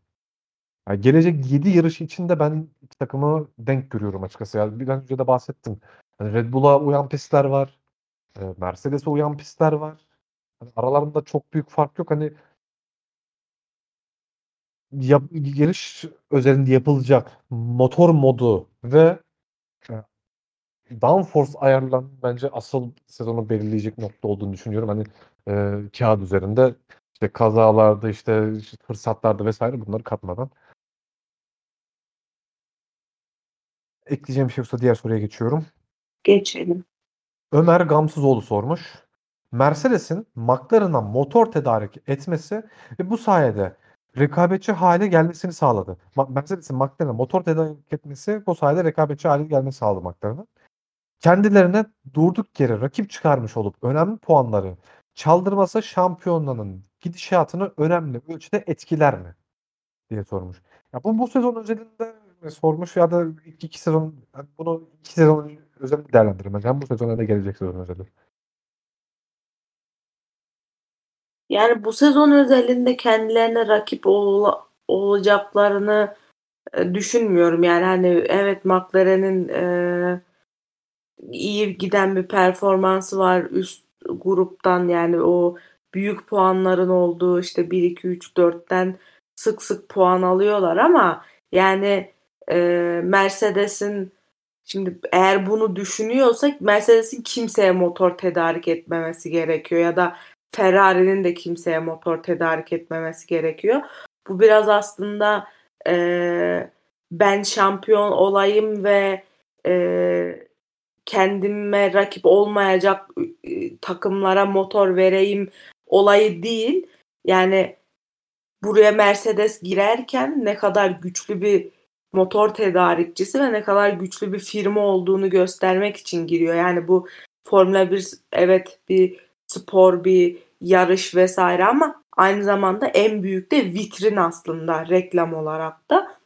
Yani gelecek 7 yarış içinde ben iki takımı denk görüyorum açıkçası. Yani bir an önce de bahsettim. Yani Red Bull'a uyan pistler var. Mercedes'e uyan pistler var. Yani aralarında çok büyük fark yok. Hani yarış özelinde yapılacak motor modu ve downforce ayarlanan bence asıl sezonu belirleyecek nokta olduğunu düşünüyorum. Hani kağıt üzerinde işte kazalarda, işte fırsatlarda vesaire bunları katmadan. Ekleyeceğim bir şey yoksa diğer soruya geçiyorum. Geçelim. Ömer Gamsızoğlu sormuş. Mercedes'in McLaren'a motor tedarik etmesi ve bu sayede rekabetçi hale gelmesini sağladı. Mercedes'in McLaren'a motor tedarik etmesi bu sayede rekabetçi hale gelmesini sağladı McLaren'a. Kendilerine durduk yere rakip çıkarmış olup önemli puanları çaldırması şampiyonluğun gidişatını önemli ölçüde etkiler mi diye sormuş. Ya bu sezon özelinde sormuş ya da iki sezon, yani bunu iki sezon özelinde değerlendirmek. Hem bu sezonda da gelecek sezon özelinde. Yani bu sezon özelinde kendilerine rakip olacaklarını düşünmüyorum. Yani hani evet McLaren'in iyi giden bir performansı var üst gruptan, yani o büyük puanların olduğu işte 1, 2, 3, 4'ten sık sık puan alıyorlar ama yani Mercedes'in Şimdi eğer bunu düşünüyorsak Mercedes'in kimseye motor tedarik etmemesi gerekiyor ya da Ferrari'nin de kimseye motor tedarik etmemesi gerekiyor. Bu biraz aslında ben şampiyon olayım ve kendime rakip olmayacak takımlara motor vereyim olayı değil. Yani buraya Mercedes girerken ne kadar güçlü bir motor tedarikçisi ve ne kadar güçlü bir firma olduğunu göstermek için giriyor. Yani bu Formula 1 evet bir spor, bir yarış vesaire ama aynı zamanda en büyük de vitrin aslında reklam olarak da.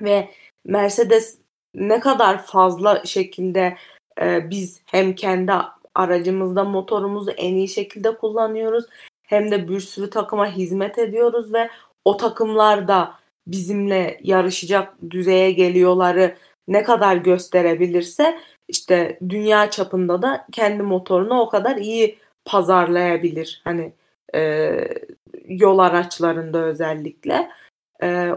Ve Mercedes ne kadar fazla şekilde biz hem kendi aracımızda motorumuzu en iyi şekilde kullanıyoruz hem de bir sürü takıma hizmet ediyoruz ve o takımlar da bizimle yarışacak düzeye geliyorları ne kadar gösterebilirse işte dünya çapında da kendi motorunu o kadar iyi pazarlayabilir. Hani yol araçlarında özellikle.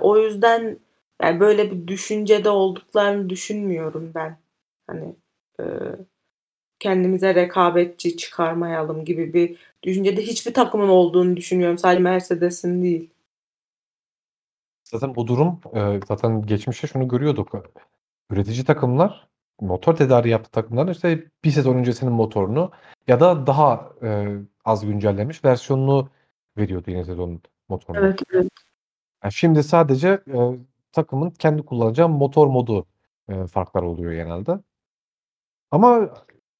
O yüzden yani böyle bir düşüncede olduklarını düşünmüyorum ben. Hani kendimize rekabetçi çıkarmayalım gibi bir düşüncede hiçbir takımın olduğunu düşünmüyorum. Sadece Mercedes'in değil. Zaten bu durum zaten geçmişte şunu görüyorduk. Üretici takımlar, motor tedariği yaptığı takımlar işte bir sezon öncesinin motorunu ya da daha az güncellenmiş versiyonunu veriyordu yine sezonun motorunu. Evet, evet. Yani şimdi sadece takımın kendi kullanacağı motor modu farklar oluyor genelde. Ama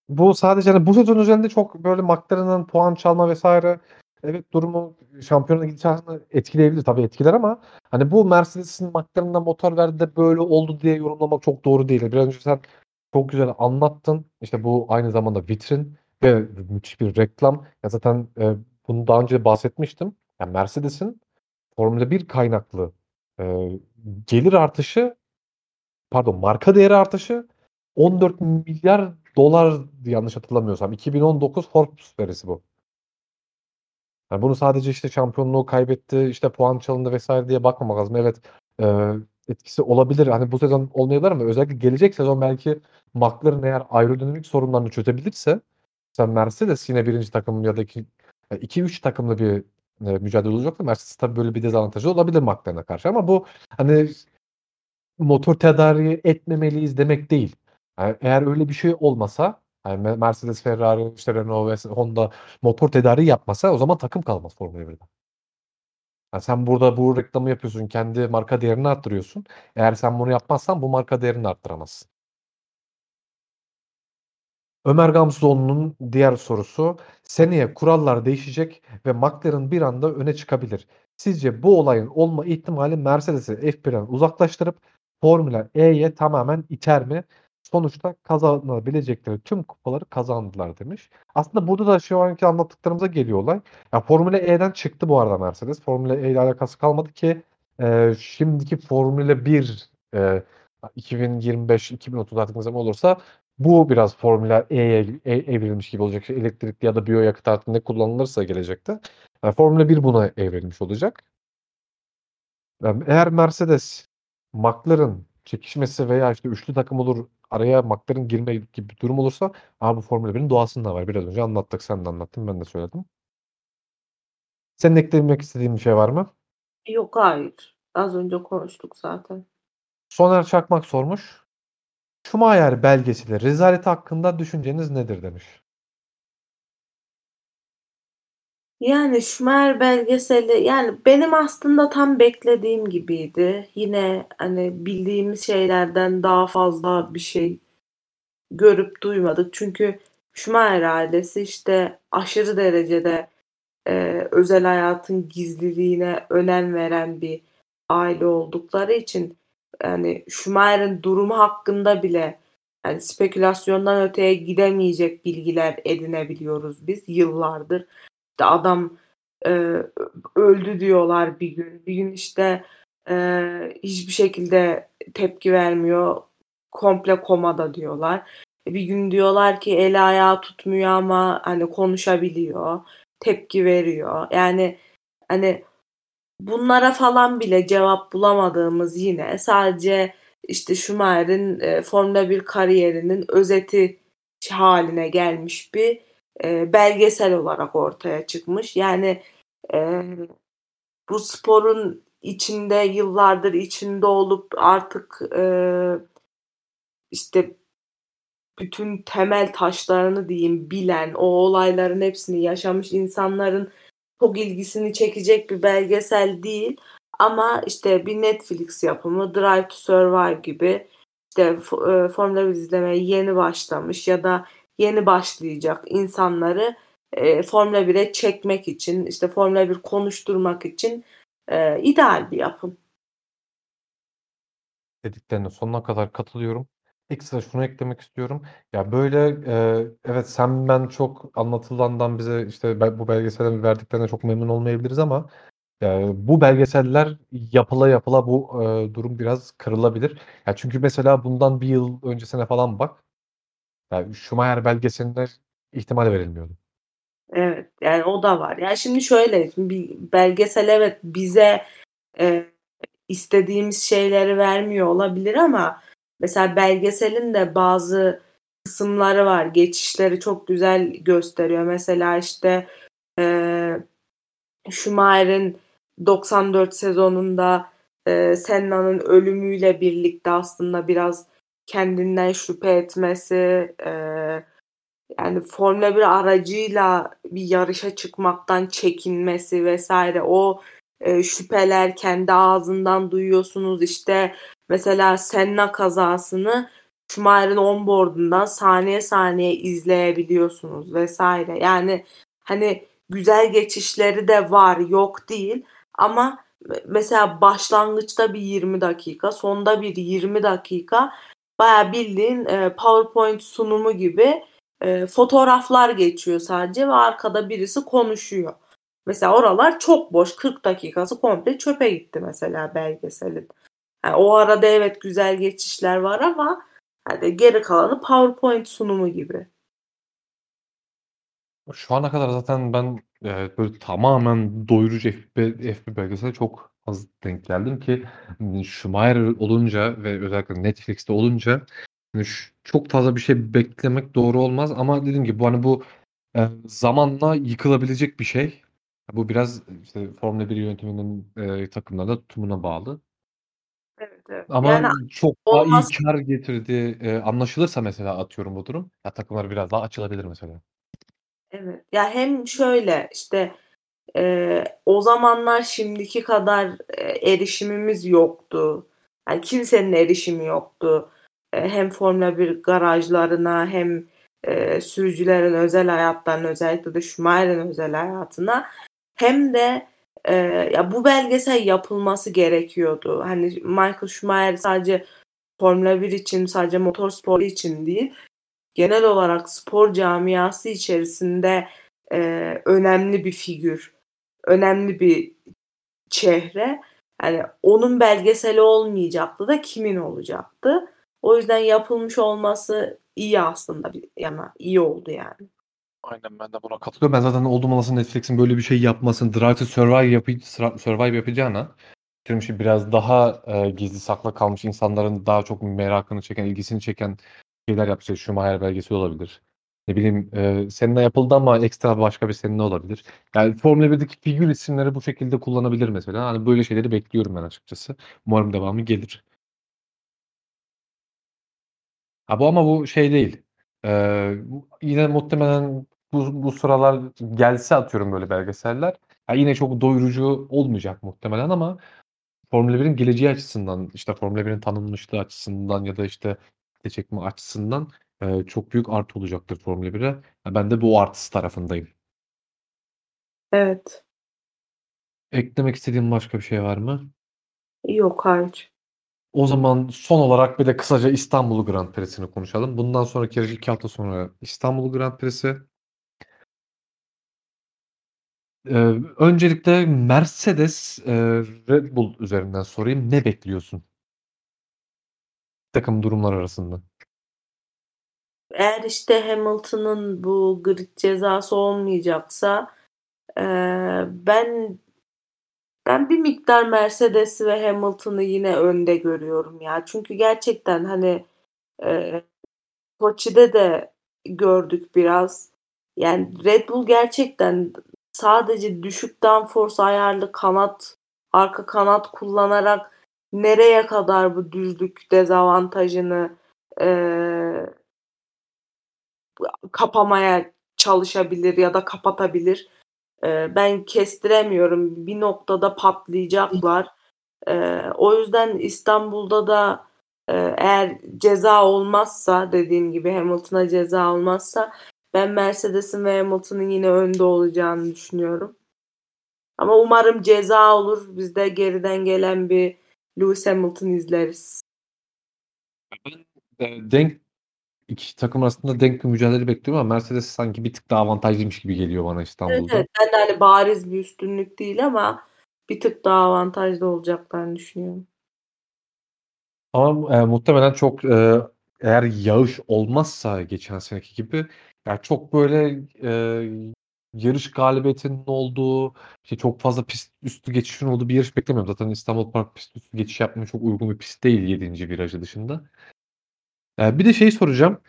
bu sadece hani bu sezon üzerinde çok böyle McLaren'ın puan çalma vesaire evet durumu şampiyonluğa gidişatını etkileyebilir tabii etkiler ama hani bu Mercedes'in McLaren'dan motor verdi de böyle oldu diye yorumlamak çok doğru değil. Biraz önce sen çok güzel anlattın. İşte bu aynı zamanda vitrin ve müthiş bir reklam. Ya zaten bunu daha önce bahsetmiştim. Yani Mercedes'in Formula 1 kaynaklı gelir artışı marka değeri artışı 14 milyar dolar yanlış hatırlamıyorsam 2019 Forbes verisi bu. Yani bunu sadece işte şampiyonluğu kaybetti, işte puan çalındı vesaire diye bakmamak lazım. Evet etkisi olabilir. Hani bu sezon olmayabilir ama özellikle gelecek sezon belki McLaren eğer aerodinamik sorunlarını çözebilirse mesela Mercedes yine birinci takım ya da 2-3 takımlı bir mücadele olacak da Mercedes tabii böyle bir dezavantajı olabilir McLaren'a karşı ama bu hani motor tedariği etmemeliyiz demek değil. Yani eğer öyle bir şey olmasa yani Mercedes, Ferrari, işte Renault ve Honda motor tedariği yapmasa o zaman takım kalmaz Formula 1'de. Yani sen burada bu reklamı yapıyorsun, kendi marka değerini arttırıyorsun. Eğer sen bunu yapmazsan bu marka değerini arttıramazsın. Ömer Gamzoğlu'nun diğer sorusu, seneye kurallar değişecek ve McLaren bir anda öne çıkabilir. Sizce bu olayın olma ihtimali Mercedes'i F1'den uzaklaştırıp Formula E'ye tamamen iter mi? Sonuçta kazanabilecekleri tüm kupaları kazandılar demiş. Aslında burada da şu anki anlattıklarımıza geliyor olay. Ya Formula E'den çıktı bu arada Mercedes. Formula E ile alakası kalmadı ki şimdiki Formula 1 2025-2030 artık ne zaman olursa bu biraz Formula E'ye evrilmiş gibi olacak. Elektrikli ya da biyoyakıt artık ne kullanılırsa gelecekte. Yani Formula 1 buna evrilmiş olacak. Yani eğer Mercedes, McLaren çekişmesi veya işte üçlü takım olur araya McLaren girme gibi bir durum olursa bu Formula 1'in doğasında var. Biraz önce anlattık. Sen de anlattın. Ben de söyledim. Senin eklemek istediğin bir şey var mı? Yok hayır. Az önce konuştuk zaten. Soner Çakmak sormuş. Schumacher belgesiyle rezaleti hakkında düşünceniz nedir demiş. Yani Schumacher belgeseli yani benim aslında tam beklediğim gibiydi. Yine hani bildiğimiz şeylerden daha fazla bir şey görüp duymadık. Çünkü Schumacher ailesi işte aşırı derecede özel hayatın gizliliğine önem veren bir aile oldukları için yani Schumacher'in durumu hakkında bile yani spekülasyondan öteye gidemeyecek bilgiler edinebiliyoruz biz yıllardır. Adam öldü diyorlar bir gün. Bir gün işte hiçbir şekilde tepki vermiyor. Komple komada diyorlar. Bir gün diyorlar ki eli ayağı tutmuyor ama hani konuşabiliyor. Tepki veriyor. Yani hani bunlara falan bile cevap bulamadığımız yine sadece işte Schumacher'in Formula 1 kariyerinin özeti haline gelmiş bir belgesel olarak ortaya çıkmış. Yani bu sporun içinde yıllardır içinde olup artık işte bütün temel taşlarını diyeyim bilen, o olayların hepsini yaşamış insanların çok ilgisini çekecek bir belgesel değil. Ama işte bir Netflix yapımı Drive to Survive gibi işte Formula 1 izlemeye yeni başlamış ya da yeni başlayacak insanları Formula 1'e çekmek için, işte Formula 1 konuşturmak için ideal bir yapım. Dediklerine sonuna kadar katılıyorum. Ekstra şunu eklemek istiyorum. Ya böyle evet sen ben çok anlatılandan bize işte bu belgeselden verdiklerine çok memnun olmayabiliriz ama bu belgeseller yapıla yapıla bu durum biraz kırılabilir. Ya çünkü mesela bundan bir yıl öncesine falan bak. Yani Schumacher belgeseline ihtimal verilmiyordu. Evet yani o da var. Yani şimdi şöyle bir belgesel evet bize istediğimiz şeyleri vermiyor olabilir ama mesela belgeselin de bazı kısımları var. Geçişleri çok güzel gösteriyor. Mesela işte Schumacher'in 94 sezonunda Senna'nın ölümüyle birlikte aslında biraz kendinden şüphe etmesi, yani Formula 1 aracıyla bir yarışa çıkmaktan çekinmesi vesaire, o şüpheler kendi ağzından duyuyorsunuz. İşte mesela Senna kazasını Schumacher'in onboardundan saniye saniye izleyebiliyorsunuz vesaire. Yani hani güzel geçişleri de var, yok değil ama mesela başlangıçta bir 20 dakika, sonda bir 20 dakika bayağı bildiğin PowerPoint sunumu gibi fotoğraflar geçiyor sadece ve arkada birisi konuşuyor. Mesela oralar çok boş, 40 dakikası komple çöpe gitti mesela belgeselin. Yani o arada evet güzel geçişler var ama hani geri kalanı PowerPoint sunumu gibi. Şu ana kadar zaten ben böyle tamamen doyurucu F1 belgesele çok az denk geldim ki Schumacher olunca ve özellikle Netflix'te olunca çok fazla bir şey beklemek doğru olmaz ama dediğim gibi bu zamanla yıkılabilecek bir şey. Bu biraz işte Formula 1 yönetiminin takımlarda tutumuna bağlı. Evet. Ama yani çok olmaz. Daha iyi kar getirdiği anlaşılırsa mesela atıyorum bu durum. Ya takımlar biraz daha açılabilir mesela. Evet. Ya hem şöyle işte o zamanlar şimdiki kadar erişimimiz yoktu. Yani kimsenin erişimi yoktu. Hem Formula 1 garajlarına hem sürücülerin özel hayatlarına, özellikle de Schumacher'in özel hayatına, hem de ya bu belgesel yapılması gerekiyordu. Hani Michael Schumacher sadece Formula 1 için, sadece motorspor için değil, genel olarak spor camiası içerisinde önemli bir figür, önemli bir çehre. Yani onun belgeseli olmayacaktı da kimin olacaktı? O yüzden yapılmış olması iyi aslında, yani iyi oldu yani. Aynen, ben de buna katılıyorum. Ben zaten oldum olası Netflix'in böyle bir şey yapmasını, Drive to Survive, Survive yapacağına, şimdi biraz daha gizli saklı kalmış insanların daha çok merakını çeken, ilgisini çeken şeyler yapacak. Schumacher belgesi olabilir. Ne bileyim seninle yapıldı ama ekstra başka bir seninle olabilir. Yani Formula 1'deki figür isimleri bu şekilde kullanabilir mesela. Hani böyle şeyleri bekliyorum ben açıkçası. Umarım devamı gelir. Ama bu şey değil. Yine muhtemelen bu sıralar gelse atıyorum böyle belgeseller. Yine çok doyurucu olmayacak muhtemelen ama Formula 1'in geleceği açısından, işte Formula 1'in tanınmışlığı açısından ya da işte çekme açısından çok büyük artı olacaktır Formula 1'e. Ben de bu artısı tarafındayım. Evet. Eklemek istediğim başka bir şey var mı? Yok, hayır. O zaman son olarak bir de kısaca İstanbul Grand Prix'sini konuşalım. Bundan sonraki yarış 2 hafta sonra İstanbul Grand Prix'si. Öncelikle Mercedes Red Bull üzerinden sorayım. Ne bekliyorsun takım durumlar arasında? Eğer işte Hamilton'ın bu grid cezası olmayacaksa ben Ben bir miktar Mercedes'i ve Hamilton'ı yine önde görüyorum ya. Çünkü gerçekten hani Koçi'de de gördük biraz. Yani Red Bull gerçekten sadece düşük downforce ayarlı kanat, arka kanat kullanarak nereye kadar bu düzlük dezavantajını kapamaya çalışabilir ya da kapatabilir. Ben kestiremiyorum. Bir noktada patlayacaklar. O yüzden İstanbul'da da eğer ceza olmazsa, dediğim gibi Hamilton'a ceza olmazsa, ben Mercedes'in ve Hamilton'ın yine önde olacağını düşünüyorum. Ama umarım ceza olur. Biz de geriden gelen bir Lewis Hamilton izleriz. İki takım arasında denk bir mücadele bekliyorum ama Mercedes sanki bir tık daha avantajlıymış gibi geliyor bana İstanbul'da. Evet, ben de hani bariz bir üstünlük değil ama bir tık daha avantajlı olacaklarını düşünüyorum. Ama muhtemelen çok eğer yağış olmazsa geçen seneki gibi yani çok böyle yarış galibiyetinin olduğu, işte çok fazla pist üstü geçişin olduğu bir yarış beklemiyorum. Zaten İstanbul Park pist üstü geçiş yapmaya çok uygun bir pist değil 7. virajı dışında. Bir de şey soracağım.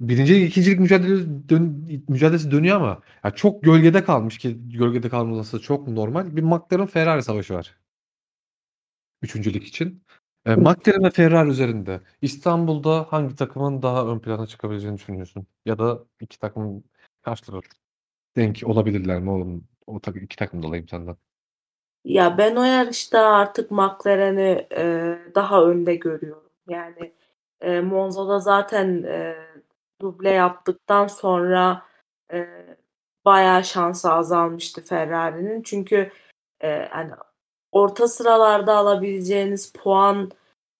Birincilik, ikincilik mücadelesi dönüyor ama yani çok gölgede kalmış ki gölgede kalması çok normal. Bir McLaren Ferrari savaşı var. Üçüncülük için. McLaren ve Ferrari üzerinde. İstanbul'da hangi takımın daha ön plana çıkabileceğini düşünüyorsun? Ya da iki takım karşılıklı denk olabilirler mi oğlum? O iki takım dolayım senden. Ya ben o yarışta artık McLaren'i daha önde görüyorum. Yani Monza'da zaten duble yaptıktan sonra bayağı şansı azalmıştı Ferrari'nin. Çünkü hani orta sıralarda alabileceğiniz puanla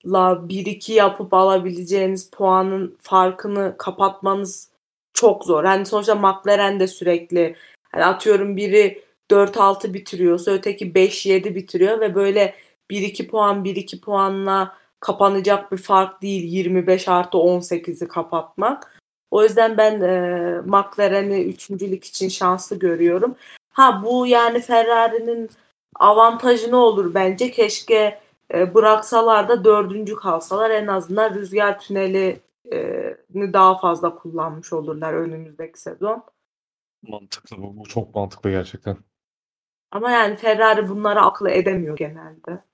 1-2 yapıp alabileceğiniz puanın farkını kapatmanız çok zor. Yani sonuçta McLaren de sürekli hani atıyorum biri 4-6 bitiriyorsa öteki 5-7 bitiriyor ve böyle 1-2 puan 1-2 puanla kapanacak bir fark değil 25+18'i kapatmak. O yüzden ben McLaren'i üçüncülük için şanslı görüyorum. Ha bu yani Ferrari'nin avantajı ne olur bence? Keşke bıraksalar da 4. kalsalar. En azından rüzgar tünelini daha fazla kullanmış olurlar önümüzdeki sezon. Mantıklı bu. Çok mantıklı gerçekten. Ama yani Ferrari bunları akıl edemiyor genelde.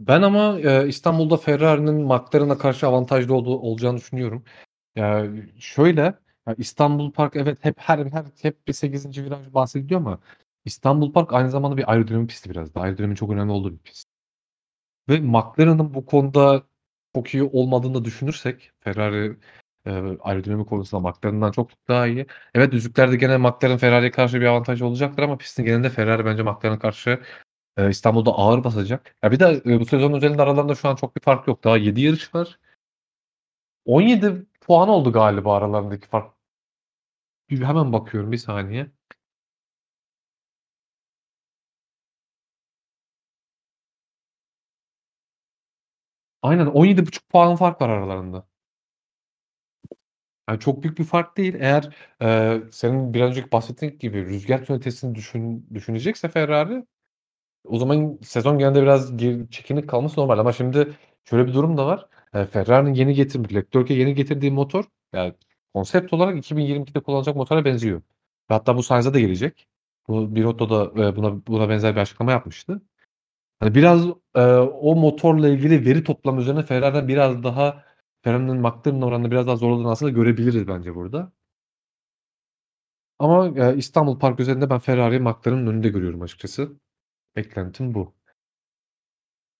Ben ama İstanbul'da Ferrari'nin McLaren'a karşı avantajlı olacağını düşünüyorum. Şöyle, İstanbul Park evet hep bir 8. viraj bahsediliyor ama İstanbul Park aynı zamanda bir aerodinamik pisti biraz da. Aerodinamiğin çok önemli olduğu bir pist. Ve McLaren'ın bu konuda çok iyi olmadığını da düşünürsek Ferrari aerodinamik konusunda McLaren'dan çok daha iyi. Evet düzlüklerde gene McLaren Ferrari'ye karşı bir avantaj olacaktır ama pistin genelinde Ferrari bence McLaren'a karşı İstanbul'da ağır basacak. Ya bir de bu sezonun özelinde aralarında şu an çok bir fark yok. Daha 7 yarış var. 17 puan oldu galiba aralarındaki fark. Hemen bakıyorum bir saniye. Aynen 17,5 puan fark var aralarında. Yani çok büyük bir fark değil. Eğer senin bir önceki bahsettiğin gibi rüzgar tüneli testini düşünecekse Ferrari o zaman sezon genelinde biraz çekinik kalması normal ama şimdi şöyle bir durum da var. Ferrari'nin yeni getirdiği, Leclerc'e yeni getirdiği motor yani konsept olarak 2022'de kullanacak motora benziyor. Ve hatta bu Sainz'a da gelecek. Bu Binotto da buna benzer bir açıklama yapmıştı. Yani biraz o motorla ilgili veri toplama üzerine Ferrari'den biraz daha Ferrari'nin McLaren'ın oranında biraz daha zorladığını aslında görebiliriz bence burada. Ama İstanbul Park üzerinde ben Ferrari'yi McLaren'ın önünde görüyorum açıkçası. Beklentim bu.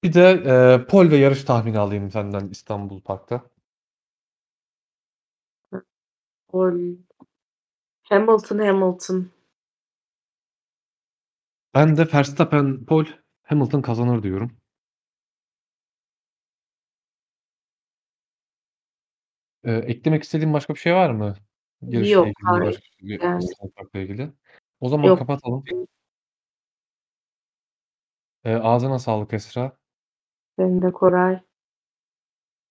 Bir de pol ve yarış tahmini alayım senden İstanbul Park'ta. Hamilton. Ben de Verstappen pol, Hamilton kazanır diyorum. Eklemek istediğin başka bir şey var mı? Yarışla yok. İstanbul Park'la ilgili. O zaman yok. Kapatalım. Ağzına sağlık Esra. Ben de Koray.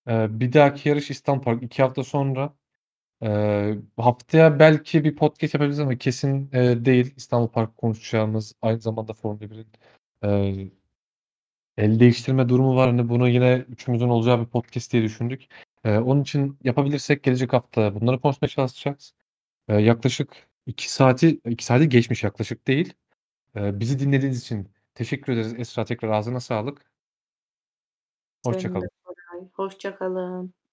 Bir dahaki yarış İstanbul Park 2 hafta sonra. Haftaya belki bir podcast yapabiliriz ama kesin değil. İstanbul Park konuşacağımız, aynı zamanda Formula 1'in el değiştirme durumu var. Hani bunu yine üçümüzün olacağı bir podcast diye düşündük. Onun için yapabilirsek gelecek hafta bunları konuşmaya çalışacağız. Yaklaşık 2 saati geçmiş, yaklaşık değil. Bizi dinlediğiniz için teşekkür ederiz Esra, tekrar ağzına sağlık. Hoşça kalın. Hoşça kalın.